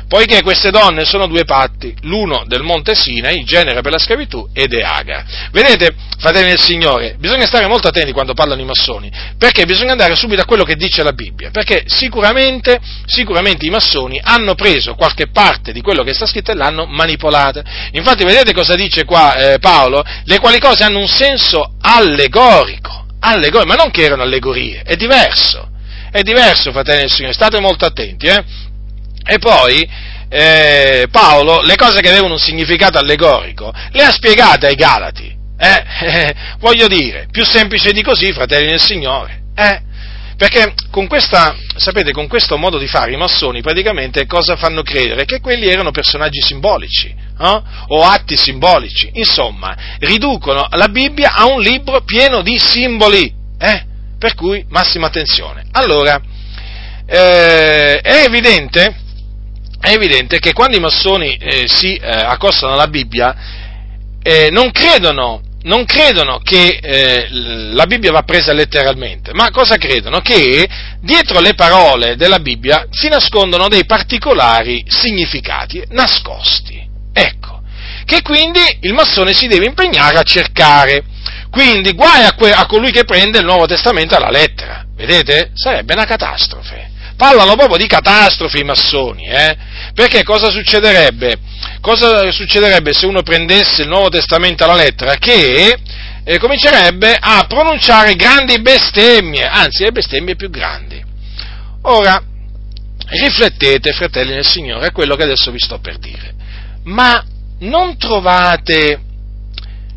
poiché queste donne sono due patti, l'uno del monte Sinai, genere per la schiavitù, ed è Agar. Vedete, fratelli del Signore, bisogna stare molto attenti quando parlano i massoni, perché bisogna andare subito a quello che dice la Bibbia, perché sicuramente, sicuramente i massoni hanno preso qualche parte di quello che sta scritto e l'hanno manipolata. Infatti vedete cosa dice qua eh, Paolo? Le quali cose hanno un senso allegorico, allegorico, ma non che erano allegorie, è diverso, è diverso, fratelli del Signore, state molto attenti, eh? E poi eh, Paolo le cose che avevano un significato allegorico le ha spiegate ai Galati, eh, eh, voglio dire, più semplice di così, fratelli del Signore, eh, perché con questa, sapete, con questo modo di fare i massoni praticamente cosa fanno credere? Che quelli erano personaggi simbolici, eh? O atti simbolici, insomma, riducono la Bibbia a un libro pieno di simboli, eh? Per cui massima attenzione. Allora, eh, è evidente... È evidente che quando i massoni eh, si eh, accostano alla Bibbia eh, non credono, non credono che eh, la Bibbia va presa letteralmente, ma cosa credono? Che dietro le parole della Bibbia si nascondono dei particolari significati nascosti, ecco, che quindi il massone si deve impegnare a cercare. Quindi guai a, que- a colui che prende il Nuovo Testamento alla lettera, vedete? Sarebbe una catastrofe. Parlano proprio di catastrofi i massoni, eh? Perché cosa succederebbe? Cosa succederebbe se uno prendesse il Nuovo Testamento alla lettera? Che eh, comincerebbe a pronunciare grandi bestemmie, anzi le bestemmie più grandi. Ora, riflettete, fratelli del Signore, a quello che adesso vi sto per dire, ma non trovate,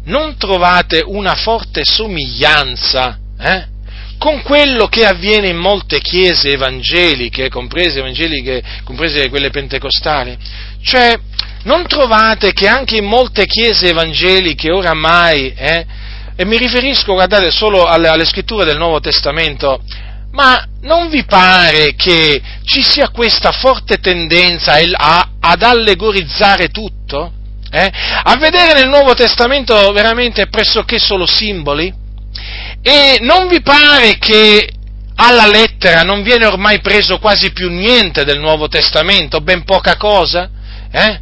non trovate una forte somiglianza, eh? con quello che avviene in molte chiese evangeliche, comprese evangeliche, comprese quelle pentecostali? Cioè, non trovate che anche in molte chiese evangeliche oramai, eh, e mi riferisco, guardate, solo alle, alle scritture del Nuovo Testamento, ma non vi pare che ci sia questa forte tendenza a, ad allegorizzare tutto? Eh? A vedere nel Nuovo Testamento veramente pressoché solo simboli? E non vi pare che alla lettera non viene ormai preso quasi più niente del Nuovo Testamento, ben poca cosa? Eh?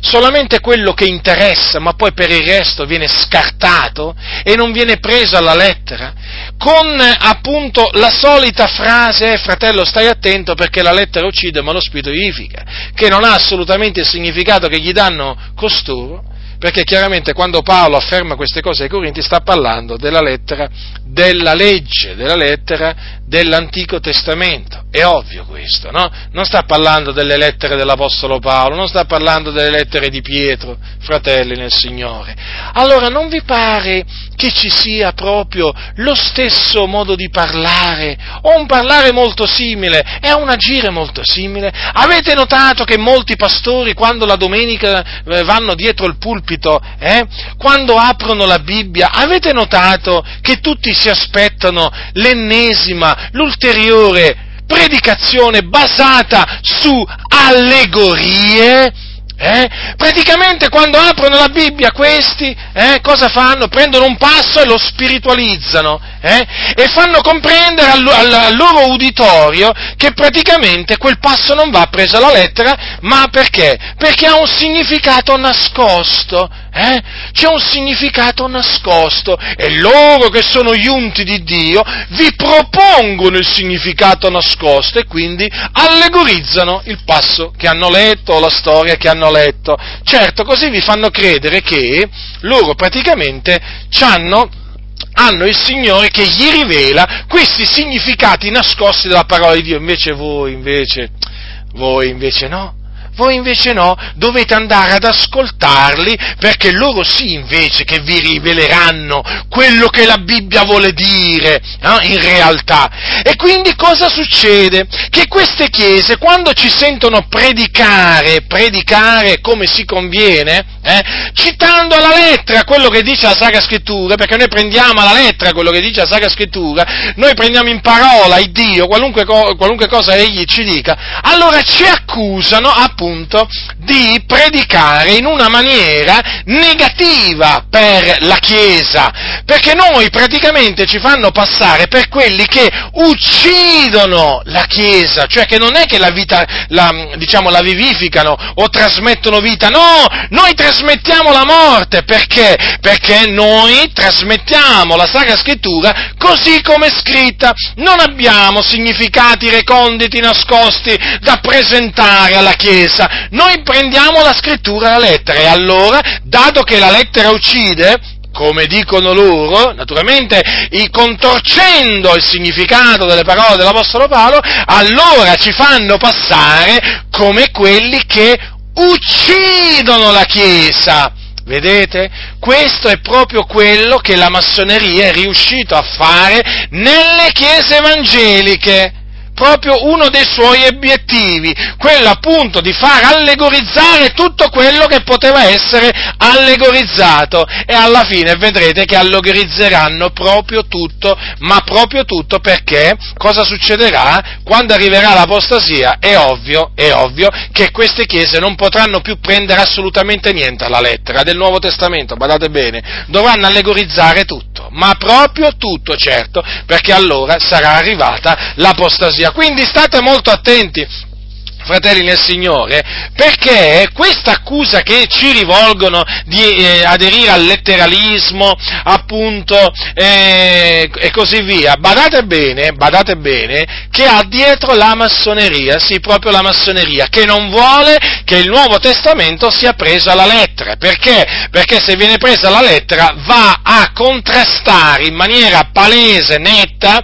Solamente quello che interessa, ma poi per il resto viene scartato e non viene preso alla lettera, con appunto la solita frase, eh, fratello stai attento perché la lettera uccide ma lo spirito vivifica, che non ha assolutamente il significato che gli danno costoro, perché chiaramente quando Paolo afferma queste cose ai Corinti sta parlando della lettera della legge, della lettera dell'Antico Testamento, è ovvio questo, no? Non sta parlando delle lettere dell'Apostolo Paolo, non sta parlando delle lettere di Pietro, fratelli nel Signore. Allora non vi pare che ci sia proprio lo stesso modo di parlare, o un parlare molto simile, è un agire molto simile? Avete notato che molti pastori quando la domenica vanno dietro il pulpito, eh, quando aprono la Bibbia, avete notato che tutti si aspettano l'ennesima, l'ulteriore predicazione basata su allegorie? Eh? Praticamente quando aprono la Bibbia questi, eh, cosa fanno? Prendono un passo e lo spiritualizzano, eh? E fanno comprendere al, al, al loro uditorio che praticamente quel passo non va preso alla lettera, ma perché? Perché ha un significato nascosto, eh? C'è un significato nascosto e loro che sono gli unti di Dio vi propongono il significato nascosto e quindi allegorizzano il passo che hanno letto o la storia che hanno letto. Certo, così vi fanno credere che loro praticamente c'hanno, hanno il Signore che gli rivela questi significati nascosti della parola di Dio, invece voi invece, voi invece no. Voi invece no, dovete andare ad ascoltarli perché loro sì invece che vi riveleranno quello che la Bibbia vuole dire, eh, in realtà. E quindi cosa succede? Che queste chiese quando ci sentono predicare, predicare come si conviene, eh, citando alla lettera quello che dice la Sacra Scrittura, perché noi prendiamo alla lettera quello che dice la Sacra Scrittura, noi prendiamo in parola il Dio, qualunque, co- qualunque cosa Egli ci dica, allora ci accusano a appunto di predicare in una maniera negativa per la Chiesa, perché noi praticamente ci fanno passare per quelli che uccidono la Chiesa, cioè che non è che la vita, la, diciamo, la vivificano o trasmettono vita, no, noi trasmettiamo la morte, perché? Perché noi trasmettiamo la Sacra Scrittura così come è scritta, non abbiamo significati reconditi nascosti da presentare alla Chiesa. Noi prendiamo la scrittura, la lettera, e allora, dato che la lettera uccide, come dicono loro, naturalmente contorcendo il significato delle parole dell'Apostolo Paolo, allora ci fanno passare come quelli che uccidono la Chiesa. Vedete? Questo è proprio quello che la massoneria è riuscita a fare nelle chiese evangeliche. Proprio uno dei suoi obiettivi, quello appunto di far allegorizzare tutto quello che poteva essere allegorizzato, e alla fine vedrete che allegorizzeranno proprio tutto, ma proprio tutto, perché cosa succederà? Quando arriverà l'apostasia è ovvio, è ovvio che queste chiese non potranno più prendere assolutamente niente alla lettera del Nuovo Testamento, badate bene, dovranno allegorizzare tutto, ma proprio tutto, certo, perché allora sarà arrivata l'apostasia. Quindi state molto attenti, fratelli nel Signore, perché questa accusa che ci rivolgono di eh, aderire al letteralismo, appunto, eh, e così via, badate bene, badate bene, che ha dietro la massoneria, sì, proprio la massoneria, che non vuole che il Nuovo Testamento sia preso alla lettera, perché? Perché se viene preso alla lettera va a contrastare in maniera palese, netta,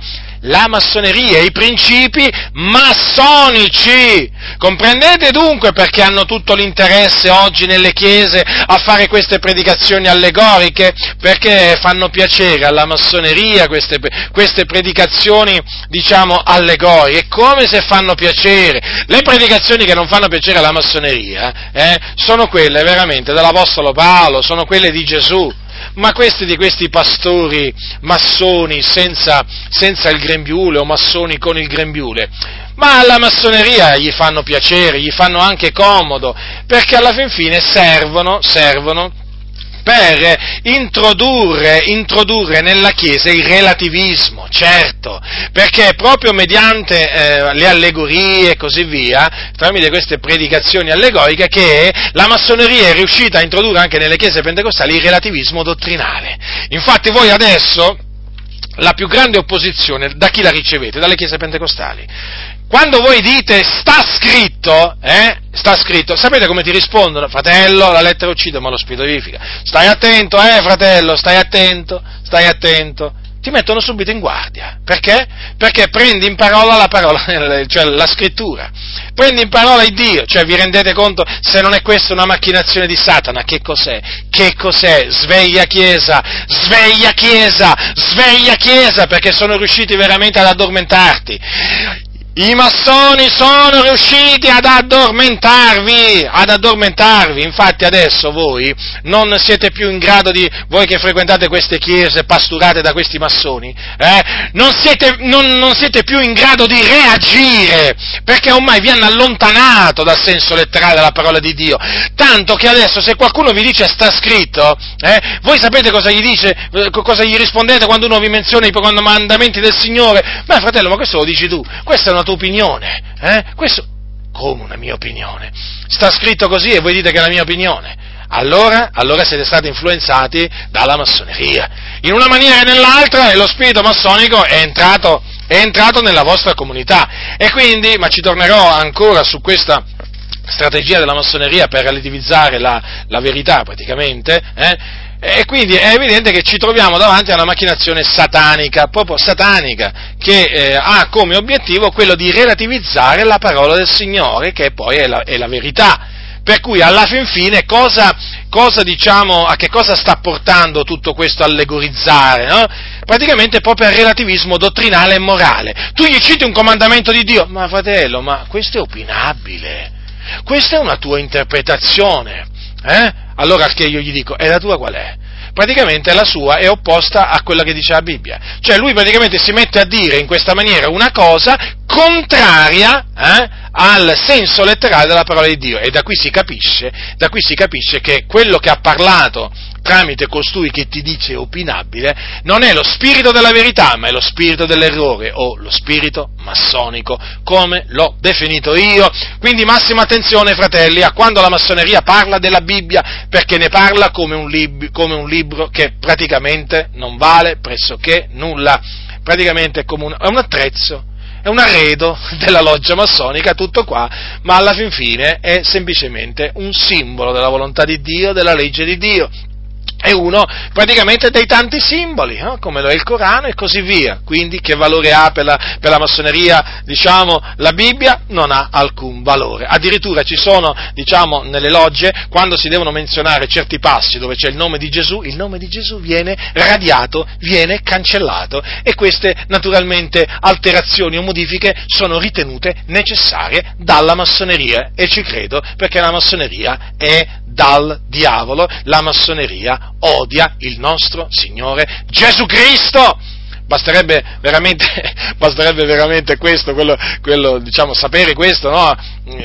la massoneria, i principi massonici, comprendete dunque perché hanno tutto l'interesse oggi nelle chiese a fare queste predicazioni allegoriche, perché fanno piacere alla massoneria queste, queste predicazioni, diciamo, allegoriche, come se fanno piacere. Le predicazioni che non fanno piacere alla massoneria, eh, sono quelle veramente dell'Apostolo Paolo, sono quelle di Gesù. Ma questi di questi pastori massoni senza, senza il grembiule o massoni con il grembiule, ma alla massoneria gli fanno piacere, gli fanno anche comodo, perché alla fin fine servono, servono per introdurre, introdurre nella Chiesa il relativismo, certo, perché proprio mediante eh, le allegorie e così via, tramite queste predicazioni allegoriche, che la massoneria è riuscita a introdurre anche nelle Chiese pentecostali il relativismo dottrinale. Infatti voi adesso la più grande opposizione da chi la ricevete? Dalle Chiese pentecostali. Quando voi dite sta scritto, eh, sta scritto, sapete come ti rispondono? Fratello, la lettera uccide, ma lo spirito vivifica. Stai attento, eh, fratello, stai attento, stai attento. Ti mettono subito in guardia. Perché? Perché prendi in parola la parola, cioè la scrittura. Prendi in parola il Dio, cioè vi rendete conto se non è questa una macchinazione di Satana, che cos'è? Che cos'è? Sveglia Chiesa, sveglia Chiesa, sveglia Chiesa, perché sono riusciti veramente ad addormentarti. I massoni sono riusciti ad addormentarvi, ad addormentarvi, infatti adesso voi non siete più in grado di, voi che frequentate queste chiese pasturate da questi massoni, eh, non siete, non, non siete più in grado di reagire, perché ormai vi hanno allontanato dal senso letterale della parola di Dio, tanto che adesso se qualcuno vi dice sta scritto, eh, voi sapete cosa gli dice, cosa gli rispondete quando uno vi menziona i comandamenti del Signore? Beh fratello, ma questo lo dici tu, questa è una tua opinione, eh? Questo come una mia opinione? Sta scritto così e voi dite che è la mia opinione. Allora, allora siete stati influenzati dalla massoneria. In una maniera e nell'altra lo spirito massonico è entrato, è entrato nella vostra comunità. E quindi, ma ci tornerò ancora su questa strategia della massoneria per relativizzare la, la verità praticamente, eh? E quindi è evidente che ci troviamo davanti a una macchinazione satanica, proprio satanica, che eh, ha come obiettivo quello di relativizzare la parola del Signore, che poi è la, è la verità. Per cui alla fin fine cosa, cosa diciamo, a che cosa sta portando tutto questo allegorizzare, no? Praticamente proprio al relativismo dottrinale e morale. Tu gli citi un comandamento di Dio, ma fratello, ma questo è opinabile, questa è una tua interpretazione, eh? Allora che io gli dico, e la tua qual è? Praticamente la sua è opposta a quella che dice la Bibbia. Cioè lui praticamente si mette a dire in questa maniera una cosa contraria, eh, al senso letterale della parola di Dio. E da qui si capisce, da qui si capisce che quello che ha parlato tramite costui che ti dice opinabile non è lo spirito della verità, ma è lo spirito dell'errore o lo spirito massonico, come l'ho definito io. Quindi massima attenzione, fratelli, a quando la massoneria parla della Bibbia, perché ne parla come un, lib- come un libro che praticamente non vale pressoché nulla, praticamente è come un, è un attrezzo, è un arredo della loggia massonica, tutto qua, ma alla fin fine è semplicemente un simbolo della volontà di Dio, della legge di Dio. È uno praticamente dei tanti simboli, no? Come lo è il Corano e così via. Quindi che valore ha per la, per la massoneria, diciamo, la Bibbia? Non ha alcun valore. Addirittura ci sono, diciamo, nelle logge, quando si devono menzionare certi passi dove c'è il nome di Gesù, il nome di Gesù viene radiato, viene cancellato, e queste naturalmente alterazioni o modifiche sono ritenute necessarie dalla massoneria, e ci credo, perché la massoneria è dal diavolo, la massoneria odia il nostro Signore Gesù Cristo. Basterebbe veramente, basterebbe veramente questo, quello, quello, diciamo, sapere questo, no?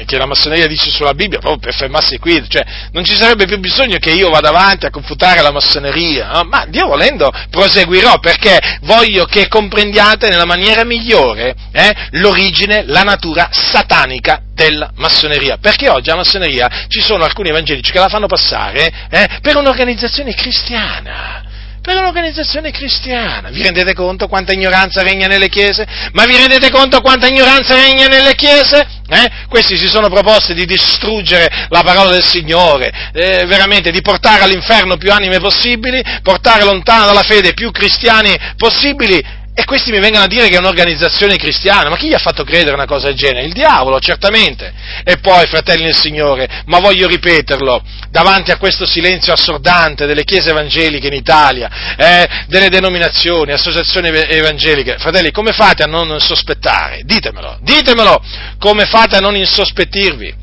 Che la massoneria dice sulla Bibbia, proprio per fermarsi qui, cioè non ci sarebbe più bisogno che io vada avanti a confutare la massoneria, no? Ma Dio volendo proseguirò, perché voglio che comprendiate nella maniera migliore, eh, l'origine, la natura satanica della massoneria, perché oggi alla massoneria ci sono alcuni evangelici che la fanno passare, eh, per un'organizzazione cristiana, per un'organizzazione cristiana. Vi rendete conto quanta ignoranza regna nelle chiese? Ma vi rendete conto quanta ignoranza regna nelle chiese? Eh? Questi si sono proposti di distruggere la parola del Signore, eh, veramente di portare all'inferno più anime possibili, portare lontano dalla fede più cristiani possibili. E questi mi vengono a dire che è un'organizzazione cristiana, ma chi gli ha fatto credere una cosa del genere? Il diavolo, certamente. E poi, fratelli del Signore, ma voglio ripeterlo, davanti a questo silenzio assordante delle chiese evangeliche in Italia, eh, delle denominazioni, associazioni evangeliche, fratelli, come fate a non sospettare? Ditemelo, ditemelo, come fate a non insospettirvi?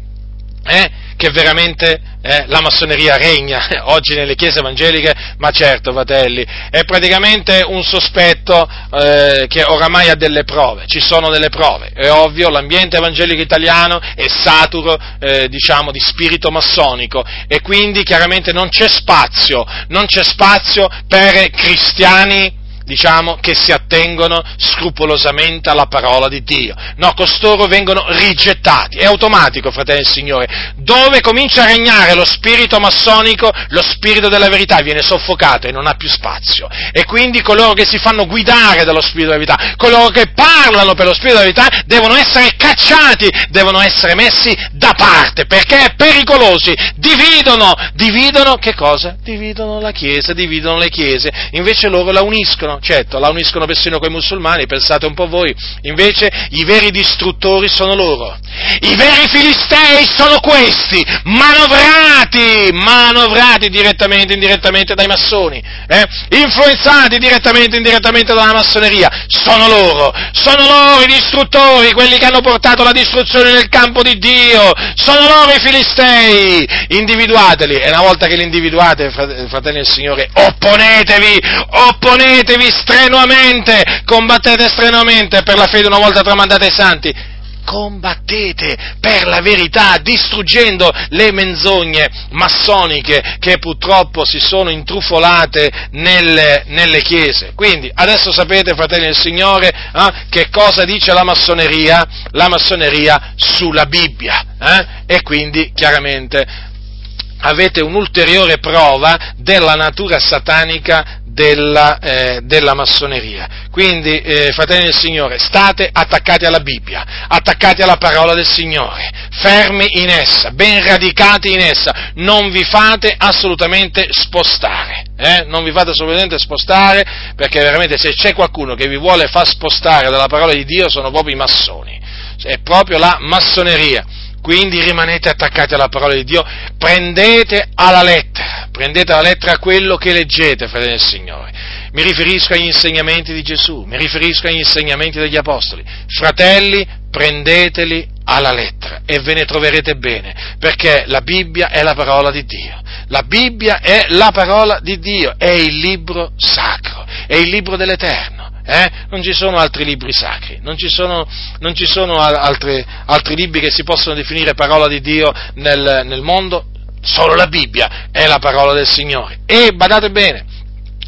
Eh? Che veramente eh, la massoneria regna eh, oggi nelle chiese evangeliche, ma certo, fratelli, è praticamente un sospetto eh, che oramai ha delle prove, ci sono delle prove, è ovvio, l'ambiente evangelico italiano è saturo, eh, diciamo, di spirito massonico, e quindi chiaramente non c'è spazio, non c'è spazio per cristiani diciamo, che si attengono scrupolosamente alla parola di Dio. No, costoro vengono rigettati. È automatico, fratelli del Signore. Dove comincia a regnare lo spirito massonico, lo spirito della verità viene soffocato e non ha più spazio. E quindi coloro che si fanno guidare dallo spirito della verità, coloro che parlano per lo spirito della verità, devono essere cacciati, devono essere messi da parte, perché pericolosi, dividono, dividono che cosa? Dividono la Chiesa, dividono le Chiese, invece loro la uniscono, certo, la uniscono persino coi musulmani, pensate un po' voi, invece i veri distruttori sono loro, i veri filistei sono questi, manovrati, manovrati direttamente, indirettamente dai massoni, eh? influenzati direttamente, indirettamente dalla massoneria, sono loro, sono loro i distruttori, quelli che hanno portato la distruzione nel campo di Dio, sono loro i filistei, individuateli, e una volta che li individuate, fratelli del Signore, opponetevi, opponetevi strenuamente, combattete strenuamente per la fede una volta tramandata ai santi, combattete per la verità, distruggendo le menzogne massoniche che purtroppo si sono intrufolate nelle, nelle chiese. Quindi, adesso sapete, fratelli del Signore, eh, che cosa dice la massoneria, la massoneria sulla Bibbia, eh? E quindi, chiaramente, avete un'ulteriore prova della natura satanica della, eh, della massoneria. Quindi, eh, fratelli del Signore, state attaccati alla Bibbia, attaccati alla parola del Signore, fermi in essa, ben radicati in essa, non vi fate assolutamente spostare, eh? non vi fate assolutamente spostare, perché veramente se c'è qualcuno che vi vuole far spostare dalla parola di Dio sono proprio i massoni, è proprio la massoneria. Quindi rimanete attaccati alla parola di Dio, prendete alla lettera, prendete alla lettera quello che leggete, fratelli del Signore. Mi riferisco agli insegnamenti di Gesù, mi riferisco agli insegnamenti degli Apostoli. Fratelli, prendeteli alla lettera e ve ne troverete bene, perché la Bibbia è la parola di Dio. La Bibbia è la parola di Dio, è il libro sacro, è il libro dell'Eterno. Eh? Non ci sono altri libri sacri, non ci sono, non ci sono altri, altri libri che si possono definire parola di Dio nel, nel mondo, solo la Bibbia è la parola del Signore. E badate bene,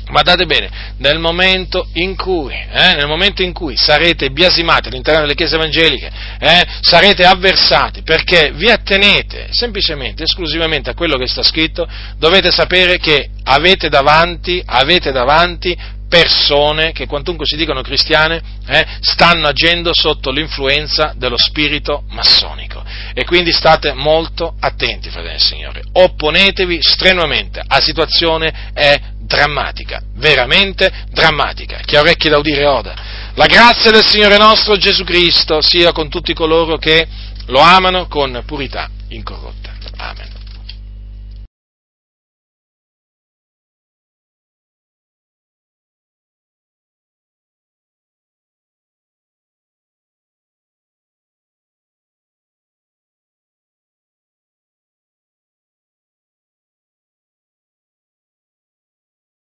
badate bene, nel momento in cui, eh, nel momento in cui sarete biasimati all'interno delle chiese evangeliche, eh, sarete avversati perché vi attenete semplicemente, esclusivamente a quello che sta scritto, dovete sapere che avete davanti, avete davanti persone che quantunque si dicano cristiane, eh, stanno agendo sotto l'influenza dello spirito massonico, e quindi state molto attenti, fratelli del Signore, opponetevi strenuamente, la situazione è drammatica, veramente drammatica, chi ha orecchi da udire oda. La grazia del Signore nostro Gesù Cristo sia con tutti coloro che lo amano con purità incorrotta. Amen.